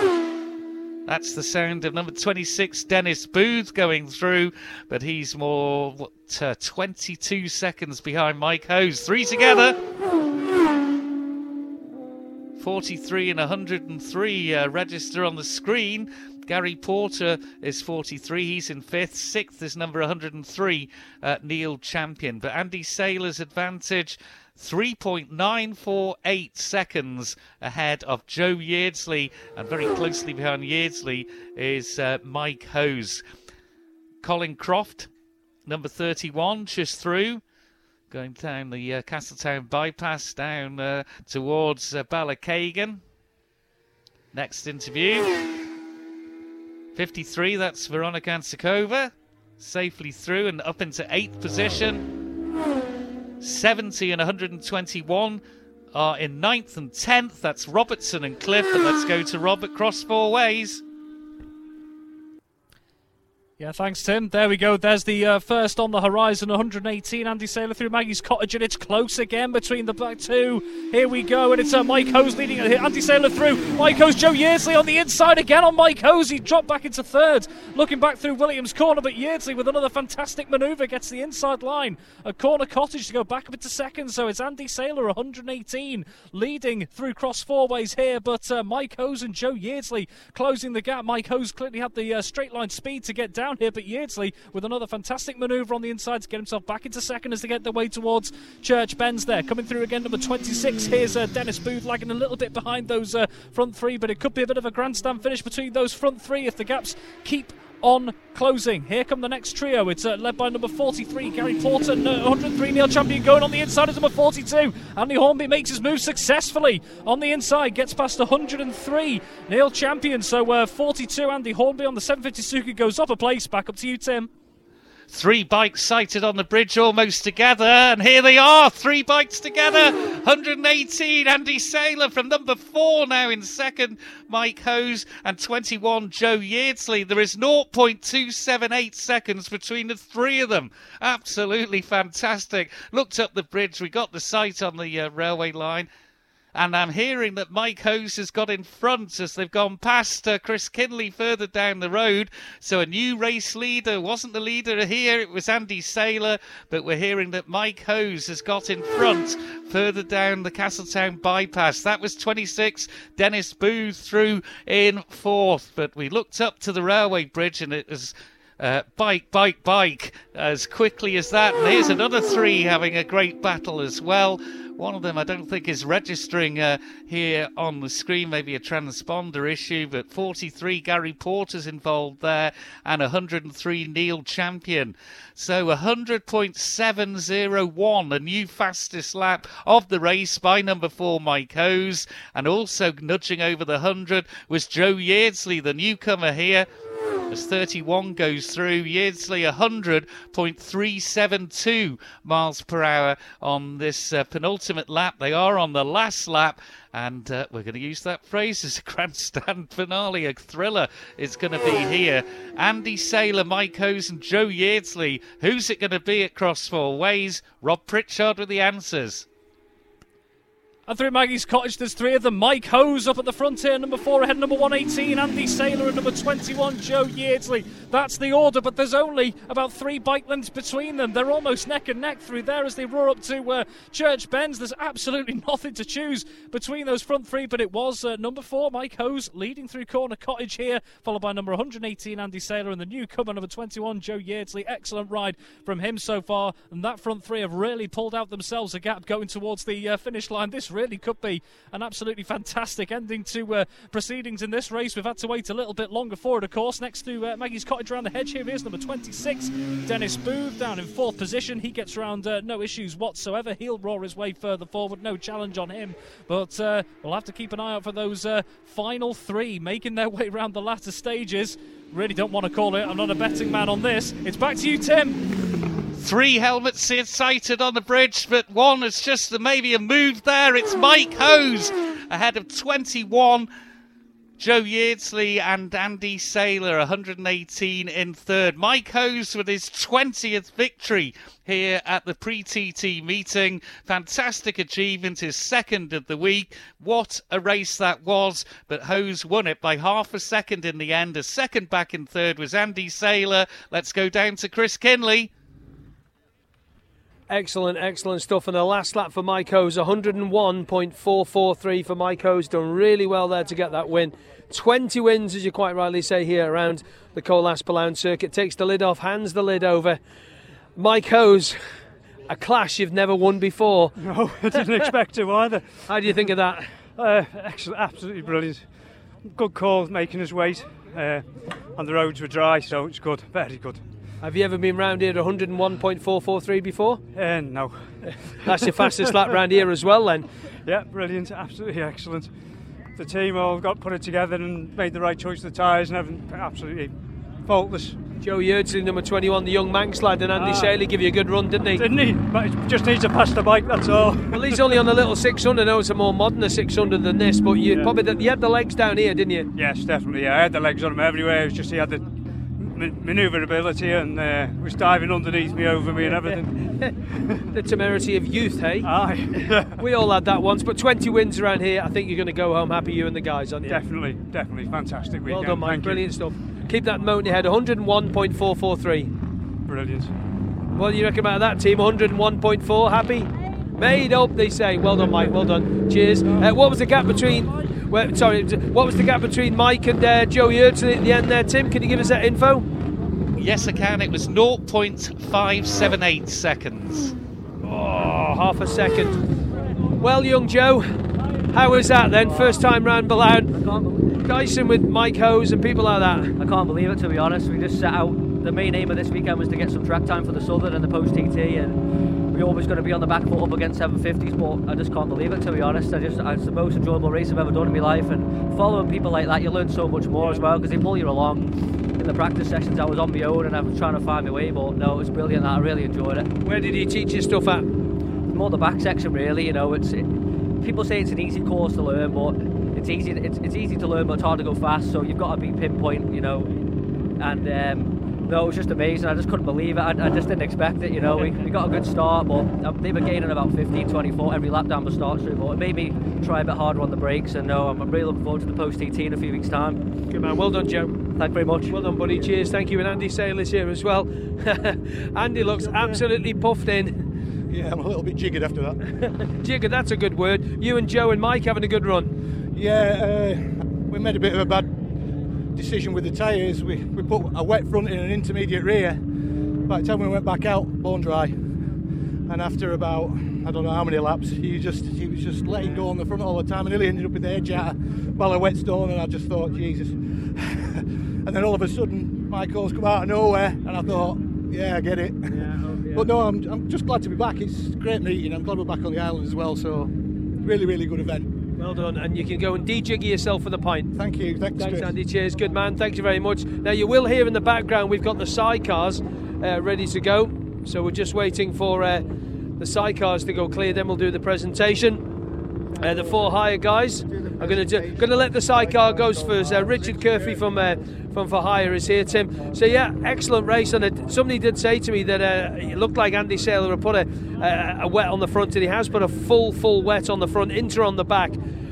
That's the sound of number twenty-six, Dennis Booth, going through, but he's more, what, uh, twenty-two seconds behind Mike Hose. Three together. forty-three and one hundred and three uh, register on the screen. Gary Porter is forty-three. He's in fifth. Sixth is number one hundred and three, uh, Neil Champion. But Andy Saylor's advantage, three point nine four eight seconds ahead of Joe Yeardsley. And very closely behind Yeardsley is uh, Mike Hose. Colin Croft, number thirty-one, just through. Going down the uh, Castletown bypass, down uh, towards uh, Balacagan. Next interview. fifty-three, that's Veronica Ansikova. Safely through and up into eighth position. seventy and one hundred and twenty-one are in ninth and tenth. That's Robertson and Cliff. And let's go to Robert Cross Four Ways. Yeah, thanks, Tim. There we go. There's the uh, first on the horizon, one hundred and eighteen, Andy Saylor through Maggie's Cottage, and it's close again between the back two. Here we go, and it's uh, Mike Hose leading Andy Saylor through. Mike Hose, Joe Yeardsley on the inside again on Mike Hose. He dropped back into third, looking back through Williams Corner, but Yeardsley with another fantastic manoeuvre gets the inside line at Corner Cottage to go back up into second, so it's Andy Saylor, one hundred and eighteen, leading through Cross Fourways here, but uh, Mike Hose and Joe Yeardsley closing the gap. Mike Hose clearly had the uh, straight line speed to get down here, but Yeardsley with another fantastic manoeuvre on the inside to get himself back into second as they get their way towards Church Bends there. Coming through again, number twenty-six, here's uh, Dennis Booth lagging a little bit behind those uh, front three, but it could be a bit of a grandstand finish between those front three if the gaps keep on closing. Here come the next trio. It's uh, led by number forty-three, Gary Porter, one hundred and three, Neil Champion. Going on the inside is number forty-two, Andy Hornby. Makes his move successfully on the inside, gets past one hundred and three, Neil Champion. So uh, forty-two, Andy Hornby on the seven fifty Suzuki goes up a place. Back up to you, Tim. Three bikes sighted on the bridge almost together, and here they are, three bikes together. one hundred and eighteen, Andy Saylor from number four now in second, Mike Hose, and twenty-one, Joe Yeardsley. There is zero point two seven eight seconds between the three of them. Absolutely fantastic. Looked up the bridge, we got the sight on the uh, railway line. And I'm hearing that Mike Hose has got in front as they've gone past uh, Chris Kinley further down the road. So a new race leader. Wasn't the leader here, it was Andy Saylor. But we're hearing that Mike Hose has got in front further down the Castletown bypass. That was twenty-six. Dennis Booth through in fourth. But we looked up to the railway bridge and it was... Uh, bike, bike, bike as quickly as that. And here's another three having a great battle as well. One of them I don't think is registering uh, here on the screen, maybe a transponder issue, but forty-three Gary Porter's involved there and one hundred three Neil Champion. So one hundred point seven oh one, a new fastest lap of the race by number four Mike Hose, and also nudging over the one hundred was Joe Yeardsley, the newcomer here. As thirty-one goes through, Yeardsley one hundred point three seven two miles per hour on this uh, penultimate lap. They are on the last lap, and uh, we're going to use that phrase as a grandstand finale, a thriller is going to be here. Andy Saylor, Mike Hose and Joe Yeardsley. Who's it going to be at Cross Four Ways? Rob Pritchard with the answers. And through Maggie's Cottage, there's three of them. Mike Hose up at the front here, number four ahead, number one eighteen, Andy Saylor and number twenty-one, Joe Yeardsley. That's the order, but there's only about three bike lengths between them. They're almost neck and neck through there as they roar up to uh, Church Bends. There's absolutely nothing to choose between those front three, but it was uh, number four, Mike Hose, leading through Corner Cottage here, followed by number one eighteen, Andy Saylor, and the newcomer, number twenty-one, Joe Yeardsley. Excellent ride from him so far, and that front three have really pulled out themselves a gap going towards the uh, finish line. This really could be an absolutely fantastic ending to uh, proceedings in this race. We've had to wait a little bit longer for it, of course. Next to uh, Maggie's Cottage around the hedge here, here's number twenty-six, Dennis Booth, down in fourth position. He gets round uh, no issues whatsoever. He'll roar his way further forward, no challenge on him. But uh, we'll have to keep an eye out for those uh, final three making their way round the latter stages. Really don't want to call it. I'm not a betting man on this. It's back to you, Tim. Three helmets here sighted on the bridge, but one is just maybe a move there. It's Mike Hose ahead of twenty-one, Joe Yeardsley and Andy Saylor, one hundred eighteen in third. Mike Hose with his twentieth victory here at the pre-T T meeting. Fantastic achievement, his second of the week. What a race that was, but Hose won it by half a second in the end. A second back in third was Andy Saylor. Let's go down to Chris Kinley. Excellent, excellent stuff. And the last lap for Mike Hose, one oh one point four four three for Mike Hose. Done really well there to get that win. twenty wins, as you quite rightly say here, around the Cole Asperlound circuit. Takes the lid off, hands the lid over. Mike Hose, a clash you've never won before. No, I didn't expect to either. How do you think of that? Uh, excellent, absolutely brilliant. Good call, making us wait. Uh, and the roads were dry, so it's good, very good. Have you ever been round here at one oh one point four four three before? Uh, no. That's your fastest lap round here as well then? Yeah, brilliant, absolutely excellent. The team all got put it together and made the right choice of the tyres and everything, absolutely faultless. Joe Yeardsley, number twenty-one, the young Manx lad, and Andy ah, Saylor give you a good run, didn't he? Didn't he? But he just needs to pass the bike, that's all. Well, he's only on a little six hundred. I know it's a more modern six hundred than this, but you yeah. probably you had the legs down here, didn't you? Yes, definitely, yeah. I had the legs on him everywhere. It was just he had the manoeuvrability and uh, was diving underneath me, over me and everything. The temerity of youth, hey? Aye. We all had that once, but twenty wins around here. I think you're going to go home happy, you and the guys, aren't you? Definitely, definitely. Fantastic weekend. Well done, Mike. Thank Brilliant you. Stuff. Keep that moat in your head, one oh one point four four three. Brilliant. What do you reckon about that, team? one oh one point four, happy? Made up, they say. Well done, Mike. Well done. Cheers. Uh, what was the gap between... Well, sorry, what was the gap between Mike and uh, Joe Yeardsley at the end there, Tim? Can you give us that info? Yes, I can. It was zero point five seven eight seconds. Oh, half a second. Well, young Joe, how was that then? First time round Ballard. Dyson with Mike Hose and people like that. I can't believe it, to be honest. We just set out. The main aim of this weekend was to get some track time for the Southern and the post-T T, and we're always going to be on the back foot up against seven fifties, but I just can't believe it, to be honest. I just, it's the most enjoyable race I've ever done in my life, and following people like that, you learn so much more as well, because they pull you along. In the practice sessions, I was on my own and I was trying to find my way, but no, it was brilliant. I really enjoyed it. Where did you teach your stuff at? More the back section, really. You know, it's it, people say it's an easy course to learn, but it's easy. It's, it's easy to learn, but it's hard to go fast. So you've got to be pinpoint, you know, and. Um, No, it was just amazing. I just couldn't believe it. I, I just didn't expect it, you know. We, we got a good start, but they were gaining about fifteen, twenty-four every lap down the start through. But it made me try a bit harder on the brakes. And no, I'm really looking forward to the post-T T in a few weeks' time. Good man. Well done, Joe. Thank you very much. Well done, buddy. Cheers. Thank you. And Andy Saylor's here as well. Andy looks absolutely puffed in. Yeah, I'm a little bit jiggered after that. Jiggered, that's a good word. You and Joe and Mike having a good run. Yeah, uh, we made a bit of a bad decision with the tyres. We, we put a wet front in an intermediate rear. By the time we went back out, bone dry. And after about I don't know how many laps, he just he was just letting go on the front all the time, and nearly ended up with the edge out by a wet stone. And I just thought, Jesus. And then all of a sudden, Mike Hose come out of nowhere, and I thought, yeah, I get it. Yeah, yeah. But no, I'm I'm just glad to be back. It's a great meeting. I'm glad we're back on the island as well. So really, really good event. Well done, and you can go and de-jiggy yourself for the pint. Thank you. Thanks, Thanks Andy. Cheers. Good man. Thank you very much. Now, you will hear in the background we've got the sidecars uh, ready to go. So we're just waiting for uh, the sidecars to go clear. Then we'll do the presentation. Uh, the four hire guys are going to going to let the sidecar goes first. Uh, Richard Curfey from uh, from For Hire is here, Tim. So yeah, excellent race. And it, somebody did say to me that uh, it looked like Andy Saylor had put a, a, a wet on the front, and he has put a full full wet on the front, inter on the back.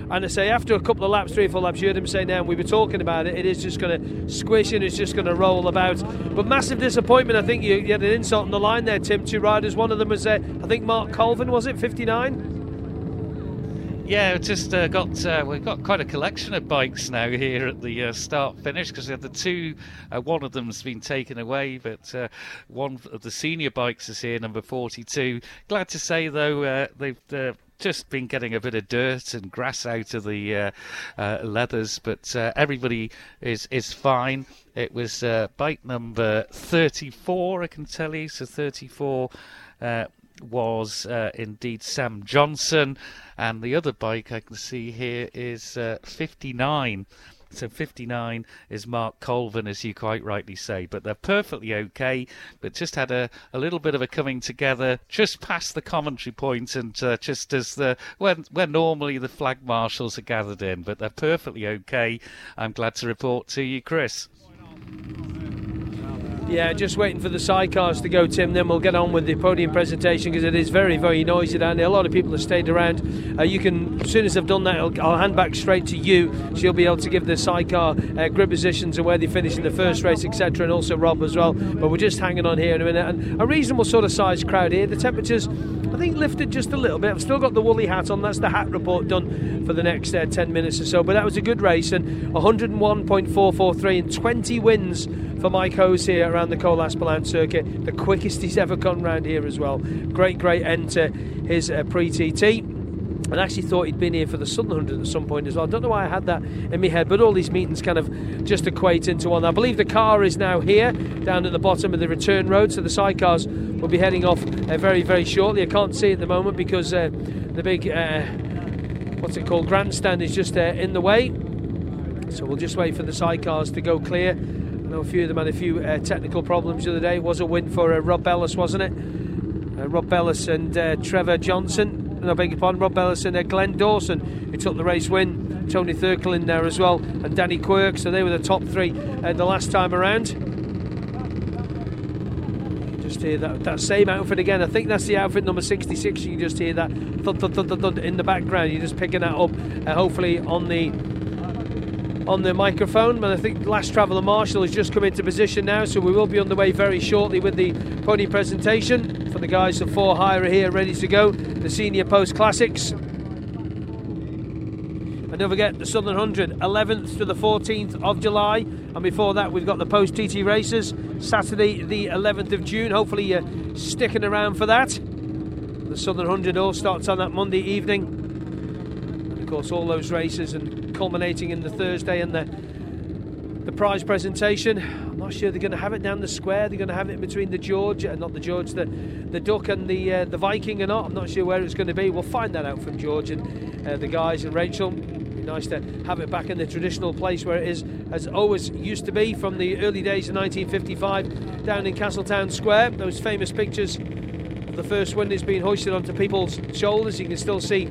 And I say, after a couple of laps, three or four laps, you heard him say now, and we were talking about it, it is just going to squish and it's just going to roll about. But massive disappointment. I think you, you had an insult on the line there, Tim. Two riders. One of them was, uh, I think, Mark Colvin, was it, fifty-nine? Yeah, it just uh, got uh, we've got quite a collection of bikes now here at the uh, start-finish, because we had the two, uh, one of them's been taken away, but uh, one of the senior bikes is here, number forty-two. Glad to say, though, uh, they've... Uh, just been getting a bit of dirt and grass out of the uh, uh, leathers, but uh, everybody is is fine. It was uh, bike number thirty-four, I can tell you. So thirty-four uh, was uh, indeed Sam Johnson, and the other bike I can see here is uh, fifty-nine. So fifty-nine is Mark Colvin, as you quite rightly say. But they're perfectly okay, but just had a, a little bit of a coming together just past the commentary point, and uh, just as the when when normally the flag marshals are gathered in. But they're perfectly okay. I'm glad to report to you, Chris. Yeah, just waiting for the sidecars to go, Tim. Then we'll get on with the podium presentation, because it is very, very noisy down there. A lot of people have stayed around. Uh, you can, as soon as I've done that, I'll, I'll hand back straight to you, so you'll be able to give the sidecar uh, grid positions and where they finish in the first race, et cetera, and also Rob as well. But we're just hanging on here in a minute. And a reasonable sort of size crowd here. The temperatures, I think, lifted just a little bit. I've still got the woolly hat on. That's the hat report done for the next uh, ten minutes or so. But that was a good race, and one oh one point four four three and twenty wins for Mike Hose here around the Cole Aspaland circuit, the quickest he's ever gone round here as well. Great, great end to his uh, pre-T T. And I actually thought he'd been here for the Southern one hundred at some point as well. I don't know why I had that in my head, but all these meetings kind of just equate into one. I believe the car is now here, down at the bottom of the return road, so the sidecars will be heading off uh, very, very shortly. I can't see at the moment because uh, the big, uh, what's it called, grandstand is just uh, in the way. So we'll just wait for the sidecars to go clear. I know a few of them had a few uh, technical problems the other day. It was a win for uh, Rob Bellis, wasn't it? Uh, Rob Bellis and uh, Trevor Johnson. No, I beg your pardon, Rob Bellis and uh, Glenn Dawson, who took the race win. Tony Thurkle in there as well, and Danny Quirk. So they were the top three uh, the last time around. Just hear that, that same outfit again. I think that's the outfit number sixty-six. You can just hear that thud, thud, thud, thud, thud in the background. You're just picking that up, uh, hopefully, on the... on the microphone. And I think Last Traveller Marshall has just come into position now, so we will be underway very shortly with the pony presentation for the guys of four hire here, ready to go, the Senior Post Classics. And don't forget the Southern one hundred, eleventh to the fourteenth of July, and before that we've got the Post T T races, Saturday the eleventh of June. Hopefully you're sticking around for that. The Southern one hundred all starts on that Monday evening, and of course all those races and culminating in the Thursday and the the prize presentation. I'm not sure they're going to have it down the square. They're going to have it between the George, and uh, not the George, the the Duck and the uh, the Viking or not. I'm not sure where it's going to be. We'll find that out from George and uh, the guys and Rachel. It'd be nice to have it back in the traditional place where it is, as always used to be from the early days of nineteen fifty-five down in Castletown Square. Those famous pictures of the first win is being hoisted onto people's shoulders. You can still see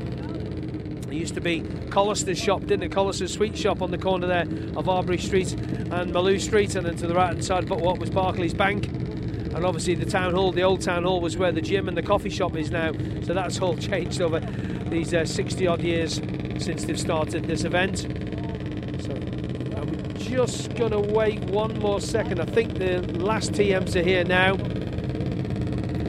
It used to be Collister's shop, didn't it? Collister's sweet shop on the corner there of Arbury Street and Maloo Street, and then to the right-hand side of what was Barclays Bank. And obviously the town hall, the old town hall, was where the gym and the coffee shop is now. So that's all changed over these sixty-odd uh, years since they've started this event. So I'm just going to wait one more second. I think the last T Ms are here now.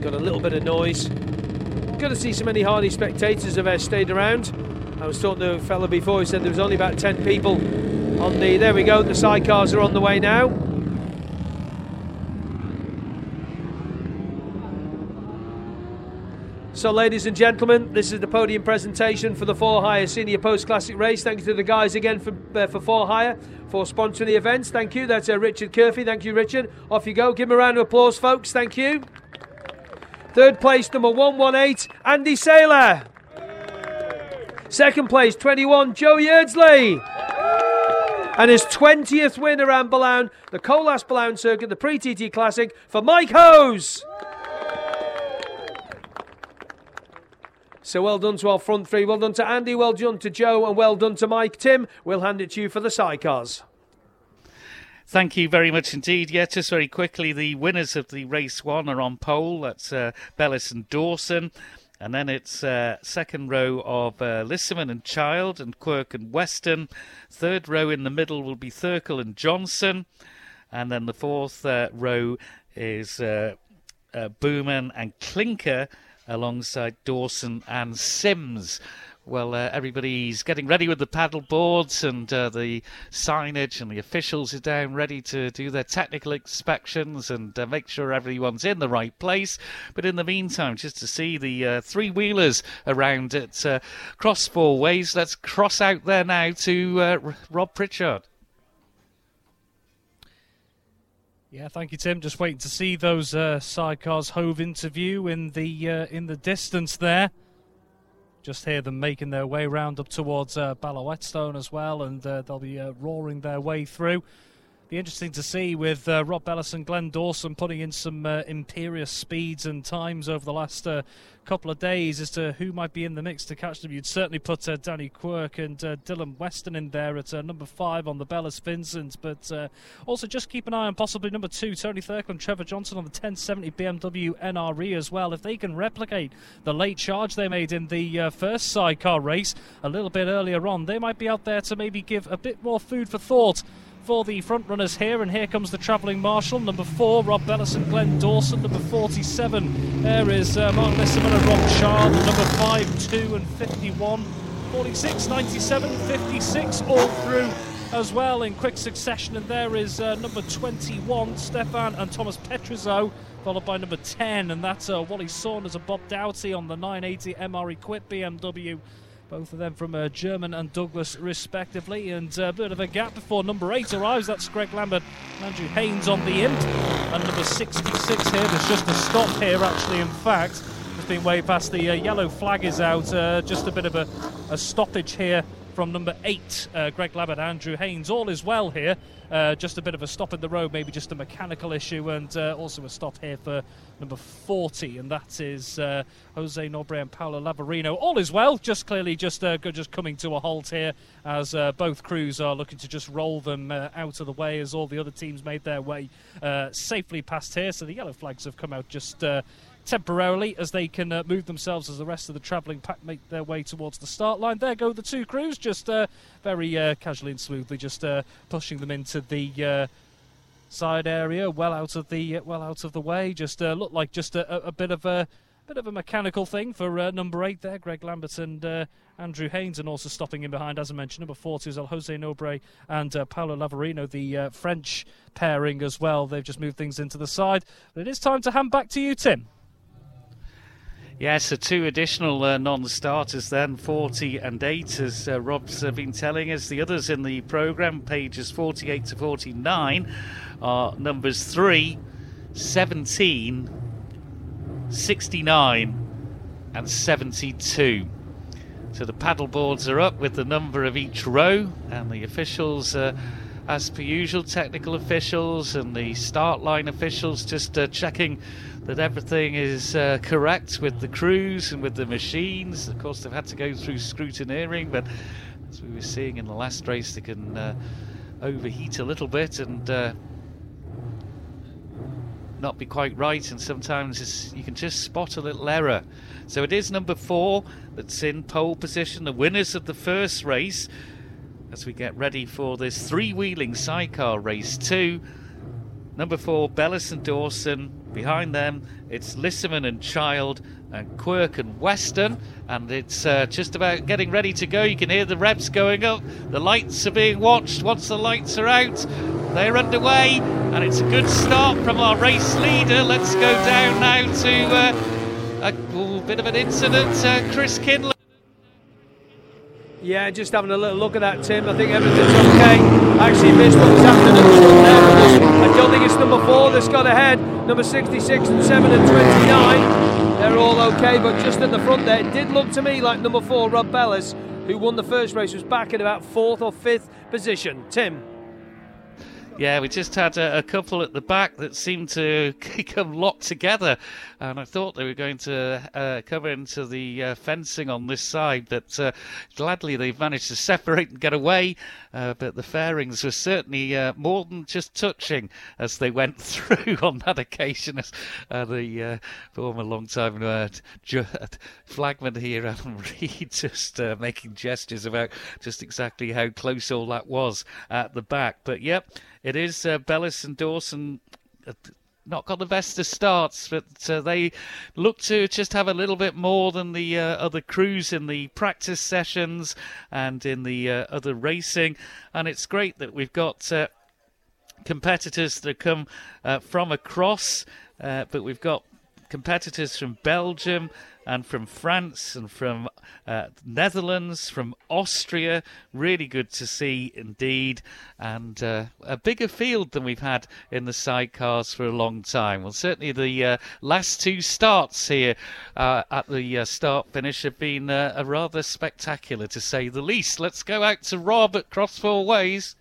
Got a little bit of noise. Good to see so many hardy spectators have uh, stayed around. I was talking to a fella before, he said there was only about ten people on the... There we go, the sidecars are on the way now. So, ladies and gentlemen, this is the podium presentation for the Four Hire Senior Post Classic race. Thank you to the guys again for, uh, for Four Hire for sponsoring the events. Thank you. That's uh, Richard Curphy. Thank you, Richard. Off you go. Give him a round of applause, folks. Thank you. Third place, number one one eight, Andy Saylor. Second place, twenty-one, Joe Yeardsley. And his twentieth win around Ballown, the Colas Ballown Circuit, the Pre-T T Classic, for Mike Hose. So well done to our front three. Well done to Andy, well done to Joe, and well done to Mike. Tim, we'll hand it to you for the sidecars. Thank you very much indeed. Yeah, just very quickly, the winners of the race one are on pole. That's uh, Bellis and Dawson. And then it's uh, second row of uh, Lissaman and Child and Quirk and Weston. Third row in the middle will be Thurkle and Johnson. And then the fourth uh, row is uh, uh, Booman and Clinker alongside Dawson and Sims. Well, uh, everybody's getting ready with the paddle boards and uh, the signage, and the officials are down ready to do their technical inspections and uh, make sure everyone's in the right place. But in the meantime, just to see the uh, three-wheelers around at uh, Cross Four Ways, let's cross out there now to uh, Rob Pritchard. Yeah, thank you, Tim. Just waiting to see those uh, sidecars hove into view in the, uh, in the distance there. Just hear them making their way round up towards uh, Ballawhetstone as well, and uh, they'll be uh, roaring their way through. Be interesting to see with uh, Rob Bellis and Glenn Dawson putting in some uh, imperious speeds and times over the last uh, couple of days as to who might be in the mix to catch them. You'd certainly put uh, Danny Quirk and uh, Dylan Weston in there at uh, number five on the Bellis Vincent, but uh, also just keep an eye on possibly number two, Tony Thurkle and Trevor Johnson on the ten seventy B M W N R E as well. If they can replicate the late charge they made in the uh, first sidecar race a little bit earlier on, they might be out there to maybe give a bit more food for thought for the front runners here. And here comes the travelling marshal, number four, Rob Bellis and Glenn Dawson. Number forty-seven, there is uh, Mark Lissaman and Rob Child. Number five, two and fifty-one, forty-six, ninety-seven, fifty-six, all through as well in quick succession. And there is uh, number twenty-one, Stefan and Thomas Petrozzo, followed by number ten, and that's uh, Wally Saunders and Bob Doughty on the nine eighty M R E Equip B M W. Both of them from uh, German and Douglas, respectively. And a bit of a gap before number eight arrives. That's Greg Lambert and Andrew Haynes on the imp. And number sixty-six here, there's just a stop here, actually, in fact. It's been way past the uh, yellow flag is out. Uh, just a bit of a, a stoppage here from number eight, uh, Greg Lambert, Andrew Haynes. All is well here. Uh, just a bit of a stop in the road, maybe just a mechanical issue, and uh, also a stop here for number forty, and that is uh, Jose Nobre and Paolo Lavarino. All is well, just clearly just uh, just coming to a halt here as uh, both crews are looking to just roll them uh, out of the way as all the other teams made their way uh, safely past here. So the yellow flags have come out just uh, temporarily as they can uh, move themselves as the rest of the travelling pack make their way towards the start line. There go the two crews, just uh, very uh, casually and smoothly, just uh, pushing them into the uh, side area, well out of the uh, well out of the way. Just uh, looked like just a, a, a bit of a bit of a mechanical thing for uh, number eight there, Greg Lambert and uh, Andrew Haynes, and also stopping in behind, as I mentioned, number forty is El Jose Nobre and uh, Paolo Lavarino, the uh, French pairing as well. They've just moved things into the side, but it is time to hand back to you, Tim. Yeah, so two additional uh, non-starters then, forty and eight, as uh, Rob's uh, been telling us. The others in the programme, pages forty-eight to forty-nine, are numbers three, seventeen, sixty-nine and seventy-two. So the paddle boards are up with the number of each row, and the officials uh, as per usual, technical officials and the start line officials just uh, checking that everything is uh, correct with the crews and with the machines. Of course, they've had to go through scrutineering, but as we were seeing in the last race, they can uh, overheat a little bit and uh, not be quite right, and sometimes it's, you can just spot a little error. So it is number four that's in pole position, the winners of the first race, as we get ready for this three-wheeling sidecar race two. Number four, Bellis and Dawson. Behind them, it's Lissaman and Child and Quirk and Weston, and it's uh, just about getting ready to go. You can hear the revs going up. The lights are being watched. Once the lights are out, they're underway, and it's a good start from our race leader. Let's go down now to uh, a oh, bit of an incident. Uh, Chris Kinlan. Yeah, just having a little look at that, Tim. I think everything's okay. Actually, this one's after the truck there. I don't think it's number four that's got ahead. Number sixty-six and seven and twenty-nine, they're all okay. But just at the front there, it did look to me like number four, Rob Bellis, who won the first race, was back in about fourth or fifth position. Tim. Yeah, we just had a, a couple at the back that seemed to come locked together, and I thought they were going to uh, come into the uh, fencing on this side, but uh, gladly they've managed to separate and get away, uh, but the fairings were certainly uh, more than just touching as they went through on that occasion, as uh, the uh, former long-time uh, flagman here, Alan Reid, just uh, making gestures about just exactly how close all that was at the back. But yep, it is uh, Bellis and Dawson, uh, not got the best of starts, but uh, they look to just have a little bit more than the uh, other crews in the practice sessions and in the uh, other racing. And it's great that we've got uh, competitors that come uh, from across, uh, but we've got competitors from Belgium and from France and from uh, Netherlands, from Austria. Really good to see indeed, and uh, a bigger field than we've had in the sidecars for a long time. Well, certainly the uh, last two starts here uh, at the uh, start finish have been uh, a rather spectacular, to say the least. Let's go out to Rob at Cross Four Ways.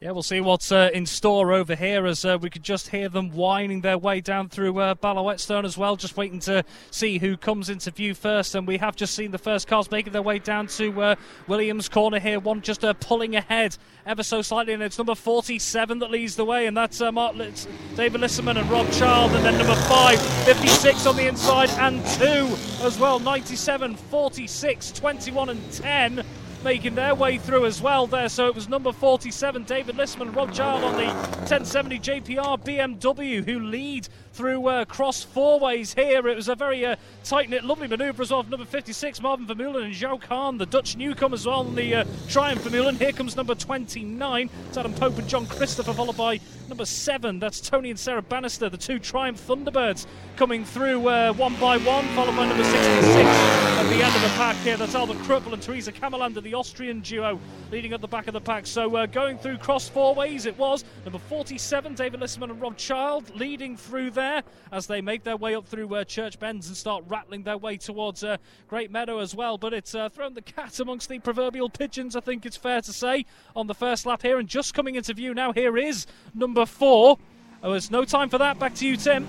Yeah, we'll see what's uh, in store over here, as uh, we could just hear them winding their way down through uh, Ballawhetstone as well, just waiting to see who comes into view first. And we have just seen the first cars making their way down to uh, Williams Corner here, one just uh, pulling ahead ever so slightly, and it's number forty-seven that leads the way, and that's uh, Mark Litz, David Lissaman and Rob Child, and then number five, fifty-six on the inside, and two as well, ninety-seven, forty-six, twenty-one and ten. Making their way through as well there. So it was number forty-seven, David Lissaman, Rob Child on the ten seventy J P R B M W, who lead through uh, Cross Four Ways here. It was a very uh, tight-knit, lovely manoeuvre as well. Number fifty-six, Marvin Vermeulen and Zhao Khan, the Dutch newcomers as well on the uh, Triumph Vermeulen. Here comes number twenty-nine, it's Adam Pope and John Christopher, followed by number seven, that's Tony and Sarah Bannister, the two Triumph Thunderbirds coming through uh, one by one, followed by number sixty-six at the end of the pack here. That's Albert Kruppel and Teresa Kammerlander, the Austrian duo, leading at the back of the pack. So uh, going through Cross Four Ways, it was number forty-seven, David Lissaman and Rob Child, leading through there as they make their way up through uh, Church Bends and start rattling their way towards uh, Great Meadow as well. But it's uh, thrown the cat amongst the proverbial pigeons, I think it's fair to say, on the first lap here. And just coming into view now, here is number four. Oh, there's no time for that. Back to you, Tim.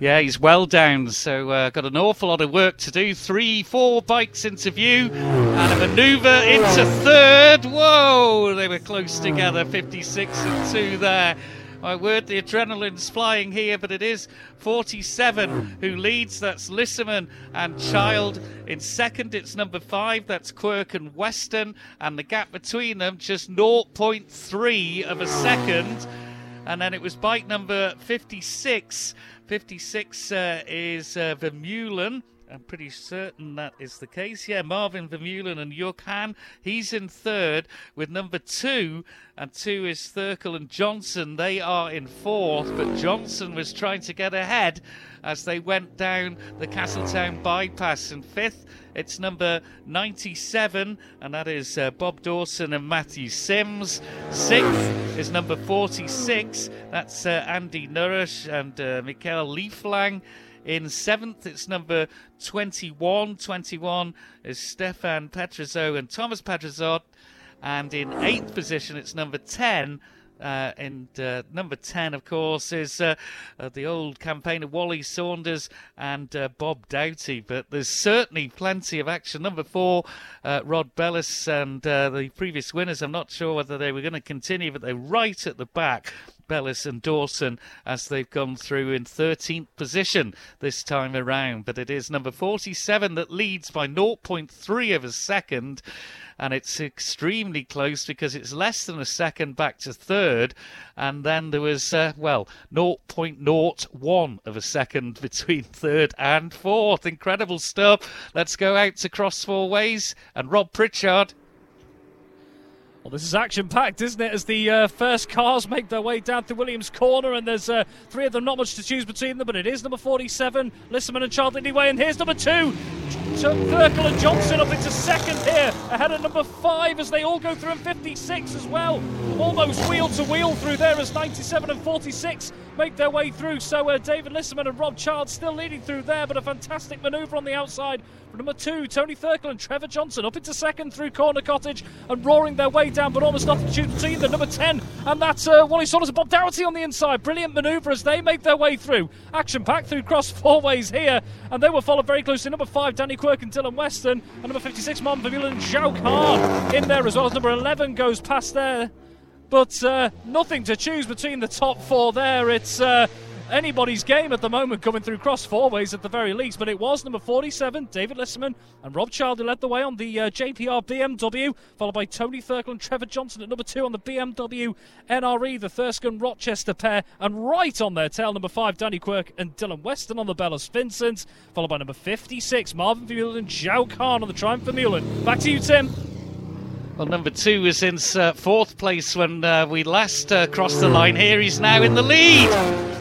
Yeah, he's well down, so uh, got an awful lot of work to do. Three, four bikes into view, and a manoeuvre into third. Whoa, they were close together, fifty-six and two there. My word, the adrenaline's flying here, but it is forty-seven who leads. That's Lissaman and Child. In second, it's number five. That's Quirk and Weston. And the gap between them, just zero point three of a second. And then it was bike number fifty-six. fifty-six uh, is uh, Vermeulen. I'm pretty certain that is the case. Yeah, Marvin Vermeulen and Jurkhan, he's in third with number two, and two is Thurkle and Johnson. They are in fourth, but Johnson was trying to get ahead as they went down the Castletown bypass. And fifth, it's number ninety-seven, and that is uh, Bob Dawson and Matthew Sims. Sixth is number forty-six, that's uh, Andy Nourish and uh, Mikael Lieflang. in seventh. It's number twenty-one. twenty-one is Stefan Petrozzo and Thomas Petrozot. And in eighth position, it's number ten. Uh, and uh, number ten, of course, is uh, uh, the old campaigner Wally Saunders and uh, Bob Doughty. But there's certainly plenty of action. Number four, uh, Rod Bellis and uh, the previous winners. I'm not sure whether they were going to continue, but they're right at the back. Bellis and Dawson as they've gone through in thirteenth position this time around. But it is number forty-seven that leads by zero point three of a second, and it's extremely close because it's less than a second back to third, and then there was, uh, well, zero point zero one of a second between third and fourth. Incredible stuff. Let's go out to Cross Four Ways and Rob Pritchard. Well, this is action-packed, isn't it, as the uh, first cars make their way down through Williams Corner, and there's uh, three of them, not much to choose between them, but it is number forty-seven, Lissaman and Child anyway, and here's number two, Thurkle and Johnson up into second here, ahead of number five as they all go through, and fifty-six as well, almost wheel-to-wheel through there as ninety-seven and forty-six make their way through, so uh, David Lissaman and Rob Child still leading through there, but a fantastic manoeuvre on the outside. Number two, Tony Thurkle and Trevor Johnson up into second through Corner Cottage and roaring their way down, but almost nothing to choose between them. Number ten, and that's uh, Wally Saunders and Bob Doughty on the inside. Brilliant manoeuvre as they make their way through. Action packed through Cross Four Ways here, and they were followed very closely. Number five, Danny Quirk and Dylan Weston, and number fifty-six, Marvin Vermeulen and Zhao Khan in there as well. Number eleven goes past there, but uh, nothing to choose between the top four there. It's... Uh, anybody's game at the moment coming through Cross Four Ways at the very least, but it was number forty-seven, David Lissaman and Rob Child who led the way on the uh, J P R B M W, followed by Tony Thurkle and Trevor Johnson at number two on the B M W N R E, the Thurston Rochester pair, and right on their tail number five, Danny Quirk and Dylan Weston on the Bellis Vincent, followed by number fifty-six, Marvin Vermeulen and Zhao Khan on the Triumph Vermeulen. Back to you, Tim. Well, number two was in uh, fourth place when uh, we last uh, crossed the line here. He's now in the lead.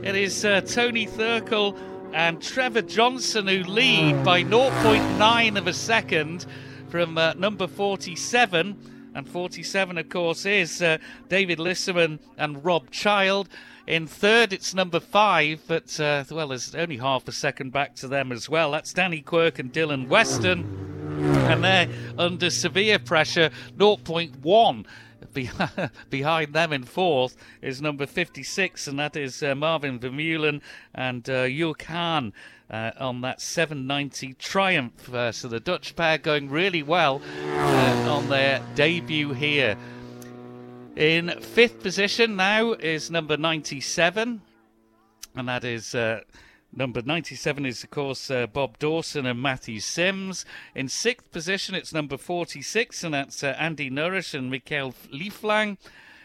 It is uh, Tony Thurkle and Trevor Johnson who lead by zero point nine of a second from uh, number forty-seven. And forty-seven, of course, is uh, David Lissaman and Rob Child. In third, it's number five, but, uh, well, there's only half a second back to them as well. That's Danny Quirk and Dylan Weston. And they're under severe pressure, zero point one. Behind them in fourth is number fifty-six, and that is uh, Marvin Vermeulen and uh, Joe Khan uh, on that seven ninety Triumph. Uh, so the Dutch pair going really well uh, on their debut here. In fifth position now is number ninety-seven, and that is... Uh, Number ninety-seven is, of course, uh, Bob Dawson and Matthew Sims. In sixth position, it's number forty-six, and that's uh, Andy Nourish and Michael Lieflang.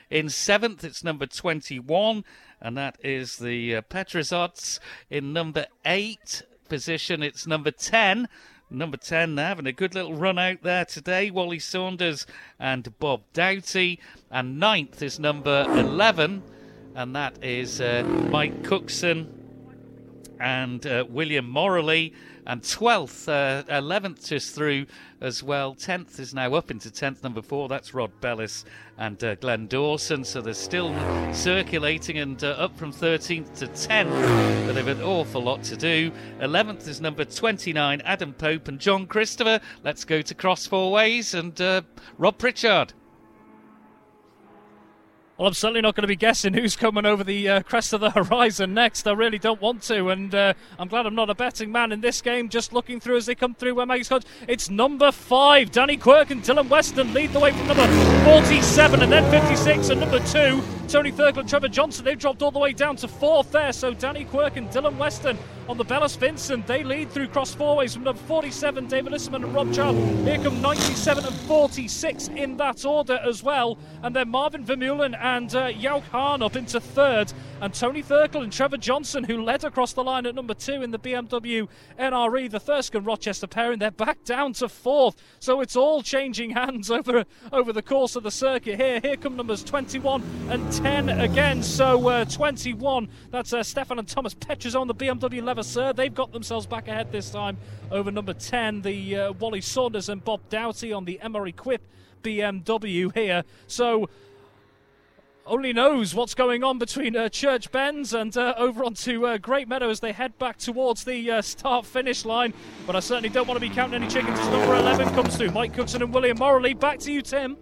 In seventh, it's number twenty-one, and that is the uh, Petrozots. In number eight position, it's number ten. Number ten, they're having a good little run out there today, Wally Saunders and Bob Doughty. And ninth is number eleven, and that is uh, Mike Cookson and uh, William Morley, and twelfth, uh, eleventh is through as well. tenth is now up into tenth, number four, that's Rod Bellis and uh, Glenn Dawson, so they're still circulating and uh, up from thirteenth to tenth, but they've an awful lot to do. eleventh is number twenty-nine, Adam Pope and John Christopher. Let's go to Cross Four Ways and uh, Rob Pritchard. Well, I'm certainly not going to be guessing who's coming over the uh, crest of the horizon next. I really don't want to, and uh, I'm glad I'm not a betting man in this game. Just looking through as they come through where Maggie's Cottage. It's number five, Danny Quirk and Dylan Weston lead the way from number forty-seven, and then fifty-six, and number two, Tony Thurkle and Trevor Johnson. They've dropped all the way down to fourth there, so Danny Quirk and Dylan Weston on the Bellis Vincent. They lead through Cross Four Ways from number forty-seven, David Lissaman and Rob Child. Here come ninety-seven and forty-six in that order as well, and then Marvin Vermeulen and uh, Joe Khan up into third, and Tony Thurkle and Trevor Johnson, who led across the line at number two in the B M W N R E, the Thurston Rochester pair, and they're back down to fourth. So it's all changing hands over over the course of the circuit here. Here come numbers twenty-one and ten again. So uh, twenty-one, that's uh, Stefan and Thomas Petrozzo on the B M W Levasseur. They've got themselves back ahead this time over number ten, the uh, Wally Saunders and Bob Doughty on the Emery Quipp B M W here. So only knows what's going on between uh, Church Bends and uh, over onto uh, Great Meadow as they head back towards the uh, start-finish line. But I certainly don't want to be counting any chickens as number eleven comes through. Mike Cookson and William Morley, back to you, Tim.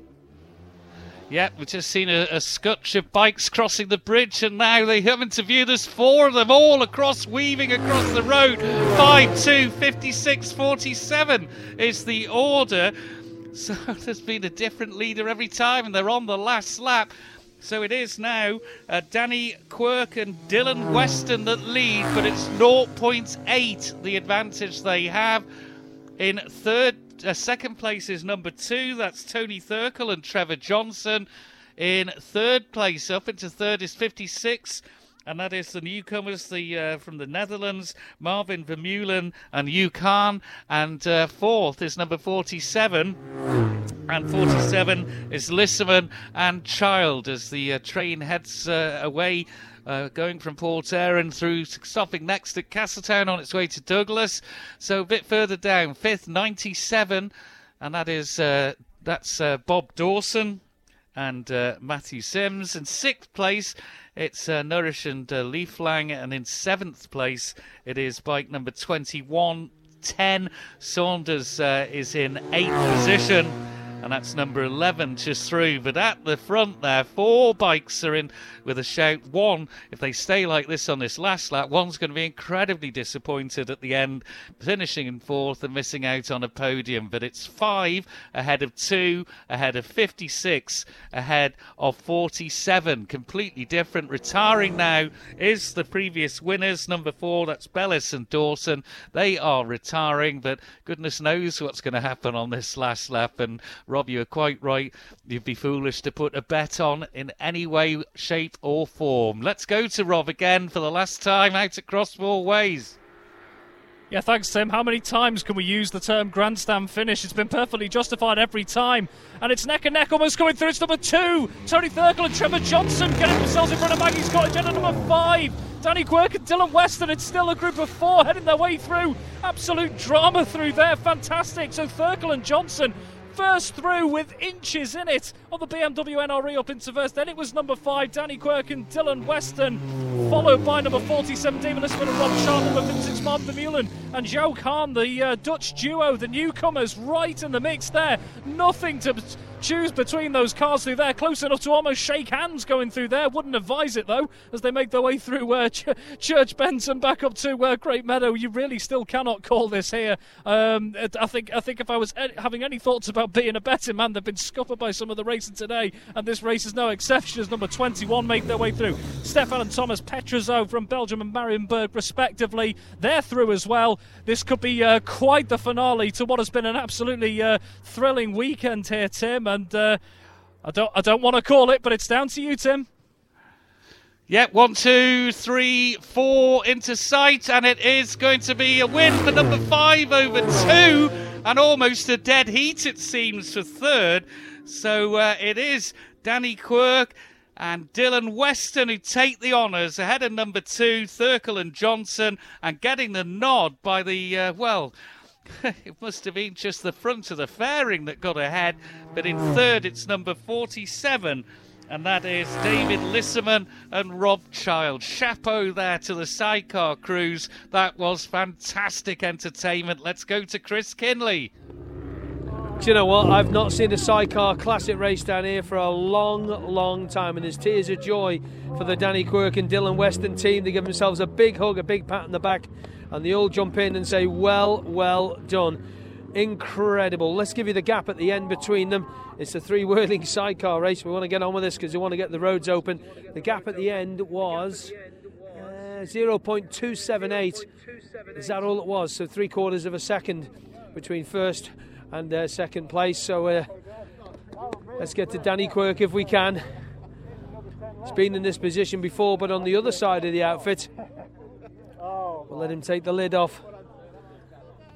Yeah, we've just seen a, a scutch of bikes crossing the bridge, and now they come into view. There's four of them all across, weaving across the road. five two, fifty-six, forty-seven is the order. So there's been a different leader every time, and they're on the last lap. So it is now uh, Danny Quirk and Dylan Weston that lead, but it's zero point eight the advantage they have. In third Uh, second place is number two, that's Tony Thurkle and Trevor Johnson. In third place, up into third, is fifty-six, and that is the newcomers the uh, from the Netherlands, Marvin Vermeulen and Hugh Khan. And uh, fourth is number forty-seven, and forty-seven is Lissaman and Child as the uh, train heads uh, away. Uh, going from Portairn through, stopping next at Castletown on its way to Douglas. So a bit further down, fifth, ninety-seven, and that is uh, that's uh, Bob Dawson and uh, Matthew Sims. In sixth place, it's uh, Nourish and uh, Leaf Lang, and in seventh place, it is bike number twenty-one ten. Saunders uh, is in eighth position, and that's number eleven just through. But at the front there, four bikes are in with a shout. One, if they stay like this on this last lap, one's going to be incredibly disappointed at the end, finishing in fourth and missing out on a podium. But it's five ahead of two, ahead of fifty-six, ahead of forty-seven. Completely different. Retiring now is the previous winners. Number four, that's Bellis and Dawson. They are retiring, but goodness knows what's going to happen on this last lap. And Rob, you're quite right. You'd be foolish to put a bet on in any way, shape or form. Let's go to Rob again for the last time out at Crossmoor Ways. Yeah, thanks, Tim. How many times can we use the term grandstand finish? It's been perfectly justified every time. And it's neck and neck almost coming through. It's number two, Tony Thurkle and Trevor Johnson getting themselves in front of Maggie's Cottage. And number five, Danny Quirk and Dylan Weston. It's still a group of four heading their way through. Absolute drama through there. Fantastic. So Thurkle and Johnson first through with inches in it on the B M W N R E up into first. Then it was number five, Danny Quirk and Dylan Weston, followed by number forty-seven, David Lissaman and Rob Child, number fifty-six, Martin Vermeulen and Joe Khan, the uh, Dutch duo, the newcomers, right in the mix there. Nothing to b- choose between those cars through there. Close enough to almost shake hands going through there. Wouldn't advise it, though, as they make their way through uh, Ch- Church Benson back up to uh, Great Meadow. You really still cannot call this here. Um, I think I think if I was e- having any thoughts about being a betting man, they've been scuppered by some of the racing today, and this race is no exception as number twenty-one make their way through. Stefan and Thomas Petrozo from Belgium and Marienberg, respectively, they're through as well. This could be uh, quite the finale to what has been an absolutely uh, thrilling weekend here, Tim. And uh, I don't, I don't want to call it, but it's down to you, Tim. Yep, yeah, one, two, three, four into sight, and it is going to be a win for number five over two, and almost a dead heat, it seems, for third. So uh, it is Danny Quirk and Dylan Weston who take the honours ahead of number two, Thurkle and Johnson, and getting the nod by the, uh, well, it must have been just the front of the fairing that got ahead. But in third, it's number forty-seven, and that is David Lissaman and Rob Child. Chapeau there to the sidecar crews. That was fantastic entertainment. Let's go to Chris Kinley. Do you know what? I've not seen a sidecar classic race down here for a long, long time, and there's tears of joy for the Danny Quirk and Dylan Weston team. They give themselves a big hug, a big pat on the back, and they all jump in and say, well, well done. Incredible. Let's give you the gap at the end between them. It's a three-whirling sidecar race. We want to get on with this because we want to get the roads open. The gap at the end was uh, zero point two seven eight. Is that all it was? So three quarters of a second between first and uh, second place. So uh, let's get to Danny Quirk if we can. He's been in this position before, but on the other side of the outfit. We'll let him take the lid off.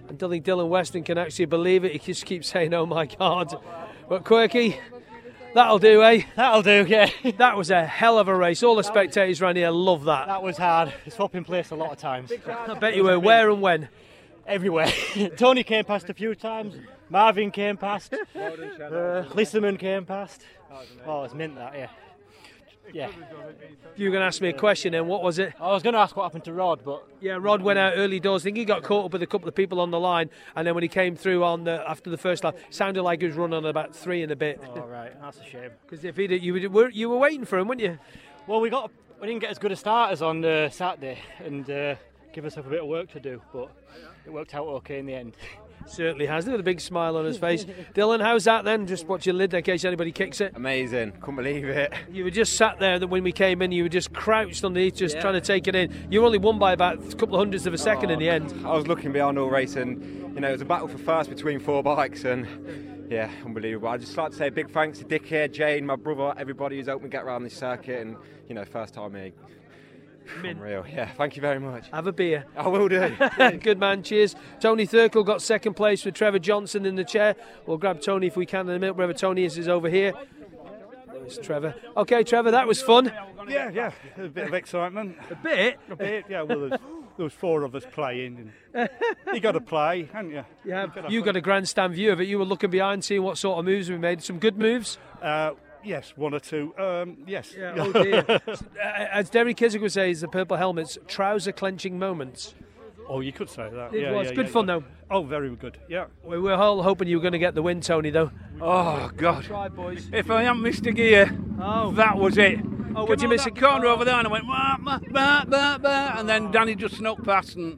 I don't think Dylan Weston can actually believe it. He just keeps saying, oh my God. But Quirky, that'll do, eh? That'll do, yeah. That was a hell of a race. All the spectators around here love that. That was hard. It's up in place a lot of times. I bet you were. Where and when? Everywhere. Tony came past a few times. Marvin came past. uh, Lissaman came past. Oh, it's mint that, yeah. Yeah. If you were going to ask me a question then, what was it? I was going to ask what happened to Rod, but... Yeah, Rod went out early doors. I think he got caught up with a couple of people on the line, and then when he came through on the, after the first lap, sounded like he was running on about three and a bit. Oh, right, that's a shame. Because if he did, you were, you were waiting for him, weren't you? Well, we got we didn't get as good a start as on uh, Saturday, and uh, give us a bit of work to do, but it worked out okay in the end. Certainly has. With a big smile on his face. Dylan, how's that then? Just watch your lid in case anybody kicks it. Amazing. Couldn't believe it. You were just sat there that when we came in, you were just crouched underneath, just yeah. trying to take it in. You only won by about a couple of hundredths of a second oh, in the end. I was looking behind all race, and you know, it was a battle for first between four bikes, and yeah, unbelievable. I'd just like to say a big thanks to Dick here, Jane, my brother, everybody who's helped me get around this circuit, and you know, first time here. Unreal, yeah, thank you very much. Have a beer. I will do. Good man, cheers. Tony Thurkle got second place with Trevor Johnson in the chair. We'll grab Tony if we can in a minute. Wherever Tony is, is over here. There's Trevor. Okay, Trevor, that was fun. Yeah, yeah, a bit of excitement. A bit? A bit, yeah, well, there was four of us playing. And you got to play, haven't you? Yeah, you, you got a grandstand view of it. You were looking behind, seeing what sort of moves we made. Some good moves. Uh, Yes, one or two. Um, yes. Yeah, oh dear. As Derry Kiswick would say, is the purple helmets trouser clenching moments. Oh, you could say that. It yeah, was yeah, good yeah, fun yeah. though. Oh, very good. Yeah. We were all hoping you were going to get the win, Tony. Though. Oh God. Good try, boys. If I hadn't missed a gear, oh. that was it. Oh, would you miss a corner oh. over there? And I went bah, bah, bah, bah, bah, and then Danny just snuck past and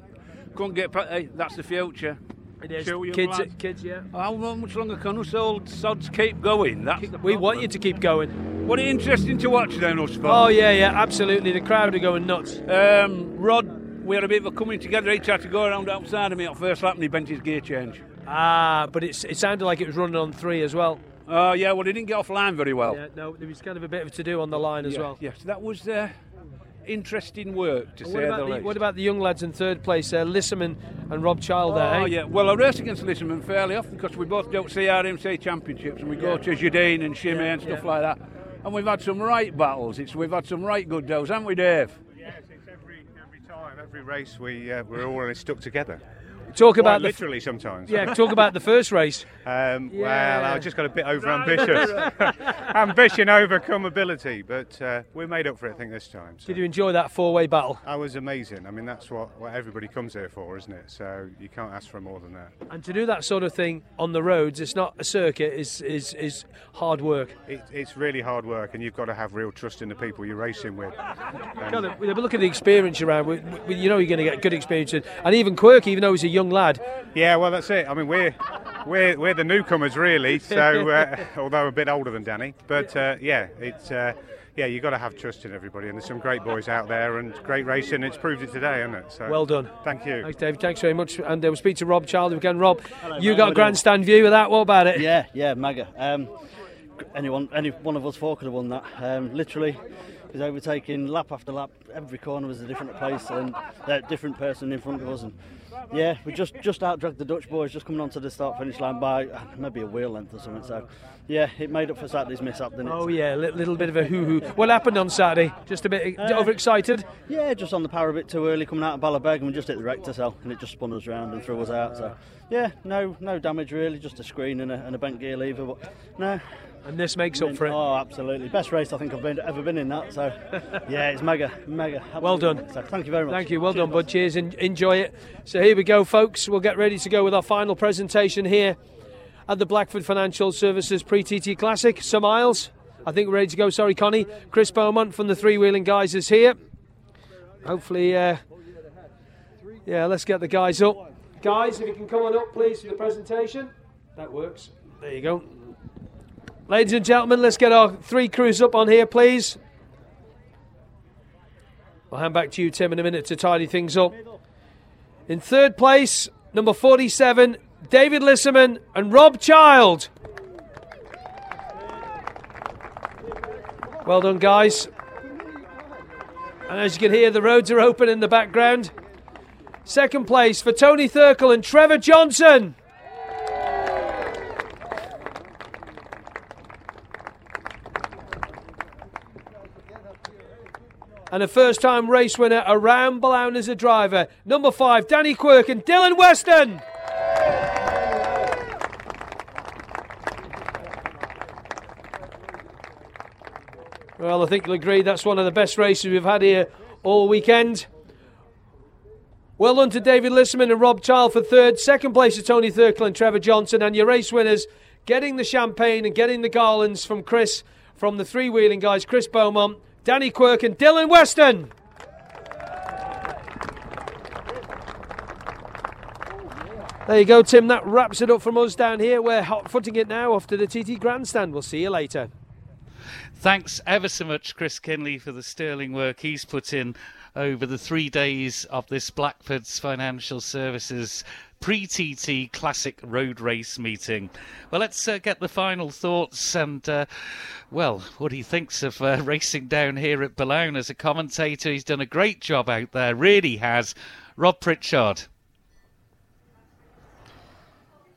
couldn't get past. Hey, that's the future. It is. Kids, kids, kids, yeah. How long, much longer can us old sods keep going? That's keep, we want you to keep going. What interesting to watch then, us fans. Oh, yeah, yeah, absolutely. The crowd are going nuts. Um, Rod, we had a bit of a coming together. He tried to go around outside of me at first lap and he bent his gear change. Ah, but it's, it sounded like it was running on three as well. Oh, uh, yeah, well, he didn't get off line very well. Yeah, no, there was kind of a bit of to do on the line as yeah, well. Yes, yeah, so that was... Uh, interesting work to say the least. What about the young lads in third place there, uh, Lissaman and Rob Child there? Oh eh? yeah, well I race against Lissaman fairly often because we both don't see R M C championships and we yeah. go to Jardine and Shimmy yeah, and stuff yeah. like that, and we've had some right battles. It's we've had some right good days, haven't we, Dave? Yes, it's every every time, every race we uh, we're all stuck together. Talk Quite about literally the f- sometimes. Yeah, talk about the first race. Um, yeah. Well, I just got a bit overambitious. Ambition overcome ability, but uh, we made up for it, I think, this time. So. Did you enjoy that four-way battle? That was amazing. I mean, that's what, what everybody comes here for, isn't it? So you can't ask for more than that. And to do that sort of thing on the roads, it's not a circuit, it's, it's, it's hard work. It, it's really hard work, and you've got to have real trust in the people you're racing with. Um, God, look at the experience around. We, we, you know you're going to get good experience. And even Quirk, even though he's a young lad. Yeah, well, that's it. I mean, we're we're we're the newcomers really. So, uh, although a bit older than Danny, but uh, yeah, it's uh, yeah, you got to have trust in everybody. And there's some great boys out there and great racing. It's proved it today, isn't it? So, well done. Thank you. Thanks, Dave. Thanks very much. And uh, we'll speak to Rob Child again. Rob, Hello, you mate. got a grandstand view of that. What about it? Yeah, yeah, mega. Um, anyone, any one of us four could have won that. Um, literally. Because overtaking lap after lap, every corner was a different place and a different person in front of us. And yeah, we just just outdragged the Dutch boys, just coming onto the start finish line by maybe a wheel length or something. So yeah, it made up for Saturday's mishap, didn't it? Oh yeah, a little bit of a hoo hoo. What happened on Saturday? Just a bit uh, overexcited. Yeah, just on the power a bit too early, coming out of Ballabeg, and we just hit the rector cell, and it just spun us round and threw us out. So yeah, no no damage really, just a screen and a, and a bent gear lever. But no. And this makes up for it. Oh, absolutely. Best race I think I've been, ever been in that. So, yeah, it's mega, mega. Well done. So, thank you very much. Thank you. Well done, bud. Cheers. En- enjoy it. So here we go, folks. We'll get ready to go with our final presentation here at the Blackford Financial Services Pre-T T Classic. Sir Miles, I think we're ready to go. Sorry, Connie. Chris Beaumont from the Three Wheeling Guys is here. Hopefully, uh, yeah, let's get the guys up. Guys, if you can come on up, please, for the presentation. That works. There you go. Ladies and gentlemen, let's get our three crews up on here, please. I'll hand back to you, Tim, in a minute to tidy things up. In third place, number forty-seven, David Lissaman and Rob Child. Well done, guys. And as you can hear, the roads are open in the background. Second place for Tony Thurkle and Trevor Johnson. And a first-time race winner around Ballown as a driver, number five, Danny Quirk and Dylan Weston. Well, I think you'll agree that's one of the best races we've had here all weekend. Well done to David Lissaman and Rob Child for third. Second place to Tony Thurkle and Trevor Johnson. And your race winners getting the champagne and getting the garlands from Chris, from the three-wheeling guys, Chris Beaumont, Danny Quirk and Dylan Weston. There you go, Tim. That wraps it up from us down here. We're hot-footing it now off to the T T Grandstand. We'll see you later. Thanks ever so much, Chris Kinley, for the sterling work he's put in over the three days of this Blackford's Financial Services pre-T T Classic Road Race meeting. Well, let's uh, get the final thoughts and, uh, well, what he thinks of uh, racing down here at Boulogne as a commentator. He's done a great job out there, really has. Rob Pritchard.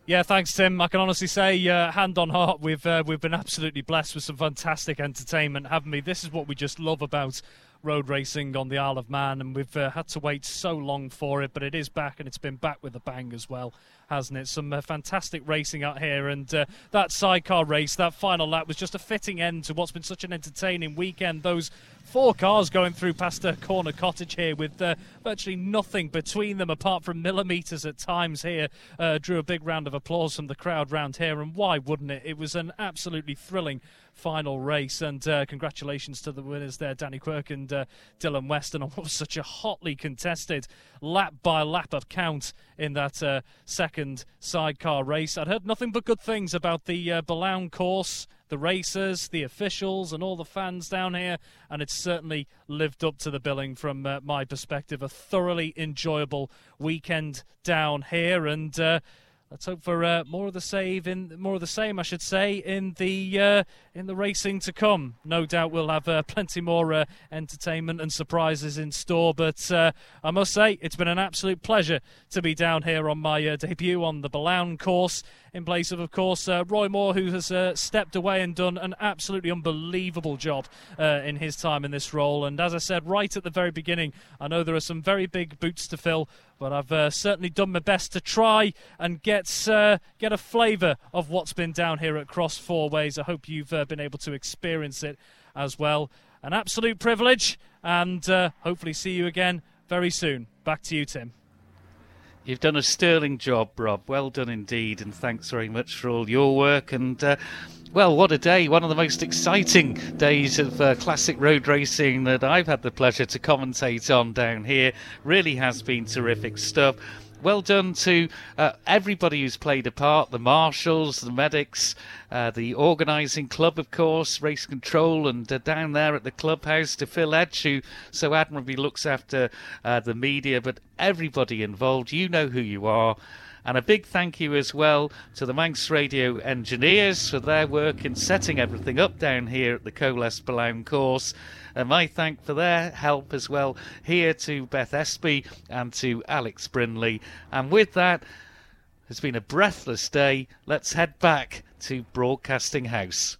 Yeah, thanks, Tim. I can honestly say, uh, hand on heart, we've uh, we've been absolutely blessed with some fantastic entertainment, haven't we? This is what we just love about road racing on the Isle of Man, and we've uh, had to wait so long for it, but it is back, and it's been back with a bang as well, hasn't it? Some uh, fantastic racing out here, and uh, that sidecar race, that final lap, was just a fitting end to what's been such an entertaining weekend. Those four cars going through past a corner cottage here with uh, virtually nothing between them apart from millimetres at times here. Uh, drew a big round of applause from the crowd round here, and why wouldn't it? It was an absolutely thrilling final race, and uh, congratulations to the winners there, Danny Quirk and uh, Dylan Weston, on what was such a hotly contested lap-by-lap of count in that uh, second sidecar race. I'd heard nothing but good things about the uh, Boulogne course, the racers, the officials and all the fans down here, and it's certainly lived up to the billing from uh, my perspective. A thoroughly enjoyable weekend down here, and uh, let's hope for uh, more of the save in more of the same, I should say, in the uh, in the racing to come. No doubt we'll have uh, plenty more uh, entertainment and surprises in store. But uh, I must say, it's been an absolute pleasure to be down here on my uh, debut on the Boulogne course, in place of, of course, uh, Roy Moore, who has uh, stepped away and done an absolutely unbelievable job uh, in his time in this role. And as I said right at the very beginning, I know there are some very big boots to fill, but I've uh, certainly done my best to try and get uh, get a flavour of what's been down here at Cross Fourways. I hope you've uh, been able to experience it as well. An absolute privilege, and uh, hopefully see you again very soon. Back to you, Tim. You've done a sterling job, Rob. Well done indeed, and thanks very much for all your work. And uh, well, what a day. One of the most exciting days of uh, classic road racing that I've had the pleasure to commentate on down here. Really has been terrific stuff. Well done to uh, everybody who's played a part, the marshals, the medics, uh, the organising club, of course, race control, and uh, down there at the clubhouse to Phil Edge, who so admirably looks after uh, the media, but everybody involved, you know who you are. And a big thank you as well to the Manx Radio engineers for their work in setting everything up down here at the Coles Boulogne course. And my thank for their help as well here to Beth Espy and to Alex Brindley. And with that, it's been a breathless day. Let's head back to Broadcasting House.